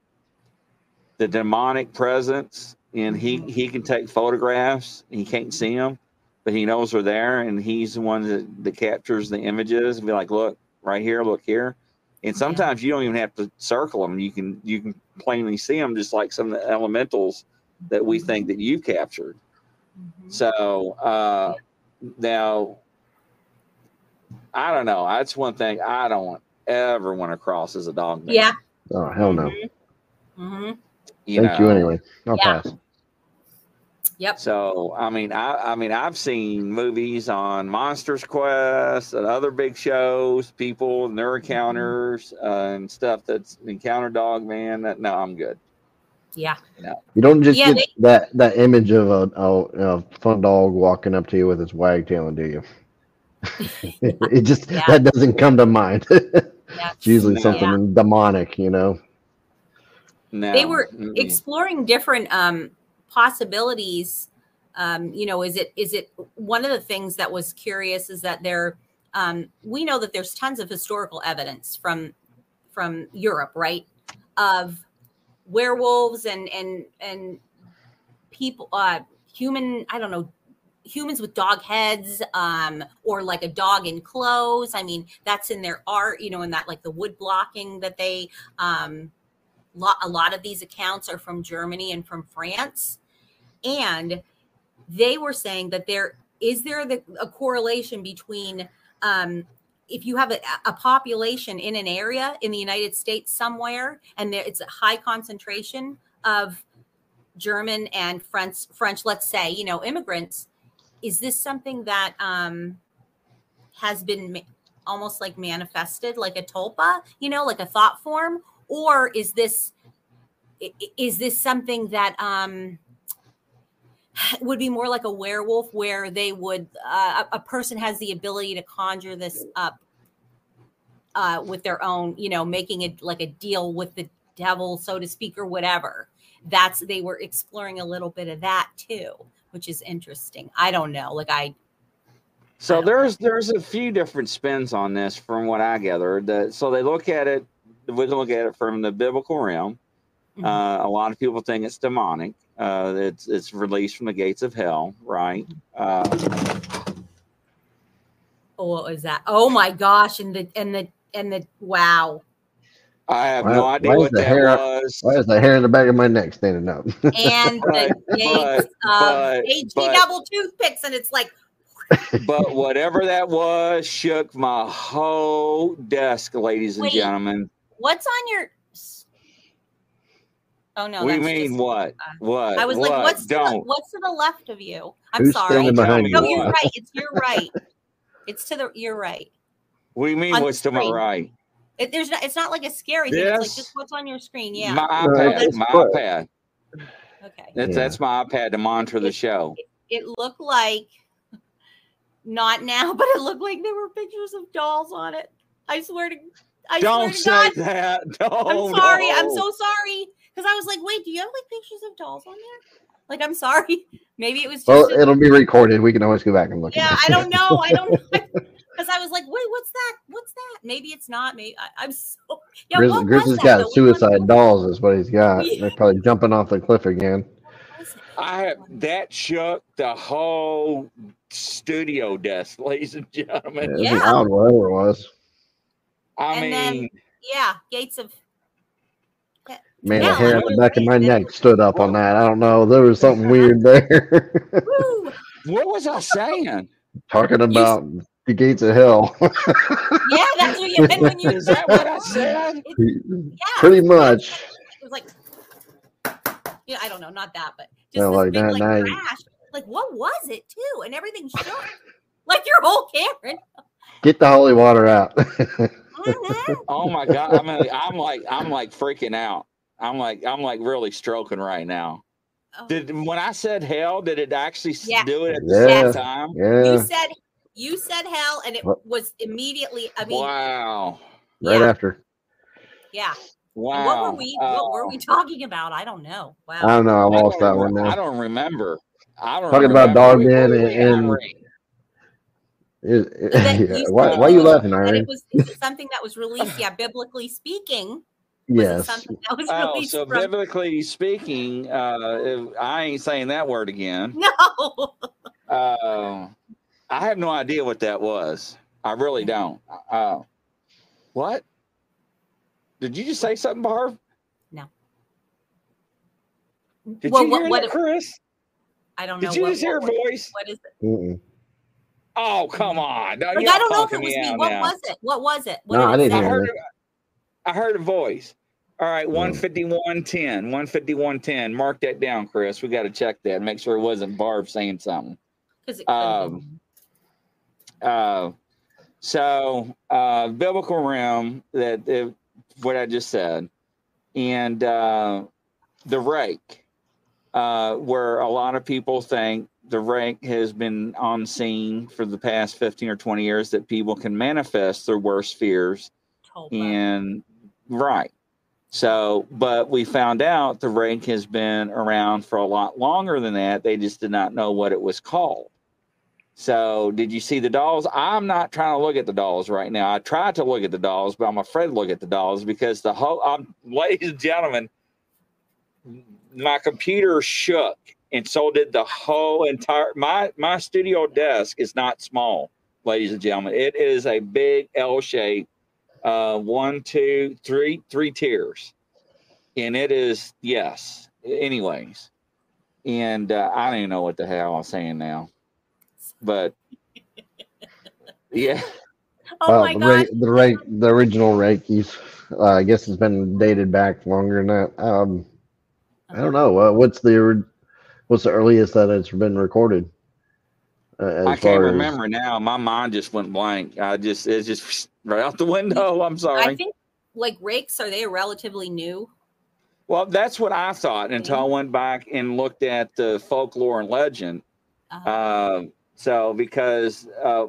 The demonic presence, and he he can take photographs. He can't see them, but he knows they're there, and he's the one that, that captures the images and be like, "Look right here, look here." And sometimes yeah. you don't even have to circle them. You can you can plainly see them, just like some of the elementals that we think that you captured. Mm-hmm. So uh, yeah. now, I don't know. That's one thing I don't ever want to cross as a dog man. Yeah. Oh, hell no. Mm-hmm. You Thank know. you anyway. I'll yeah. pass. Yep. So I mean, I I mean, I've seen movies on Monsters Quest and other big shows, people and their encounters uh, and stuff that's encounter dog man. That, no, I'm good. Yeah. No. You don't just yeah, get they, that that image of a, a, a fun dog walking up to you with its wagtailing, do you? It just yeah. that doesn't come to mind. It's usually no, something yeah. demonic, you know. No. They were mm-mm. exploring different. Um, possibilities, um, you know, is it is it one of the things that was curious is that there um, we know that there's tons of historical evidence from from Europe, right, of werewolves and and and people, uh, human, I don't know, humans with dog heads um, or like a dog in clothes. I mean, that's in their art, you know, and that like the wood blocking that they um, a lot of these accounts are from Germany and from France. And they were saying that there is there the, a correlation between um, if you have a, a population in an area in the United States somewhere, and there, it's a high concentration of German and French, French, let's say, you know, immigrants. Is this something that um, has been ma- almost like manifested, like a tulpa, you know, like a thought form? Or is this is this something that um, would be more like a werewolf, where they would uh, a, a person has the ability to conjure this up uh, with their own, you know, making it like a deal with the devil, so to speak, or whatever. That's they were exploring a little bit of that too, which is interesting. I don't know, like I. So I there's know. there's a few different spins on this, from what I gathered. The, so they look at it. We look at it from the biblical realm. Mm-hmm. Uh, a lot of people think it's demonic. Uh, it's it's released from the gates of hell, right? Uh, oh, what was that? Oh my gosh! And the and the and the wow! I have well, no idea what that hair, was. Why is the hair in the back of my neck standing up? And the gates but, of H D double toothpicks, and it's like. But whatever that was shook my whole desk, ladies and Wait, gentlemen. What's on your? Oh no! We mean just, what? Uh, what? I was what? like, what's Don't. to the, what's to the left of you? I'm Who's sorry. No, you you're right. It's you're right. It's to the. You're right. We mean on what's to my right. It, there's not. It's not like a scary this, thing. It's like just what's on your screen. Yeah. My iPad. No, my cool. iPad. Okay. That's yeah. that's my iPad to monitor it, the show. It, it looked like. Not now, but it looked like there were pictures of dolls on it. I swear to, I Don't swear to God. Don't say that. No, I'm sorry. No. I'm so sorry. Because I was like, wait, do you have like pictures of dolls on there? Like, I'm sorry. Maybe it was just. Well, it'll be recorded. We can always go back and look yeah, at it. Yeah, I don't know. I don't know. Because I was like, wait, what's that? What's that? Maybe it's not. Maybe I, I'm so. Yeah, Grizzly, Grizzly's got though? suicide dolls is what he's got. Yeah. They're probably jumping off the cliff again. I That shook the whole studio desk, ladies and gentlemen. Yeah, yeah. Wild, whatever it was. I and mean, then, yeah, gates of. Man, the yeah, hair on the back of my neck stood up on that. I don't know. There was something weird there. What was I saying? Talking about you, the gates of hell. Yeah, that's what you meant when you Is that what I said? It, yeah, pretty much. It was like, yeah, I don't know, not that, but just no, like, big, that, like, crash. Like, what was it too? And everything shook. Like your whole camera. Get the holy water out. Mm-hmm. Oh my God. I mean, I'm like, I'm like freaking out. I'm like, I'm like really stroking right now. Oh. Did when I said hell, did it actually yeah. do it at the yeah. same time? Yeah. You said you said hell, and it was immediately. I mean, wow. Yeah. Right after. Yeah. Wow. What were we? Uh, what were we talking about? I don't know. Wow. I don't know. I lost I that one. Now. I don't remember. I don't talking remember. about Dogman we and, and is, is, yeah. why, why are you laughing, Irene? It was something that was released, yeah, biblically speaking. Yes. Something that was oh, released so from... biblically speaking, uh, I ain't saying that word again. No. uh, I have no idea what that was. I really don't. Uh, what? Did you just say something, Barb? No. Did well, you hear what, what that, it, Chris? I don't know. Did you what, just hear what, a voice? What is it? Mm-mm. Oh, come on. No, like, I don't know if it was me. me. What now. was it? What was it? What no, was I didn't it? hear I heard, a, I heard a voice. All right, one fifty-one ten. one fifty-one ten. Mark that down, Chris. We got to check that. Make sure it wasn't Barb saying something. Because it could um, uh, So, uh, biblical realm that... It, what I just said, and uh, the Rake, uh, where a lot of people think the Rake has been on scene for the past fifteen or twenty years, that people can manifest their worst fears. Oh, wow. And right. So, but we found out the Rake has been around for a lot longer than that. They just did not know what it was called. So did you see the dolls? I'm not trying to look at the dolls right now. I tried to look at the dolls, but I'm afraid to look at the dolls because the whole, I'm, ladies and gentlemen, my computer shook, and so did the whole entire, my, my studio desk is not small, ladies and gentlemen. It is a big L shape, uh, one, two, three, three tiers. And it is, yes, anyways. And uh, I don't even know what the hell I'm saying now. But yeah, oh my uh, God, the Rake, the original Reiki's, uh, I guess it's been dated back longer than that. Um, I don't know uh, what's the what's the earliest that it's been recorded. Uh, I can't remember as... now. My mind just went blank. I just it's just right out the window. I'm sorry. I think like Rakes, are they relatively new? Well, that's what I thought until I went back and looked at the folklore and legend. Uh-huh. Uh, so because uh,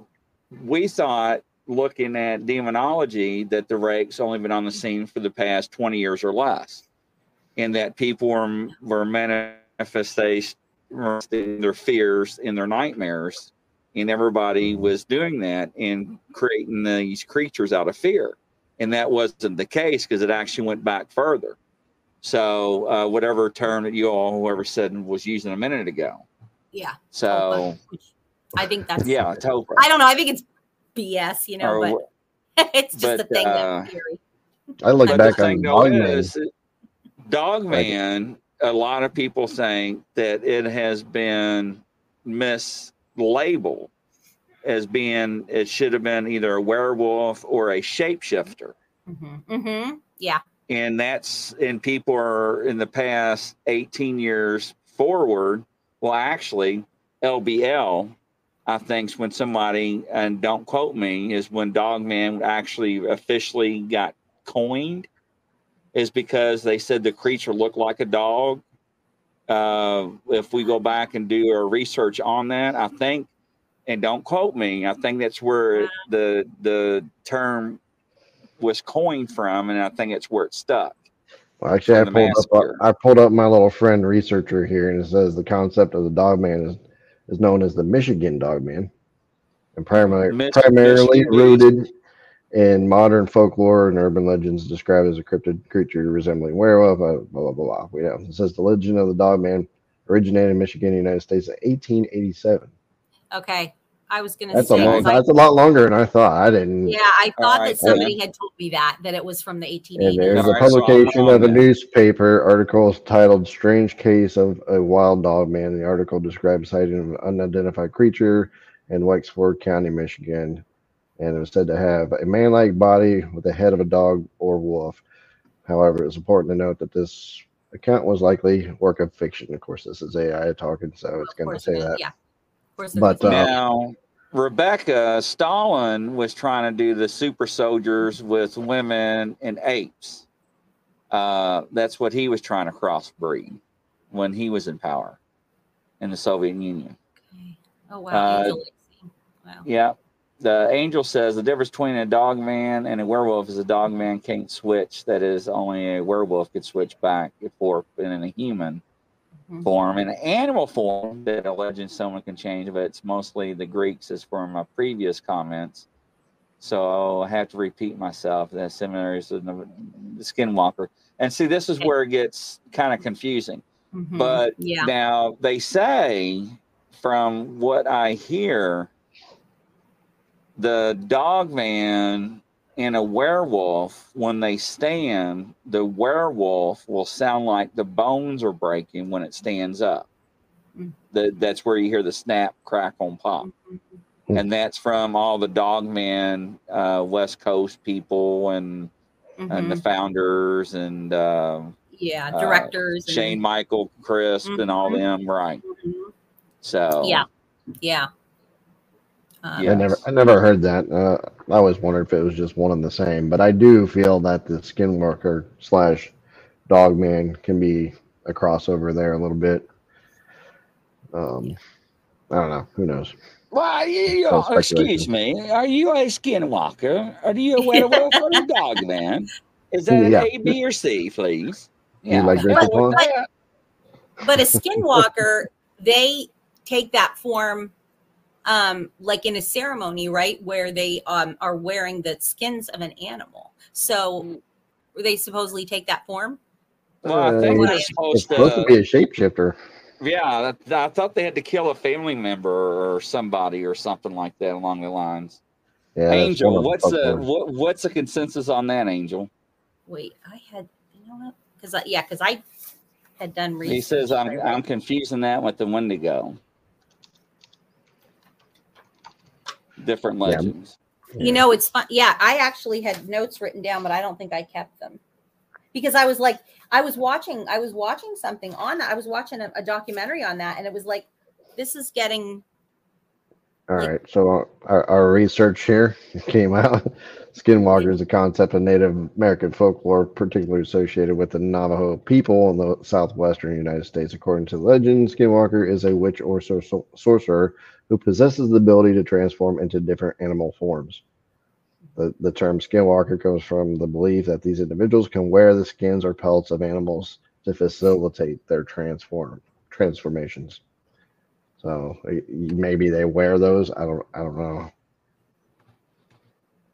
we thought, looking at demonology, that the Rake's only been on the scene for the past twenty years or less, and that people were, were manifesting their fears in their nightmares, and everybody was doing that and creating these creatures out of fear. And that wasn't the case, because it actually went back further. So uh, whatever term that you all, whoever said, was using a minute ago. Yeah. So I think that's, yeah, it's over. I don't know. I think it's B S, you know, or, but it's just but, a thing uh, that's scary. I look but back on Dogman. Dogman, a lot of people think that it has been mislabeled as being, it should have been either a werewolf or a shapeshifter. Mm-hmm. Mm-hmm. Yeah. And that's, and people are in the past eighteen years forward. Well, actually, L B L, I think, when somebody, and don't quote me, is when Dogman actually officially got coined, is because they said the creature looked like a dog. Uh, if we go back and do our research on that, I think, and don't quote me, I think that's where the the term was coined from, and I think it's where it stuck. Well, actually, I pulled, up, I pulled up my little friend researcher here, and it says the concept of the Dogman is is known as the Michigan Dogman, and primar Mich primarily Michigan rooted Michigan. in modern folklore and urban legends, described as a cryptid creature resembling werewolf, blah, blah, blah, blah. We know. It says the legend of the Dogman originated in Michigan, United States in eighteen eighty-seven. Okay. I was going to say. A long, that's I, a lot longer than I thought. I didn't. Yeah, I thought right, that somebody yeah. had told me that, that it was from the eighteen eighties. And there's all a right, publication so of a that. newspaper article titled Strange Case of a Wild Dogman. The article describes sighting of an unidentified creature in Wexford County, Michigan. And it was said to have a man-like body with the head of a dog or wolf. However, it's important to note that this account was likely work of fiction. Of course, this is A I talking, so it's going to say that. Yeah. But uh, now, Rebecca, Stalin was trying to do the super soldiers with women and apes. Uh, that's what he was trying to crossbreed when he was in power in the Soviet Union. Okay. Oh, wow. Uh, wow. Yeah. The angel says the difference between a dog man and a werewolf is a dog man can't switch. That is, only a werewolf could switch back and forth in a human Mm-hmm. form, in an animal form that a legend someone can change, but it's mostly the Greeks, as from my previous comments. So I have to repeat myself. The seminaries of the skinwalker, and see, this is where it gets kind of confusing. Mm-hmm. But yeah. now they say, from what I hear, the Dogman and a werewolf, when they stand, the werewolf will sound like the bones are breaking when it stands up. Mm-hmm. the, that's where you hear the snap, crackle, and pop. Mm-hmm. And that's from all the Dogman uh, West Coast people and, mm-hmm. and the founders and uh, yeah, directors. Uh, Shane and Michael Crisp mm-hmm. and all them, right? Mm-hmm. So yeah, yeah. Um, yes. I never, I never heard that. Uh, I always wondered if it was just one and the same, but I do feel that the skinwalker slash Dogman can be a crossover there a little bit. Um, I don't know. Who knows? Well, you, excuse me. Are you a skinwalker? Are you a werewolf or a Dogman? Is that yeah. A, B, or C, please? Yeah. Like but, but, but a skinwalker, they take that form. Um, like in a ceremony, right, where they um, are wearing the skins of an animal. So they supposedly take that form? Well, I think uh, they're supposed to, supposed to be a shapeshifter. Yeah, I thought they had to kill a family member or somebody or something like that along the lines. Yeah, Angel, what's the what, what's the consensus on that, Angel? Wait, I had, you know what? Cause I, yeah, because I had done research. He says, I'm, right? I'm confusing that with the Wendigo. Different legends. Yeah. You know, it's fun. Yeah, I actually had notes written down, but I don't think I kept them, because I was like, I was watching, I was watching something on that. I was watching a, a documentary on that, and it was like, this is getting All right, so our, our research here came out. Skinwalker is a concept of Native American folklore, particularly associated with the Navajo people in the southwestern United States. According to legend, Skinwalker is a witch or sorcer- sorcerer who possesses the ability to transform into different animal forms. The, the term Skinwalker comes from the belief that these individuals can wear the skins or pelts of animals to facilitate their transform transformations. So maybe they wear those. I don't. I don't know.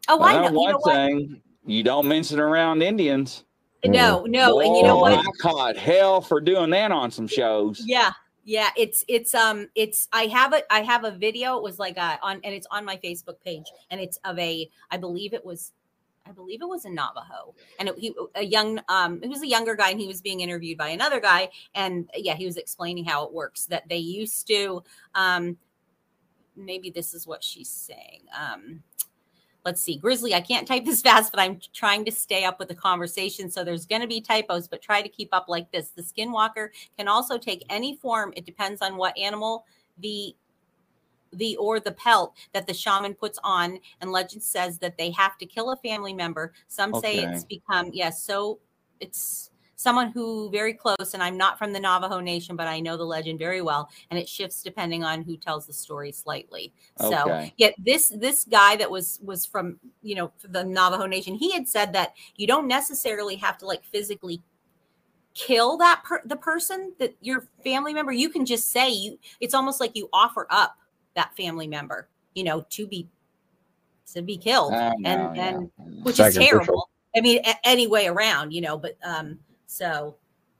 Oh, well, I know. One you know thing what? You don't mention around Indians. No, no, Boy, and you know what? I caught hell for doing that on some shows. Yeah, yeah. It's it's um it's I have a I have a video. It was like a on and it's on my Facebook page, and it's of a I believe it was. I believe it was in Navajo, and it, he, a young, um, it was a younger guy, and he was being interviewed by another guy, and yeah, he was explaining how it works, that they used to, um, maybe this is what she's saying. Um, let's see, Grizzly, I can't type this fast, but I'm trying to stay up with the conversation, so there's going to be typos, but try to keep up like this. The Skinwalker can also take any form. It depends on what animal the the or the pelt that the shaman puts on, and legend says that they have to kill a family member. Some okay. say it's become yes yeah, so it's someone who very close, and I'm not from the Navajo Nation, but I know the legend very well, and it shifts depending on who tells the story slightly. Okay. So yet this this guy that was was from, you know, the Navajo Nation, he had said that you don't necessarily have to like physically kill that per the person that your family member, you can just say you it's almost like you offer up that family member, you know, to be to be killed, oh, no, and and yeah. which is terrible. I mean, a, any way around, you know. But um, so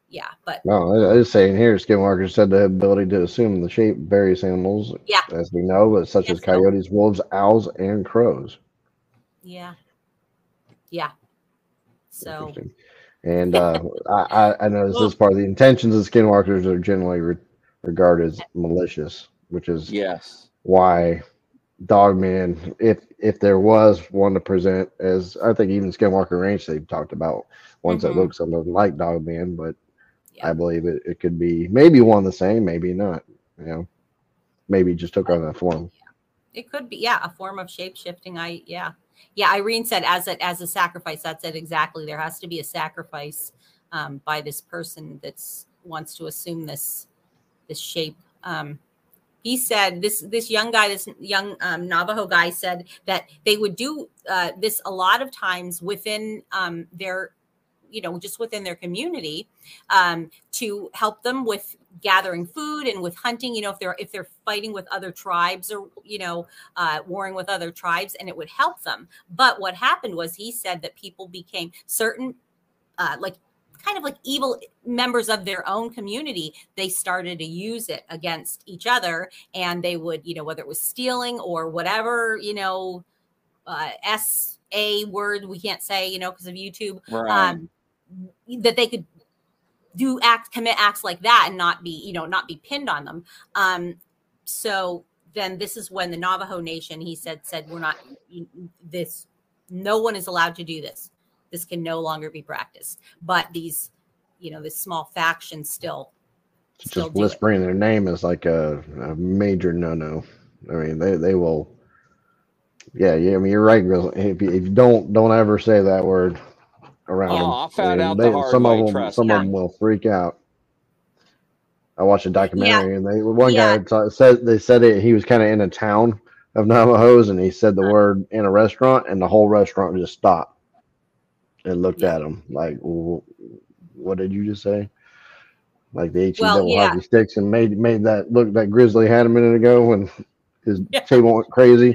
yeah. But no, I was saying here, Skinwalker said the ability to assume the shape of various animals, yeah, as we know, but such yes, as coyotes, so. wolves, owls, and crows. Yeah, yeah. So, and uh, I I noticed well, this part. The intentions of Skinwalkers are generally re regarded as malicious. Which is yes why Dogman, if if there was one to present as, I think even Skinwalker Ranch, they've talked about ones mm-hmm. that look something like Dogman, but yeah. I believe it, it could be maybe one the same, maybe not. You know, maybe just took on a form. Yeah. It could be, yeah, a form of shape shifting. I yeah, yeah. Irene said as a as a sacrifice. That's it exactly. There has to be a sacrifice um, by this person that's wants to assume this this shape. Um, He said this this young guy, this young um, Navajo guy said that they would do uh, this a lot of times within um, their, you know, just within their community um, to help them with gathering food and with hunting, you know, if they're if they're fighting with other tribes or, you know, uh, warring with other tribes, and it would help them. But what happened was he said that people became certain uh, like kind of like evil members of their own community, they started to use it against each other, and they would, you know, whether it was stealing or whatever, you know, uh, S a word we can't say, you know, because of YouTube, right. um, that they could do act, commit acts like that and not be, you know, not be pinned on them. Um, so then this is when the Navajo Nation, he said, said, we're not this, no one is allowed to do this. This can no longer be practiced, but these, you know, this small faction still. still Just whispering their name is like a, a major no-no. I mean, they they will. Yeah, yeah. I mean, you're right, Grizzly. If you, if you don't don't ever say that word around them. Oh, I found out the hard way. Some of them will freak out. I watched a documentary, yeah. and they one yeah. guy said they said it. He was kind of in a town of Navajos, and he said the uh-huh. word in a restaurant, and the whole restaurant just stopped. And looked yeah. at him like, well, "What did you just say?" Like the H E well, double yeah. hockey sticks, and made made that look that Grizzly had a minute ago when his yeah. table went crazy.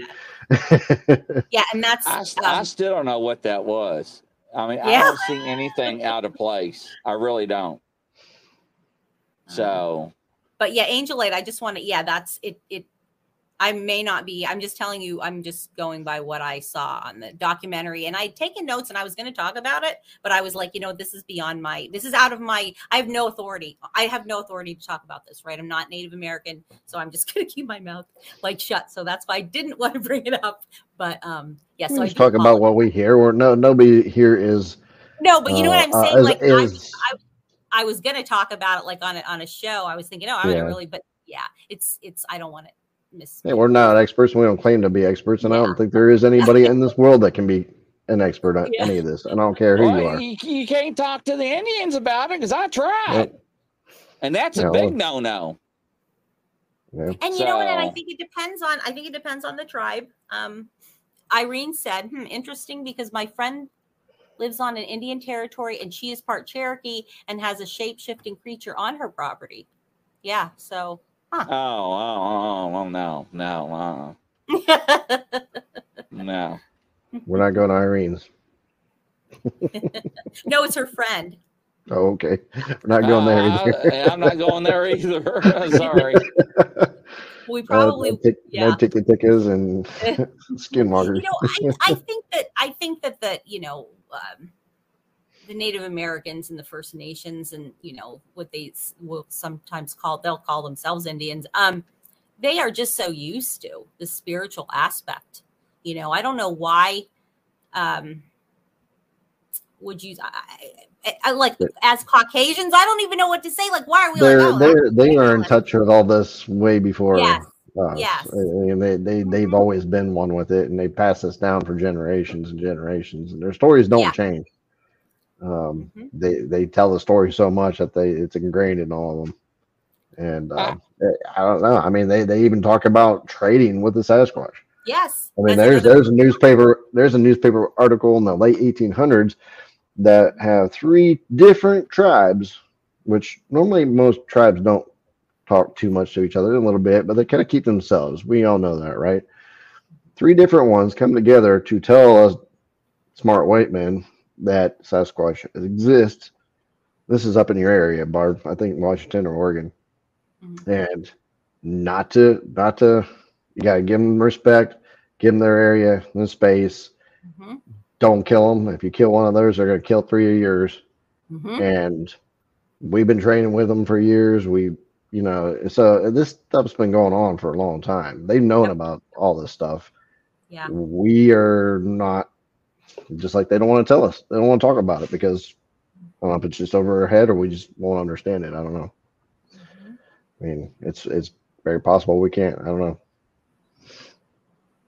Yeah, and that's I, um, I still don't know what that was. I mean, yeah. I don't see anything out of place. I really don't. So, but yeah, Angel Light. I just want to. Yeah, that's it. It. I may not be, I'm just telling you, I'm just going by what I saw on the documentary, and I'd taken notes and I was going to talk about it, but I was like, you know, this is beyond my, this is out of my, I have no authority. I have no authority to talk about this, right? I'm not Native American, so I'm just going to keep my mouth like shut. So that's why I didn't want to bring it up. But um, yes, yeah, so I just talk about what we hear. We're no, nobody here is. No, but you know uh, what I'm saying? Uh, like is, I, I, I was going to talk about it like on a, on a show. I was thinking, oh, I'm yeah. going to really, but yeah, it's, it's, I don't want it. miss. Hey, we're not experts. We don't claim to be experts, and yeah. I don't think there is anybody in this world that can be an expert on yeah. any of this. And I don't care who well, you are. You, you can't talk to the Indians about it because I tried, yep. and that's yeah, a big well, no-no. Yeah. And you so. know what? And I think it depends on. I think it depends on the tribe. Um, Irene said, "Hmm, interesting," because my friend lives on an Indian territory, and she is part Cherokee and has a shape-shifting creature on her property. Yeah, so. Huh. Oh, oh, oh, oh, no, no, uh, no. We're not going to Irene's. No, it's her friend. Oh, okay. We're not going uh, there either. I'm not going there either. I'm sorry. We probably uh, tick, yeah. no ticky tickas and skinwalkers. You know, I, I think that I think that the you know um, the Native Americans and the First Nations and you know what they will sometimes call they'll call themselves Indians. Um, they are just so used to the spiritual aspect. You know, I don't know why. Um, would you? I, I, like as Caucasians, I don't even know what to say. Like, why are we? They're, like, oh, they're, they are in touch with all this way before. Yes. Us. Yes. I mean, they, they, they've always been one with it, and they pass this down for generations and generations, and their stories don't yeah. change. Um, mm-hmm. They they tell the story so much that they it's ingrained in all of them. And um, ah. I don't know. I mean, they they even talk about trading with the Sasquatch. Yes. I mean, there's there's a newspaper there's a newspaper article in the late eighteen hundreds. That have three different tribes, which normally most tribes don't talk too much to each other, a little bit, but they kind of keep themselves. We all know that, right? Three different ones come together to tell us smart white men that Sasquatch exists. This is up in your area, Barb, I think Washington or Oregon. Mm-hmm. And not to, not to, you got to give them respect, give them their area, their space. Mm-hmm. Don't kill them. If you kill one of those, they're going to kill three of yours. Mm-hmm. And we've been training with them for years. We, you know, so this stuff's been going on for a long time. They've known yep. about all this stuff. Yeah. We are not, just like they don't want to tell us. They don't want to talk about it because I don't know if it's just over our head or we just won't understand it. I don't know. Mm-hmm. I mean, it's, it's very possible we can't. I don't know.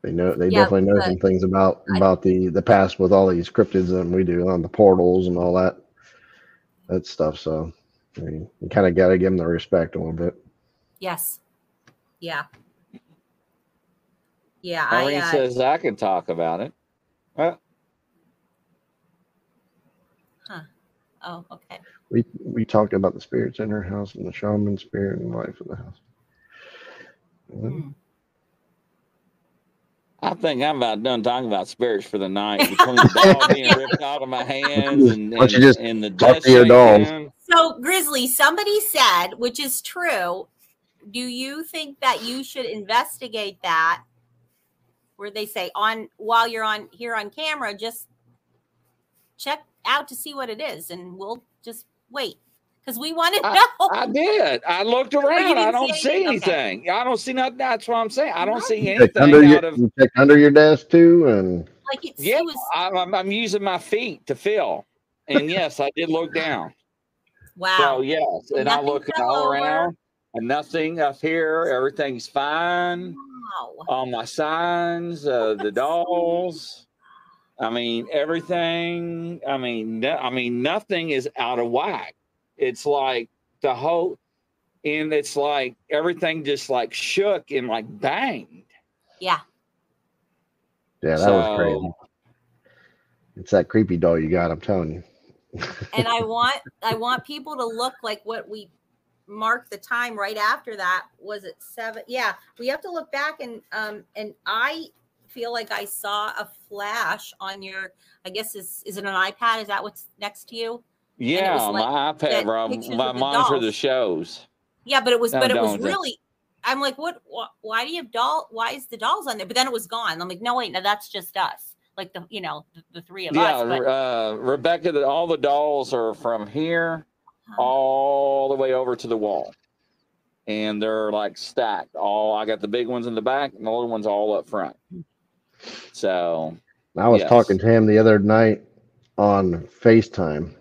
They know they yeah, definitely know some things about about the the past with all these cryptids and we do on the portals and all that that stuff. So I mean, you kind of got to give them the respect a little bit. Yes. Yeah. Yeah. Irene I, uh, says I can talk about it. Well, huh. Oh, okay. We we talked about the spirits in her house and the shaman spirit and life of the house. Hmm. I think I'm about done talking about spirits for the night. Between the dog being ripped out of my hands and, and, just and the dust to your dogs. So, Grizzly, somebody said, which is true, do you think that you should investigate that? Where they say on while you're on here on camera, just check out to see what it is, and we'll just wait because we want to know. I did. I looked around. I don't see anything. Okay. I don't see nothing. That's what I'm saying. I don't see anything. Under your, out of, you check under your desk too, and like it's, yeah, it was, I'm, I'm using my feet to feel. And yes, I did look down. Wow. So yes, and I look all over. Around, and nothing up here. Everything's fine. Wow. All my signs, uh, the dolls. I mean, everything. I mean, no, I mean, nothing is out of whack. It's like the whole, and it's like everything just like shook and like banged. Yeah. Yeah, that so, was crazy. It's that creepy doll you got, I'm telling you. And I want, I want people to look like what we marked the time right after that. Was it seven? Yeah, we have to look back and, um, and I feel like I saw a flash on your, I guess, is, is it an iPad? Is that what's next to you? Yeah, like my iPad, Rob, my monitor dolls. The shows. Yeah, but it was, no, but it was really. I'm like, what? Wh why do you have doll? Why is the dolls on there? But then it was gone. I'm like, no, wait, no, that's just us. Like the, you know, the, the three of yeah, us. Yeah, uh, Rebecca, the, all the dolls are from here, uh-huh. all the way over to the wall, and they're like stacked. All I got the big ones in the back, and the little ones all up front. So I was yes. talking to him the other night on FaceTime.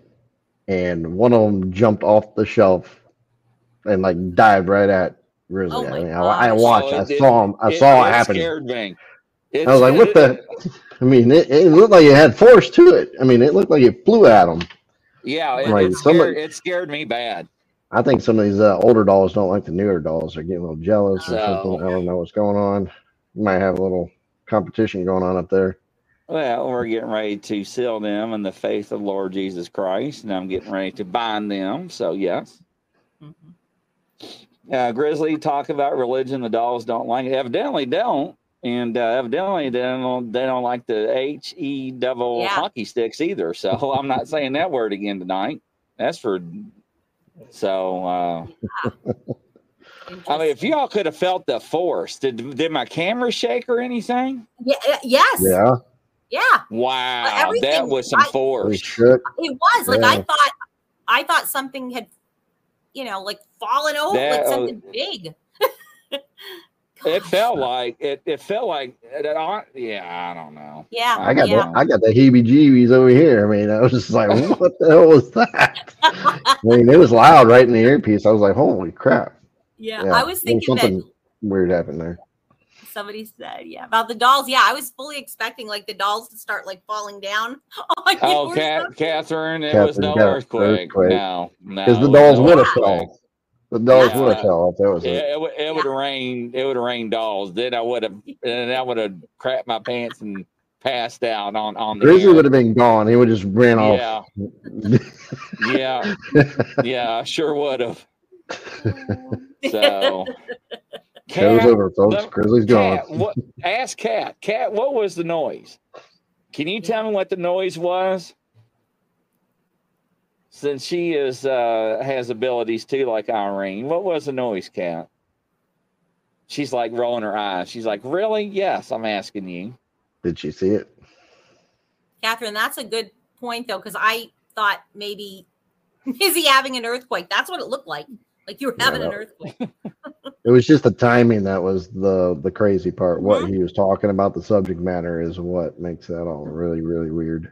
And one of them jumped off the shelf and like dived right at Grizzly. Oh I, mean, I, I watched. So I did, saw him. I it, saw it, it happening. Scared me. It I was like, "What the?" I mean, it, it looked like it had force to it. I mean, it looked like it flew at him. Yeah, it, like, it, scared, somebody, it scared me bad. I think some of these uh, older dolls don't like the newer dolls. They're getting a little jealous or so, something. I don't know what's going on. You might have a little competition going on up there. Well, we're getting ready to seal them in the faith of Lord Jesus Christ, and I'm getting ready to bind them. So, yes. Mm-hmm. uh, Grizzly, talk about religion. The dolls don't like it. Evidently don't. And uh, evidently they don't, they don't like the H E double yeah. hockey sticks either. So I'm not saying that word again tonight. That's for... So, uh, I mean, if y'all could have felt the force, did did my camera shake or anything? Yeah. Yes. Yeah. Yeah. Wow. Uh, that was some I, force. It was like, yeah. I thought, I thought something had, you know, like fallen over, that, like something uh, big. It felt like it. It felt like uh, yeah. I don't know. Yeah. I got yeah. the I got the heebie-jeebies over here. I mean, I was just like, what the hell was that? I mean, it was loud right in the earpiece. I was like, holy crap. Yeah, yeah. I was thinking something that weird happened there. Somebody said, yeah, about the dolls. Yeah, I was fully expecting like the dolls to start like falling down. Like, oh, Kat, Catherine, it Catherine, was no earthquake. earthquake. No, no. Because the dolls no would have fell. The dolls yeah, would have fell. That was yeah, it. It would, it would yeah. rain. It would rain dolls. Then I would have. Then I would have crapped my pants and passed out on on the. Grizzly would have been gone. He would have just ran yeah. off. Yeah, yeah, sure would have. So, Cat, show's over, folks. The, Grizzly's gone. Cat, what, ask Cat. Cat, what was the noise? Can you tell me what the noise was? Since she is uh, has abilities too, like Irene, what was the noise, Cat? She's like rolling her eyes. She's like, really? Yes, I'm asking you. Did she see it? Catherine, that's a good point, though, because I thought maybe, is he having an earthquake? That's what it looked like. Like you were having yeah, an earthquake. It was just the timing that was the, the crazy part. What yeah. he was talking about, the subject matter, is what makes that all really, really weird.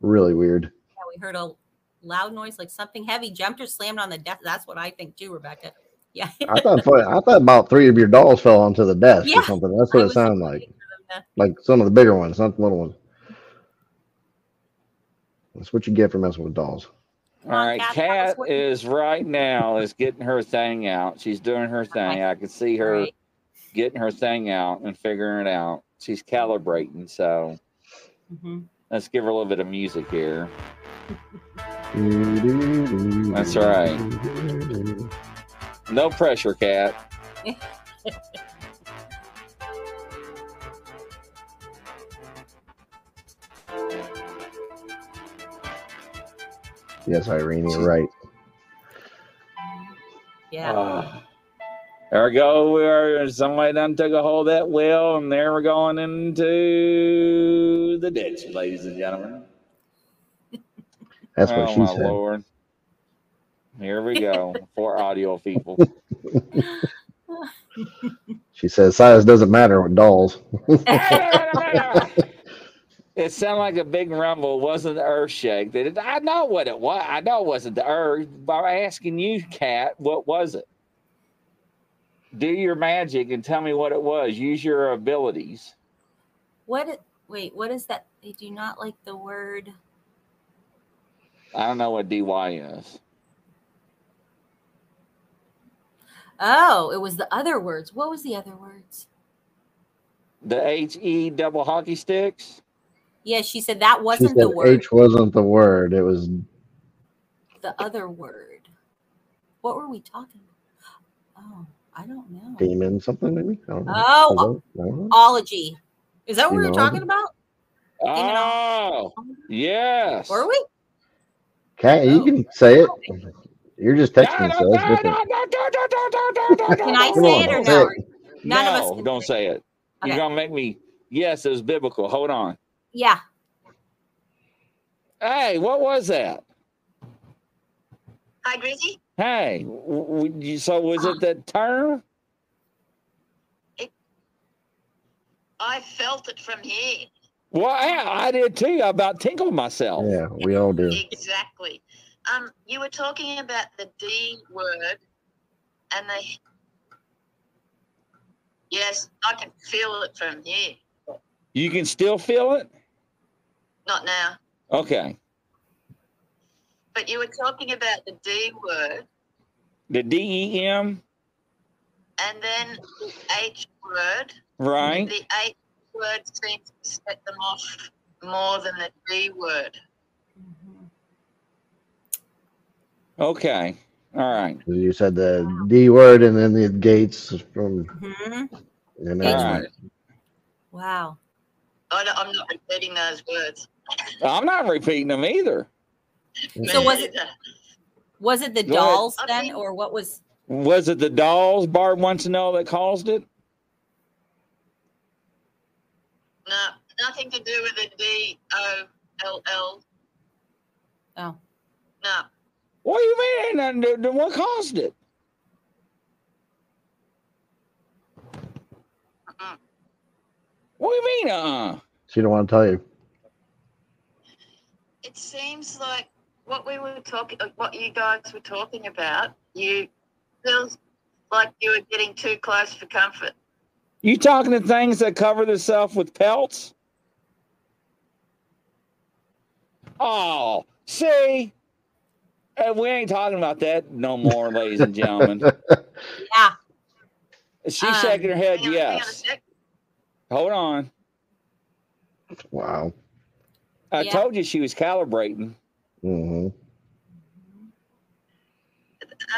Really weird. Yeah, we heard a loud noise, like something heavy jumped or slammed on the desk. That's what I think too, Rebecca. Yeah. I thought I thought about three of your dolls fell onto the desk yeah. or something. That's what I it sounded like. To... Like some of the bigger ones, not the little ones. That's what you get for messing with dolls. All right, Kat is right now is getting her thing out. She's doing her thing. I can see her getting her thing out and figuring it out. She's calibrating, so mm-hmm. let's give her a little bit of music here. That's right. No pressure, Kat. Yes, Irene, you're right. Yeah. Uh, there we go. We are, somebody done took a hold of that wheel, and there we're going into the ditch, ladies and gentlemen. That's what oh, she my said. Lord. Here we go for audio people. She says size doesn't matter with dolls. It sounded like a big rumble. It wasn't the earth shake. Did it? I know what it was. I know it wasn't the earth. But I'm asking you, Kat, what was it? Do your magic and tell me what it was. Use your abilities. What? Wait, what is that? They do not like the word. I don't know what D Y is. Oh, it was the other words. What was the other words? The H E double hockey sticks? Yeah, she said that wasn't said the word. H wasn't the word. It was the other word. What were we talking about? Oh, I don't know. Demon something maybe? I don't know. Oh, no. Ology. Is that what we were talking about? Oh, yes. Were we? Kat, you can say it. You're just texting us. No, no, no, no, no, no, no, can I say on, it or no? None no, of us. Don't say it. Okay. You're gonna make me. Yes, it was biblical. Hold on. Yeah. Hey, what was that? Hi, Grizzly. Hey, you, so was uh, it the term? It, I felt it from here. Well, yeah, I did too. I about tinkled myself. Yeah, we all do. Exactly. Um, you were talking about the D word and the Yes, I can feel it from here. You can still feel it? Not now. Okay. But you were talking about the D word. The D E M. And then the H word. Right. The H word seems to set them off more than the D word. Okay. All right. So you said the D word and then the gates from. Mm-hmm. And that's right. Wow. I don't, I'm not repeating those words. I'm not repeating them either. So was it was it the dolls what? then, or what was? Was it the dolls? Barb wants to know that caused it. No, nothing to do with the D O L L. Oh. No. What do you mean? And what caused it? Uh-uh. What do you mean? Uh-uh. She don't want to tell you. It seems like what we were talking, what you guys were talking about, you feels like you were getting too close for comfort. You talking to things that cover themselves with pelts? Oh, see. And we ain't talking about that no more, ladies and gentlemen. Yeah. She's um, shaking her head, on, yes. Hold on. Wow. I yeah. told you she was calibrating. Mm-hmm.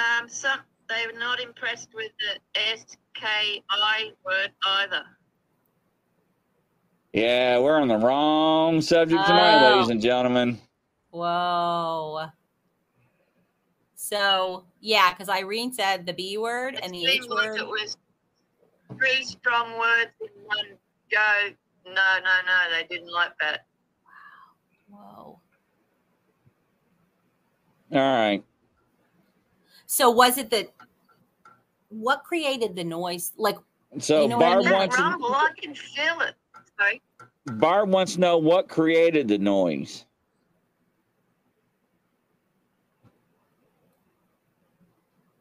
Um, some, they were not impressed with the S K I word either. Yeah, we're on the wrong subject oh. tonight, ladies and gentlemen. Whoa. So, yeah, because Irene said the B word and the H word. It was three strong words in one go. No, no, no, they didn't like that. Wow. Whoa. All right. So was it the, what created the noise? Like, so you know Barb wants to, I can feel it. Sorry. Barb wants to know what created the noise.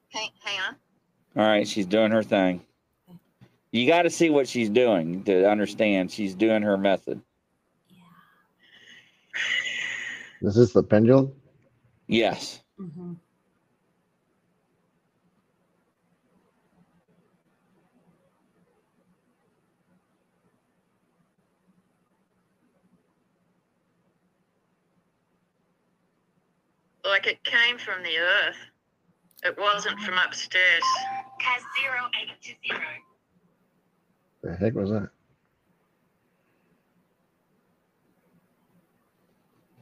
Hang, hang on. All right, she's doing her thing. You got to see what she's doing to understand. She's doing her method. Yeah. Is this the pendulum? Yes. Mm-hmm. Like it came from the earth. It wasn't from upstairs. Cast zero eight two zero. The heck was that?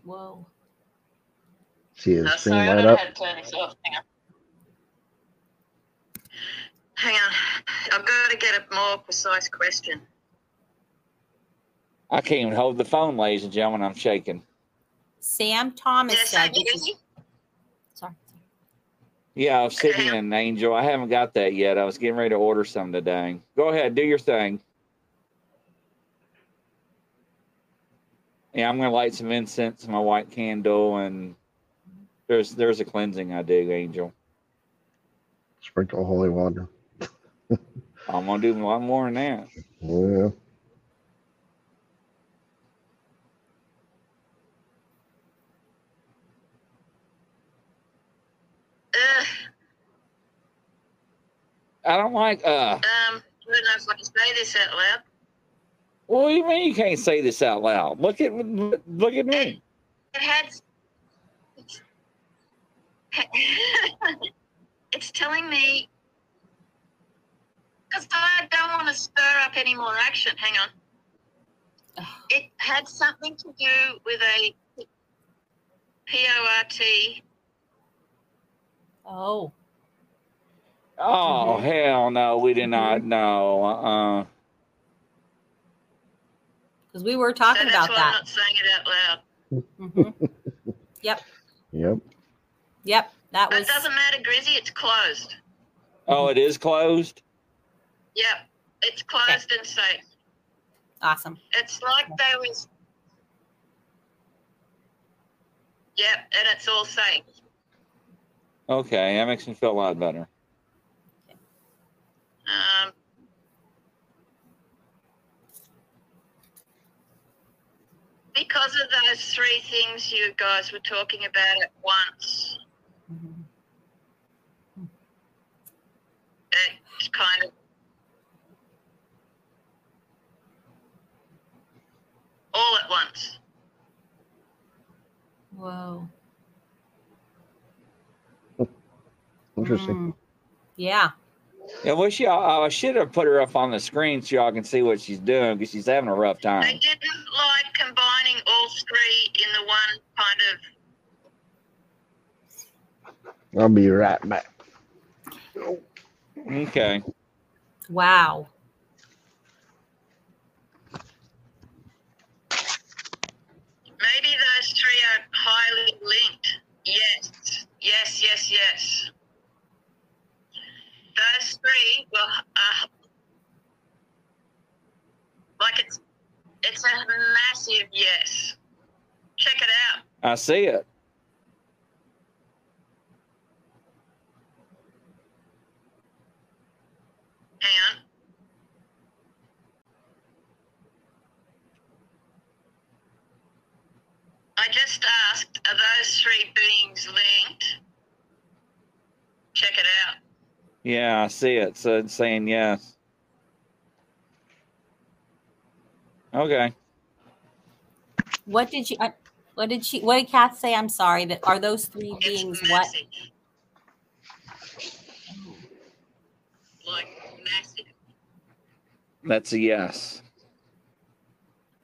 Whoa. See his no, thing sorry, light I don't up. Know how to turn this off. Hang on. Hang on. I've got to get a more precise question. I can't even hold the phone, ladies and gentlemen. I'm shaking. Sam Thomas yes, said. Yeah, I'm sitting in an angel. I haven't got that yet. I was getting ready to order some today. Go ahead, do your thing. Yeah, I'm gonna light some incense, my white candle, and there's there's a cleansing I do, Angel. Sprinkle holy water. I'm gonna do a lot more than that. Yeah. Uh, I don't like. Uh, um, I don't know if I can say this out loud. What do you mean you can't say this out loud? Look at look at me. It had. It's, it's telling me because I don't want to stir up any more action. Hang on. It had something to do with a P O R T. Oh. Oh, mm-hmm. Hell no. We did not know. Uh-uh. Because we were talking so about that. I'm not saying it out loud. Mm-hmm. Yep. Yep. Yep. That was... It doesn't matter, Grizzy. It's closed. Oh, it is closed? Yep. It's closed okay. and safe. Awesome. It's like yeah. they was... Yep. And it's all safe. Okay, that makes me feel a lot better. Um, because you guys were talking about it once. Mm-hmm. It's kind of all at once. Whoa. Interesting. Mm. Yeah. Yeah, well, she, I, I should have put her up on the screen so y'all can see what she's doing, because she's having a rough time. I didn't like combining all three in the one kind of... I'll be right back. Okay. Wow. Maybe those three are highly linked. Yes. Yes, yes, yes. Those three, well, uh, like it's it's a massive yes. Check it out. I see it. Hang on. I just asked, are those three beings linked? Check it out. Yeah, I see it. So it's saying yes. Okay. What did you? Uh, what did she? What did Kath say? I'm sorry. That are those three it's beings? Massive. What? Like massive. That's a yes.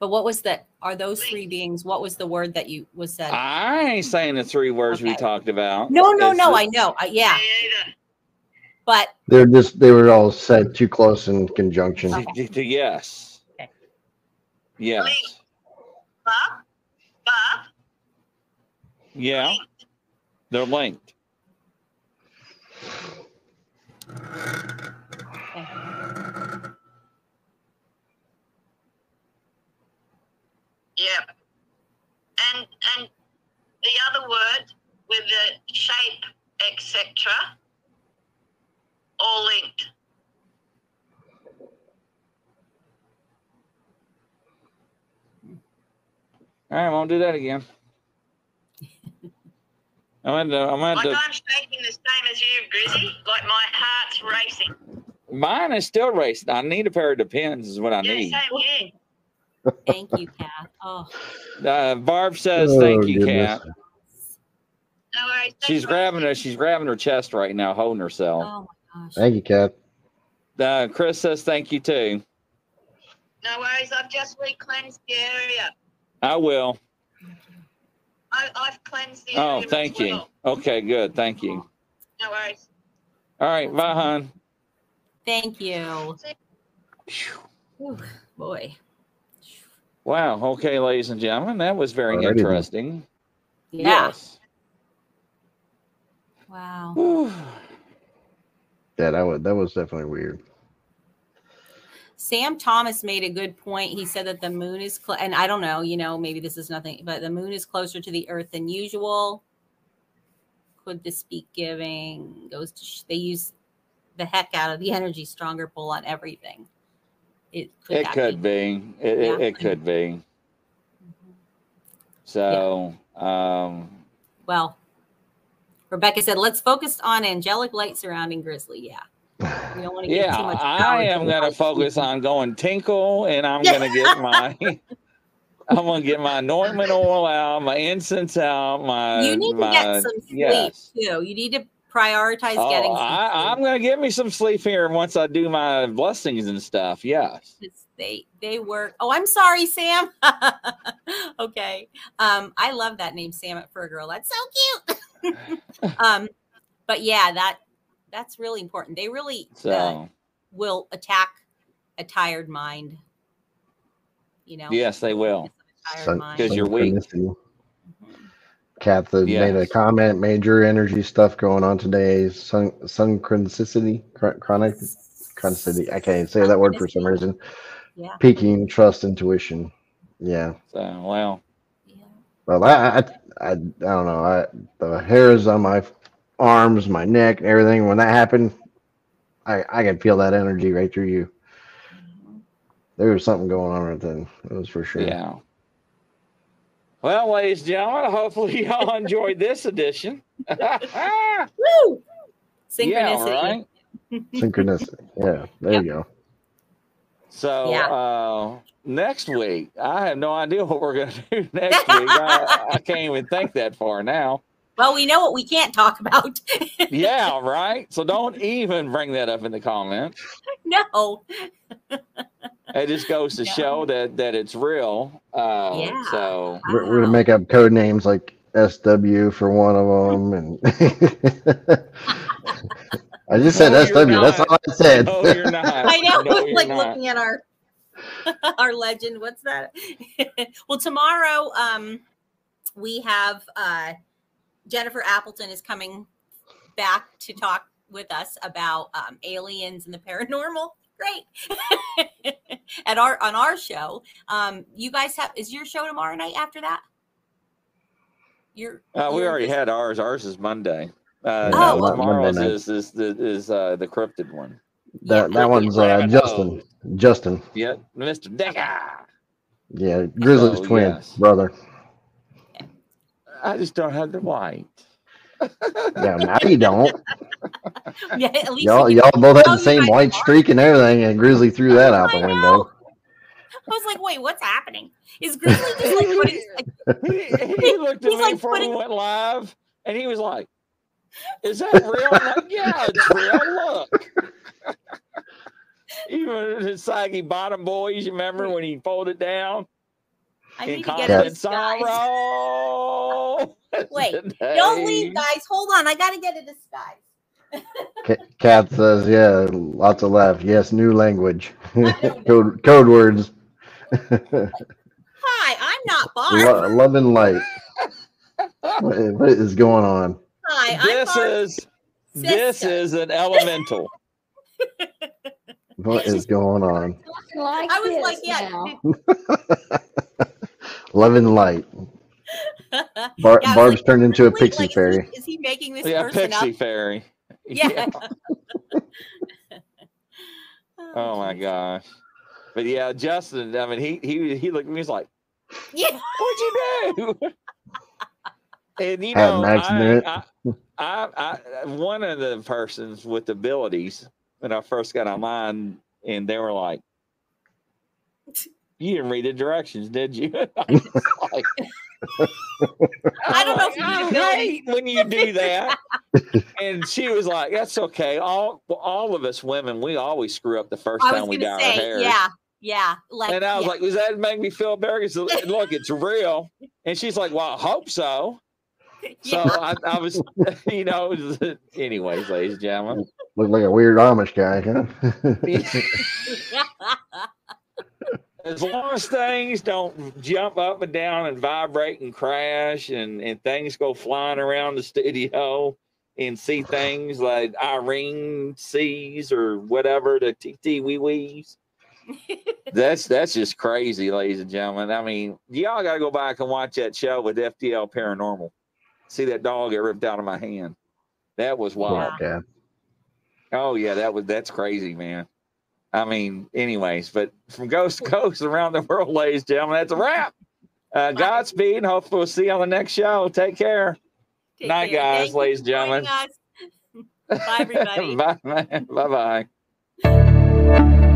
But what was that? Are those three beings? What was the word that you was said? I ain't saying the three words okay. we talked about. No, no, it's no. Just, I know. Uh, yeah. But they're just, they were all said too close in conjunction. Okay. Yes. Okay. Yes. Link. Bob? Bob? Yeah. Link. They're linked. Okay. Yeah. And, and the other word with the shape, et cetera, all linked. All right, I won't do that again. I'm gonna, I'm gonna like to... I'm shaking the same as you, Grizzy. Like my heart's racing. Mine is still racing. I need a pair of depends is what I yeah, need. Same here. Thank you, Kath. Oh. Uh, Barb says oh, thank you, goodness. Kath. No worries. She's grabbing her. She's grabbing her chest right now, holding herself. Oh. Thank you, Kat. Uh, Chris says thank you, too. No worries. I've just re-cleansed the area. I will. I, I've cleansed the area. Oh, thank you. Well. Okay, good. Thank you. No worries. All right. Bye, hon. Thank you. Whew, boy. Wow. Okay, ladies and gentlemen, that was very Alrighty. Interesting. Yeah. Yes. Wow. Whew. That I would, that was definitely weird. Sam Thomas made a good point. He said that the moon is, and I don't know, you know, maybe this is nothing, but the moon is closer to the earth than usual. Could this be giving, goes to, they use the heck out of the energy, stronger pull on everything. It could, it could be. be. It, yeah. it, it could be. Mm-hmm. So, yeah. um, well. Rebecca said, let's focus on angelic light surrounding Grizzly. Yeah. We don't want to get yeah, too much I am going to focus on going tinkle, and I'm going to get my I'm going to get my anointment oil out, my incense out, my You need my, to get some sleep yes. too. You need to prioritize oh, getting some I, sleep. I'm going to get me some sleep here once I do my blessings and stuff. Yes. It's They they work. Oh, I'm sorry, Sam. Okay. Um, I love that name, Sam, for a girl. That's so cute. um, but yeah, that that's really important. They really so. uh, will attack a tired mind. You know. Yes, they will. Because you're weak. Kat mm-hmm. yes. made a comment. Major energy stuff going on today. Sun synchronicity, chronic. Synchronicity. I can't say that word for some reason. Yeah. Peaking trust, intuition, yeah. So wow. Yeah. Well, I, I, I, I don't know. I the hairs on my arms, my neck, and everything. When that happened, I, I could feel that energy right through you. There was something going on right then. That was for sure. Yeah. Well, ladies and gentlemen, hopefully y'all enjoyed this edition. Woo! Synchronicity. Yeah, right? Synchronicity. Yeah, there yep. you go. So yeah. uh, next week, I have no idea what we're going to do next week. I, I can't even think that far now. Well, we know what we can't talk about. Yeah, right? So don't even bring that up in the comments. No. It just goes to no. show that, that it's real. Uh, yeah. So We're, we're going to make up code names like S W for one of them. And I just said no, S W. That's all I said. No, you're not. I know. No, you're like not. Looking at our, our legend. What's that? Well, tomorrow um, we have uh, Jennifer Appleton is coming back to talk with us about um, aliens and the paranormal. Great. At our on our show, um, you guys have is your show tomorrow night after that? You're, uh, we already had ours. Ours is Monday. Uh, oh, no, tomorrow's Monday is is the is uh, the cryptid one. That yeah, that one's uh, Justin. Justin. Yeah, Mister Decker. Yeah, Grizzly's oh, twin yes. brother. I just don't have the white. Yeah, now you don't. Yeah, at least y'all, y'all both had the same white streak and everything, and Grizzly threw that oh, out the window. I was like, "Wait, what's happening?" Is Grizzly just like putting? Like, he, he looked at me like before putting, we went live, and he was like, "Is that real?" I'm like, yeah, it's real. Look, even the Saggy Bottom Boys. You remember when he folded down? I need to get it, sorrow. Wait, today. Don't leave, guys. Hold on, I gotta get a disguise. Cat says, "Yeah, lots of laugh. Yes, new language, code code words." Hi, I'm not Barb. Lo love and light. what, what is going on? Hi, I'm this Barb is sister. This is an elemental. What is going on? Like I was like, yeah. Love and light. Bar yeah, Barb's like, turned into a pixie like, fairy. Is he, is he making this yeah, person pixie up? Fairy. Yeah. yeah. Oh my gosh. But yeah, Justin, I mean he he he looked at me, he's like, yeah, what'd you do? And you know, I, I, I, I one of the persons with abilities when I first got online and they were like, you didn't read the directions, did you? I, like, I don't know if you hate when you do that. And she was like, that's okay. All all of us women, we always screw up the first time we dye say, our hair. Yeah, yeah. Like, and I was yeah. like, does that make me feel better? Because look, it's real. And she's like, well, I hope so. So yeah. I, I was, you know, anyways, ladies and gentlemen. Looked like a weird Amish guy, huh? As long as things don't jump up and down and vibrate and crash and, and things go flying around the studio and see things like Irene sees or whatever, the T T wee wees. That's that's just crazy, ladies and gentlemen. I mean, y'all got to go back and watch that show with F D L Paranormal. See that dog get ripped out of my hand. That was wild. Yeah. Oh, yeah, that was that's crazy, man. I mean, anyways, but from coast to coast around the world, ladies and gentlemen, that's a wrap. Uh, Godspeed. Hopefully we'll see you on the next show. Take care. Take Night, care. guys, Thank ladies and gentlemen. Bye, everybody. Bye, man. Bye-bye.